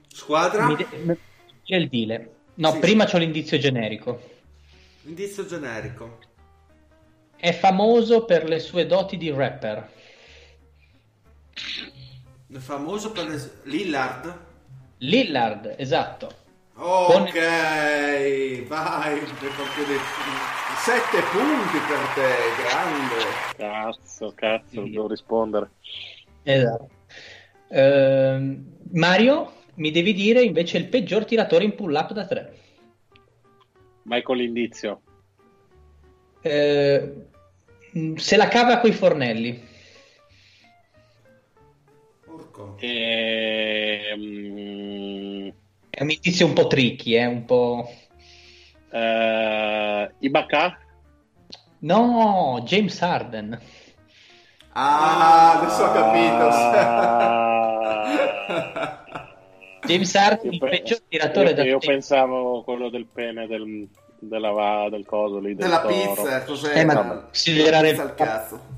Squadra? C'è il Dile. No, sì, prima c'ho l'indizio generico. Indizio generico. È famoso per le sue doti di rapper. È famoso per Lillard? Lillard, esatto. Ok, vai. 7 punti per te, grande. Cazzo, sì. Devo rispondere. Esatto. Mario? Mi devi dire invece il peggior tiratore in pull up da 3. Vai con l'indizio. Se la cava coi fornelli. Porco. È un indizio un po' tricky, un po'. Ibaka? No, James Harden. Ah, adesso ho capito. James Harden, il peggior tiratore da 3. Io pensavo quello del pene del coso lì, della toro. Pizza, cos'è? Ma considerare il cazzo.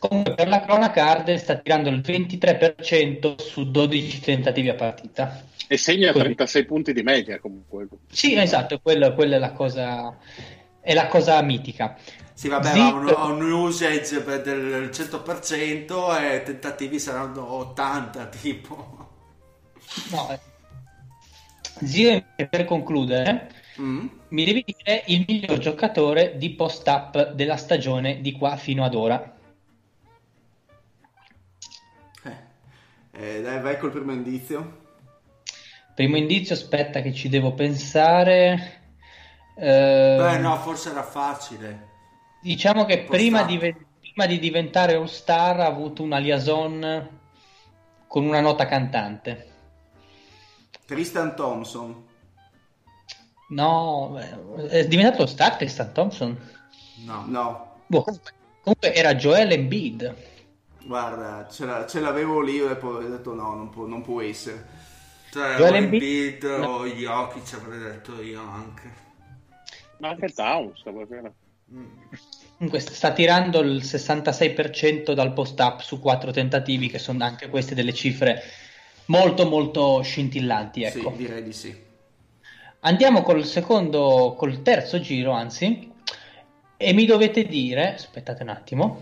Comunque, per la cronaca, Harden sta tirando il 23% su 12 tentativi a partita. E segna 36 punti di media, comunque. Sì, esatto, quella è la cosa mitica. Sì, vabbè, ha un usage del 100% e tentativi saranno 80, tipo. No. Zio, per concludere, mi devi dire il miglior giocatore di post-up della stagione di qua fino ad ora. Dai, vai col primo indizio. Primo indizio, aspetta che ci devo pensare. Beh, no, forse era facile. Diciamo che prima di diventare All Star ha avuto una liaison con una nota cantante. Tristan Thompson? No, è diventato All Star Tristan Thompson? No. Comunque era Joel Embiid. Guarda, ce l'avevo lì e poi ho detto no, non può essere. Cioè, Joel Embiid o Jokic ci avrei detto io anche. Ma anche Towns, va bene. Comunque sta tirando il 66% dal post-up su 4 tentativi, che sono anche queste delle cifre molto molto scintillanti, ecco. Sì, direi di sì. Andiamo col terzo giro, anzi, e mi dovete dire, aspettate un attimo,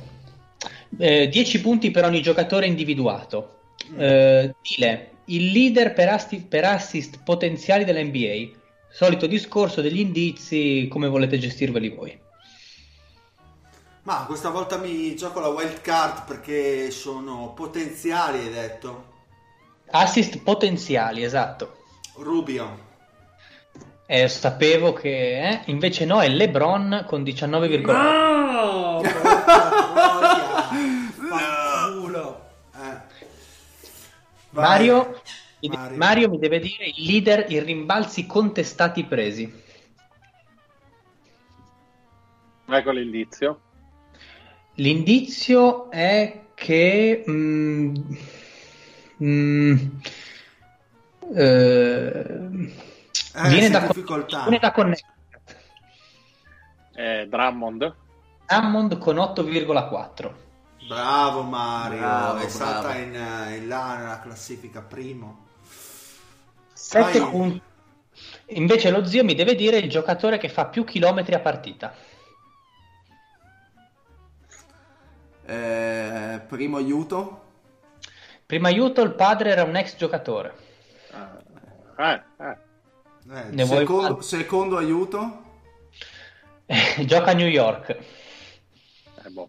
10 punti per ogni giocatore individuato. Dile il leader per assist potenziali dell'NBA. Solito discorso degli indizi, come volete gestirveli voi. Ma questa volta mi gioco la wild card, perché sono potenziali, hai detto? Assist potenziali, esatto. Rubio. Sapevo che... Invece no, è LeBron con 19,9. No! Mario mi deve dire il leader, i rimbalzi contestati presi. Ecco l'indizio. L'indizio è che viene da Connecticut. Drummond con 8,4. Bravo Mario, è stata in là nella classifica primo. 7 punti. Invece lo zio mi deve dire il giocatore che fa più chilometri a partita. Primo aiuto? Primo aiuto, il padre era un ex giocatore. Secondo aiuto? Gioca a New York. Boh.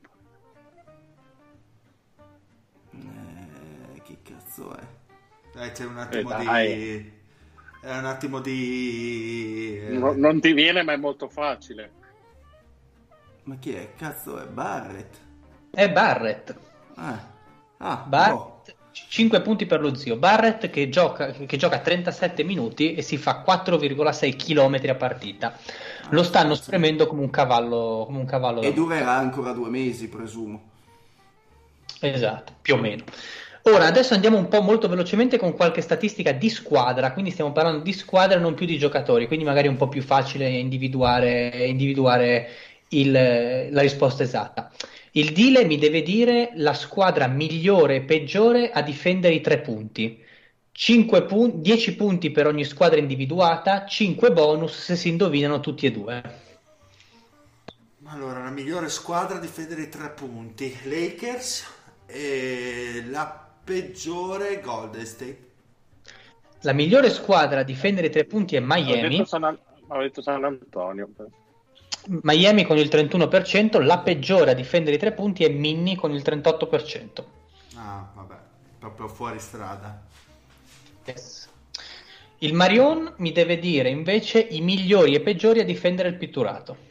Che cazzo è? C'è un attimo di... È un attimo di... No, non ti viene, ma è molto facile. Ma chi è? Cazzo è? Barrett? È Barrett. Barrett, boh. 5 punti per lo zio. Barrett che gioca 37 minuti e si fa 4,6 km a partita. Lo stanno spremendo come un cavallo. E durerà ancora 2 mesi, presumo. Esatto, più o meno. Ora, adesso andiamo un po' molto velocemente con qualche statistica di squadra, quindi stiamo parlando di squadra, non più di giocatori, quindi magari è un po' più facile individuare la risposta esatta. Il Dile mi deve dire la squadra migliore e peggiore a difendere i 3 punti. 10 punti per ogni squadra individuata, 5 bonus se si indovinano tutti e 2. Allora, la migliore squadra a difendere i 3 punti, Lakers, e la peggiore Golden State. La migliore squadra a difendere i 3 punti è Miami. Ho detto San Antonio. Miami con il 31%, la peggiore a difendere i 3 punti è Minni con il 38%. Vabbè, proprio fuori strada. Yes. Il Marion mi deve dire invece i migliori e peggiori a difendere il pitturato.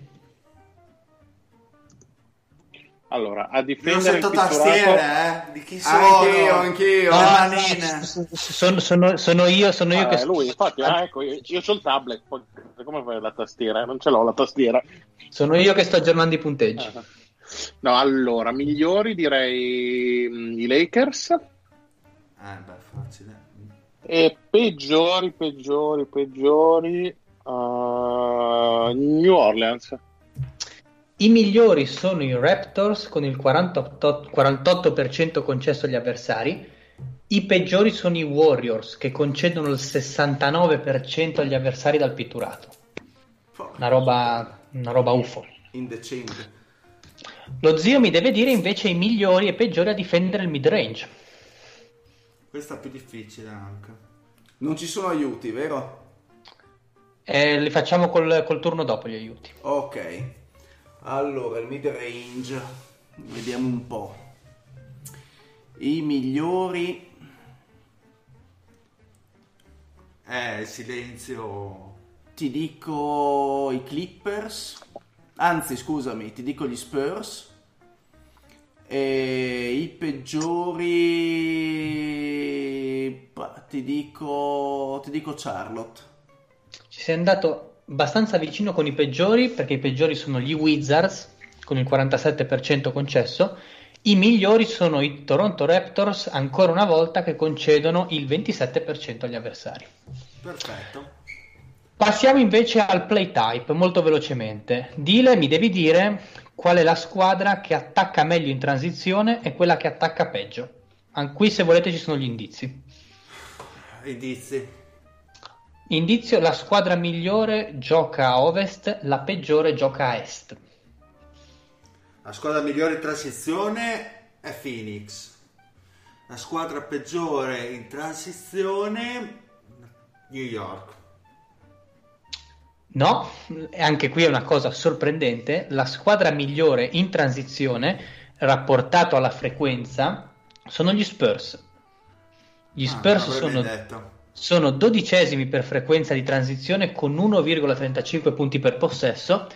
Allora, a difendere il pitturato... tastiere, eh? Di chi sono? Anch'io. Sono io che... Lui, infatti, ecco, io ho il tablet, poi... Come fai la tastiera? Non ce l'ho la tastiera. Sono io che sto aggiornando i punteggi. No, allora, migliori direi i Lakers. Facile. E peggiori New Orleans. I migliori sono i Raptors con il 48% concesso agli avversari. I peggiori sono i Warriors che concedono il 69% agli avversari dal pitturato. Una roba UFO. Indecente. Lo zio mi deve dire invece i migliori e peggiori a difendere il mid-range. Questa è più difficile anche. Non ci sono aiuti, vero? Li facciamo col turno dopo gli aiuti. Ok. Allora, il mid-range. Vediamo un po'. I migliori... silenzio. Ti dico i Clippers. Anzi, scusami, ti dico gli Spurs. E i peggiori. Ti dico Charlotte. Ci sei andato abbastanza vicino con i peggiori, perché i peggiori sono gli Wizards con il 47% concesso. I migliori sono i Toronto Raptors, ancora una volta, che concedono il 27% agli avversari. Perfetto. Passiamo invece al play type, molto velocemente. Dile, mi devi dire qual è la squadra che attacca meglio in transizione e quella che attacca peggio. Anche qui, se volete, ci sono gli indizi. Indizio, la squadra migliore gioca a ovest, la peggiore gioca a est. La squadra migliore in transizione è Phoenix. La squadra peggiore in transizione New York. No, anche qui è una cosa sorprendente. La squadra migliore in transizione, rapportato alla frequenza, sono gli Spurs. Gli Spurs sono 12esimi per frequenza di transizione con 1,35 punti per possesso.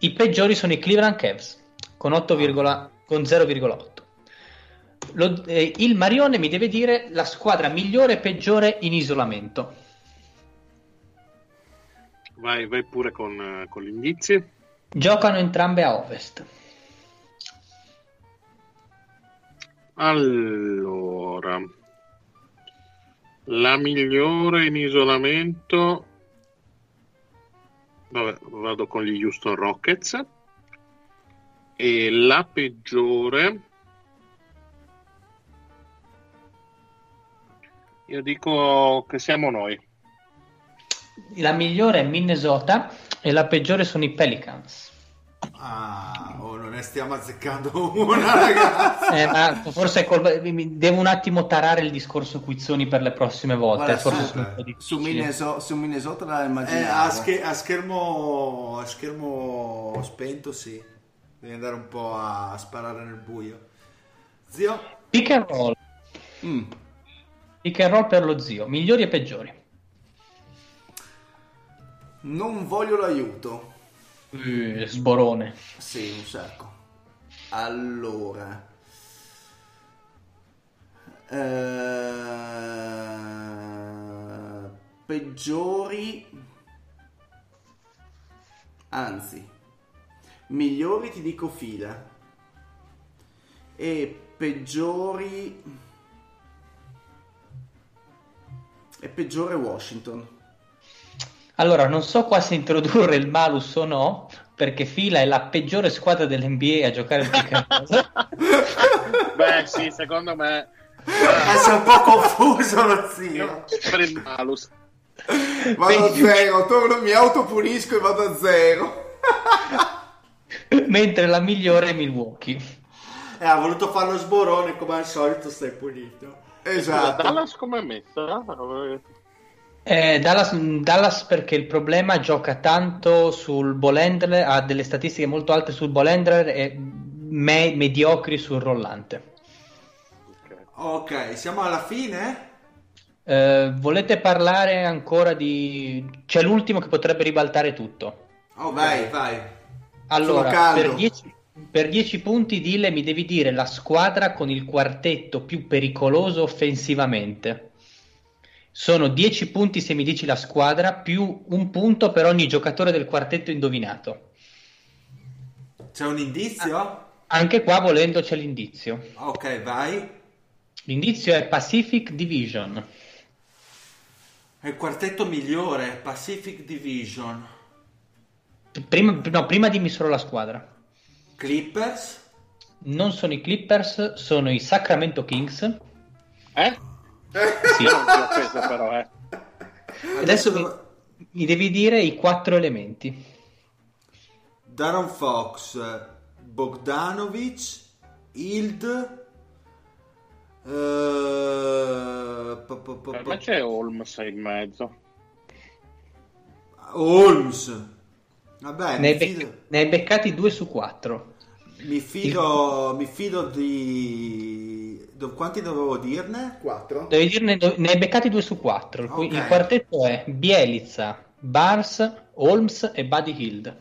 I peggiori sono i Cleveland Cavs con 0,8. il Marione mi deve dire la squadra migliore e peggiore in isolamento. Vai pure con gli indizi. Giocano entrambe a ovest. Allora, la migliore in isolamento, vabbè, vado con gli Houston Rockets. E la peggiore, io dico che siamo noi. La migliore è Minnesota e la peggiore sono i Pelicans. Ah, oh, non ne stiamo azzeccando una, ragazzi. Ma forse è colpa. Devo un attimo tarare il discorso Quizzoni per le prossime volte. Su Minnesota la immaginavo. A schermo spento, sì. Devi andare un po' a sparare nel buio. Zio. Pick and roll. Pick and roll per lo zio. Migliori e peggiori. Non voglio l'aiuto. Sborone. Sì, un sacco. Allora, peggiori, anzi migliori ti dico fila e peggiore Washington. Allora, non so qua se introdurre il malus o no, perché Fila è la peggiore squadra dell'NBA a giocare il pick and roll. Beh, sì, secondo me... Sei un po' confuso lo zio. Per il malus. Vado a zero, torno, mi autopunisco e vado a zero. Mentre la migliore è Milwaukee. Ha voluto fare lo sborone, come al solito stai punito. Esatto. Dallas come è messa? Dallas perché il problema gioca tanto sul ball handler, ha delle statistiche molto alte sul ball handler e mediocri sul rollante. Ok, siamo alla fine? Volete parlare ancora di... c'è l'ultimo che potrebbe ribaltare tutto. Oh, vai. Allora, per 10 punti Dile mi devi dire la squadra con il quartetto più pericoloso offensivamente. Sono 10 punti se mi dici la squadra, più un punto per ogni giocatore del quartetto indovinato. C'è un indizio? Anche qua volendo c'è l'indizio. Ok, vai. L'indizio è Pacific Division. È il quartetto migliore, Pacific Division. Prima dimmi solo la squadra. Clippers? Non sono i Clippers, sono i Sacramento Kings. Sì, non ti ho preso però, Adesso mi devi dire i 4 elementi. Darren Fox, Bogdanovic, Hild. Ma c'è Holmes in mezzo. Holmes. Vabbè, ne hai beccati 2 su 4. Mi fido di... Quanti dovevo dirne? 4? Devi dirne, ne hai beccati 2 su 4. Okay. Il quartetto è Bielitsa, Barnes, Holmes e Buddy Hield.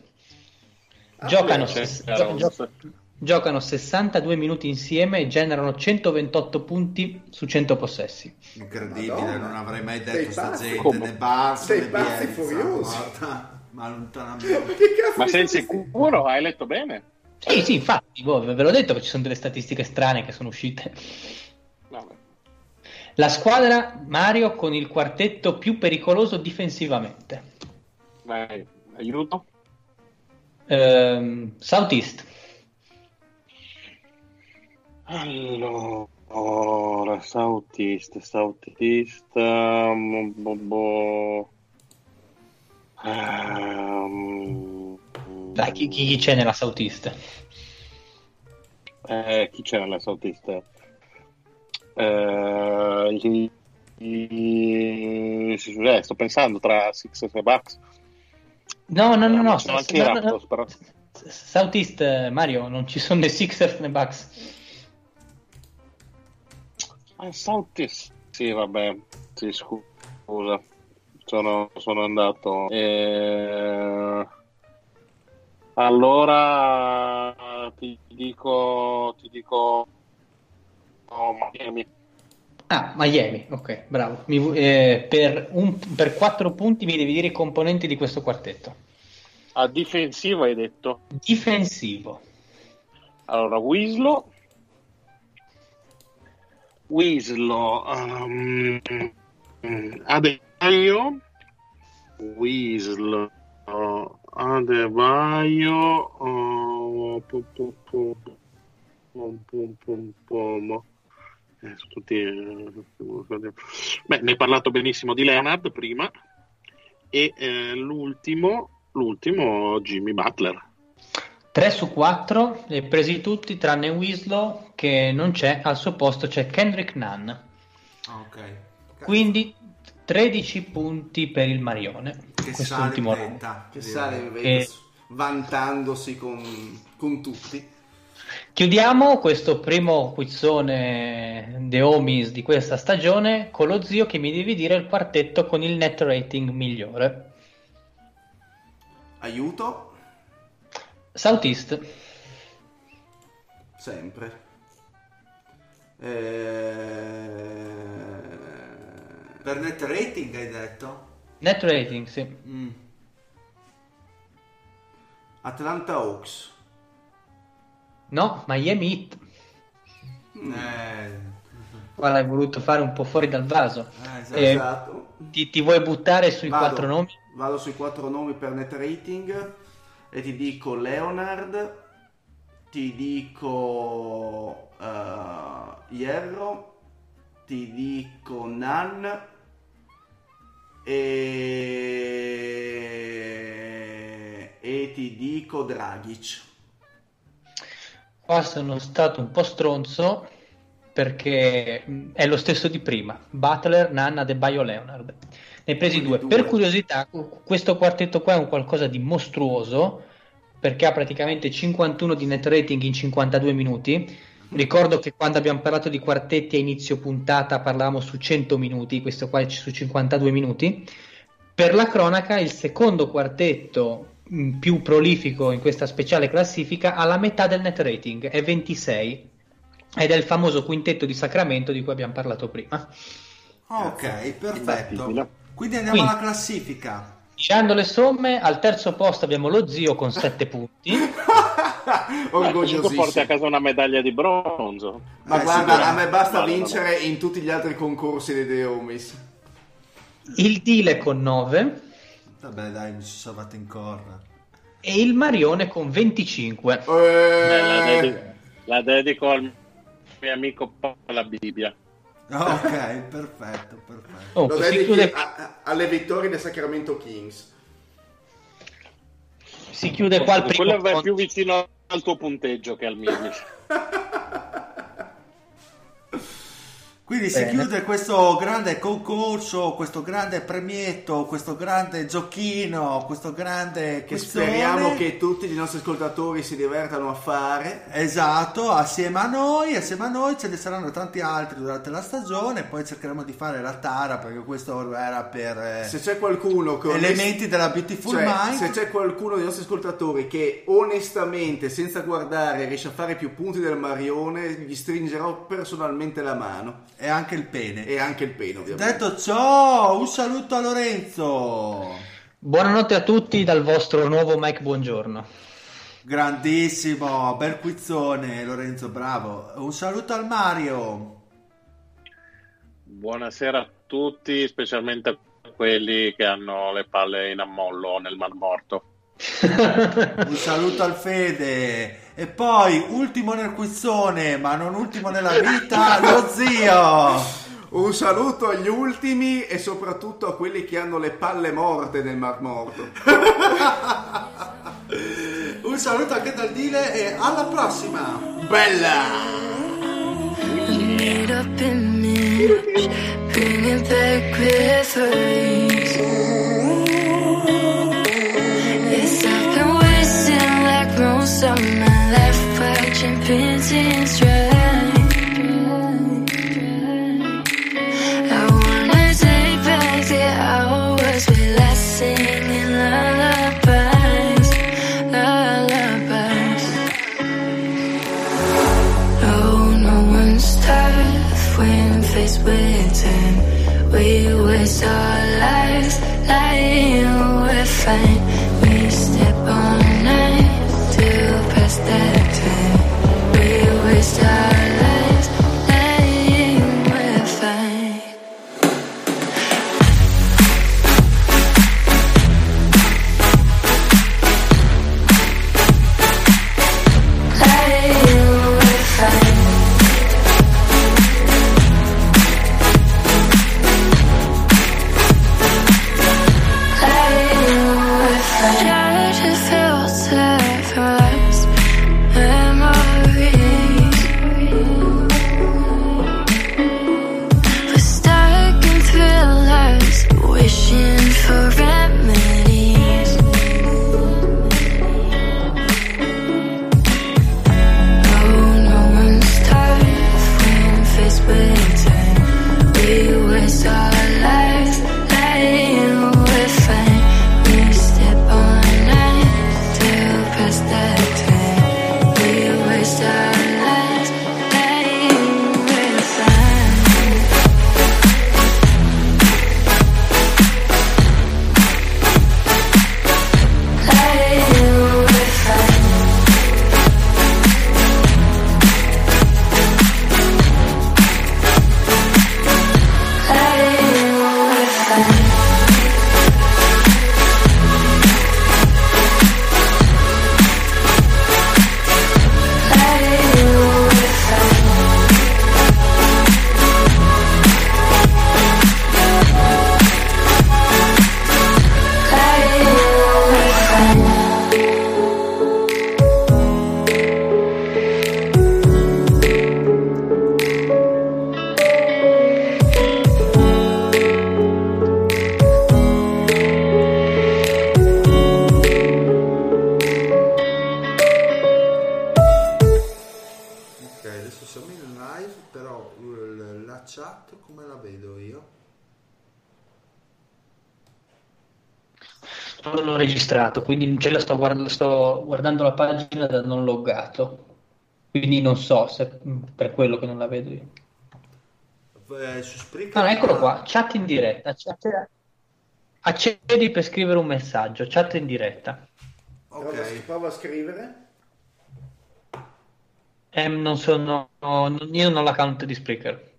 Giocano 62 minuti insieme e generano 128 punti su 100 possessi. Incredibile, Madonna. Non avrei mai detto sta gente, né Barnes, né Bielitsa. Ma sei sicuro? Hai letto bene? Sì, infatti, ve l'ho detto che ci sono delle statistiche strane che sono uscite. La squadra, Mario, con il quartetto più pericoloso difensivamente. Vai, aiuto. Southeast. Allora, Southeast. Dai, chi c'è nella Southeast? Chi c'è nella Southeast? Sto pensando tra Sixers e Bucks. No. Southeast, Mario, non ci sono né Sixers né Bucks. Southeast. Sì, vabbè. Sì, scusa. Sono andato. Allora ti dico no, Miami. Ah, Miami, ok, bravo. Per 4 punti mi devi dire i componenti di questo quartetto. A difensivo hai detto? Difensivo. Allora, Winslow, Adebayo, beh, ne hai parlato benissimo di Leonard prima, e l'ultimo Jimmy Butler. 3 su 4 li hai presi tutti tranne Winslow, che non c'è, al suo posto c'è Kendrick Nunn. Okay. Quindi 13 punti per il Marione, che quest'ultimo sale in vetta, che sale in vetta, vantandosi con tutti. Chiudiamo questo primo quizzone The Homies di questa stagione con lo zio che mi devi dire il quartetto con il net rating migliore. Aiuto. Southeast sempre, per net rating hai detto? Net rating, sì. Atlanta Hawks, no, Miami Heat. Qua l'hai voluto fare un po' fuori dal vaso, esatto. Ti vuoi buttare sui 4 nomi? Vado sui 4 nomi per net rating e ti dico Leonard, ti dico Hierro, ti dico Nunn e ti dico Dragic. Qua sono stato un po' stronzo perché è lo stesso di prima: Butler, Nunn, Adebayo, Leonard. Ne presi 2. Per curiosità, questo quartetto qua è un qualcosa di mostruoso, perché ha praticamente 51 di net rating in 52 minuti. Ricordo che quando abbiamo parlato di quartetti a inizio puntata parlavamo su 100 minuti, questo qua è su 52 minuti. Per la cronaca, il secondo quartetto più prolifico in questa speciale classifica ha la metà del net rating, è 26, ed è il famoso quintetto di Sacramento di cui abbiamo parlato prima. Ok, perfetto. Quindi andiamo alla classifica. Tirando le somme, al terzo posto abbiamo lo zio con 7 punti. Orgogliosissimo. Porti a casa una medaglia di bronzo. Ma guarda, a me basta vincere in tutti gli altri concorsi dei The Homies. Il Dile con 9. Vabbè dai, mi sono salvato in corna. E il Marione con 25. La dedico al mio amico la Bibbia. Ok, perfetto. Lo si chiude alle vittorie del Sacramento Kings. Si chiude qua il primo. Quello è più vicino al tuo punteggio che al mio. Quindi si chiude questo grande concorso, questo grande premietto, questo grande giochino, questo grande quizzone. Speriamo che tutti i nostri ascoltatori si divertano a fare. Esatto, assieme a noi ce ne saranno tanti altri durante la stagione, poi cercheremo di fare la tara, perché questo era per se c'è qualcuno che elementi della Beautiful Mind. Se c'è qualcuno dei nostri ascoltatori che onestamente, senza guardare, riesce a fare più punti del Marione, gli stringerò personalmente la mano. E anche il pene, ovviamente. Detto ciò, un saluto a Lorenzo. Buonanotte a tutti dal vostro nuovo Mike Buongiorno. Grandissimo, bel quizzone Lorenzo, bravo. Un saluto al Mario. Buonasera a tutti, specialmente a quelli che hanno le palle in ammollo nel Mar Morto. Un saluto al Fede. E poi, ultimo nel quizzone, ma non ultimo nella vita, lo zio! Un saluto agli ultimi e soprattutto a quelli che hanno le palle morte nel Mar Morto. Un saluto anche dal Dile e alla prossima! Bella! Left by champions in strife. I wanna take back the hours we last singing lullabies. Oh, no one's tired. fight. We step on a knife to pass that time. We waste our lives lying, we're fine. Lying, we're fine. Registrato, quindi ce la sto guardando la pagina da non loggato, quindi non so se per quello che non la vedo io. No, eccolo qua, chat in diretta, accedi per scrivere un messaggio, chat in diretta. Ok, prova a scrivere. Non sono, io non ho l'account di Spreaker,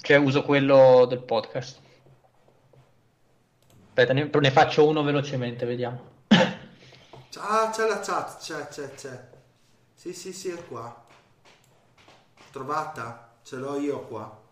cioè uso quello del podcast. Aspetta, ne faccio uno velocemente, vediamo. Ah, c'è la chat, c'è. Sì, è qua. Trovata? Ce l'ho io qua.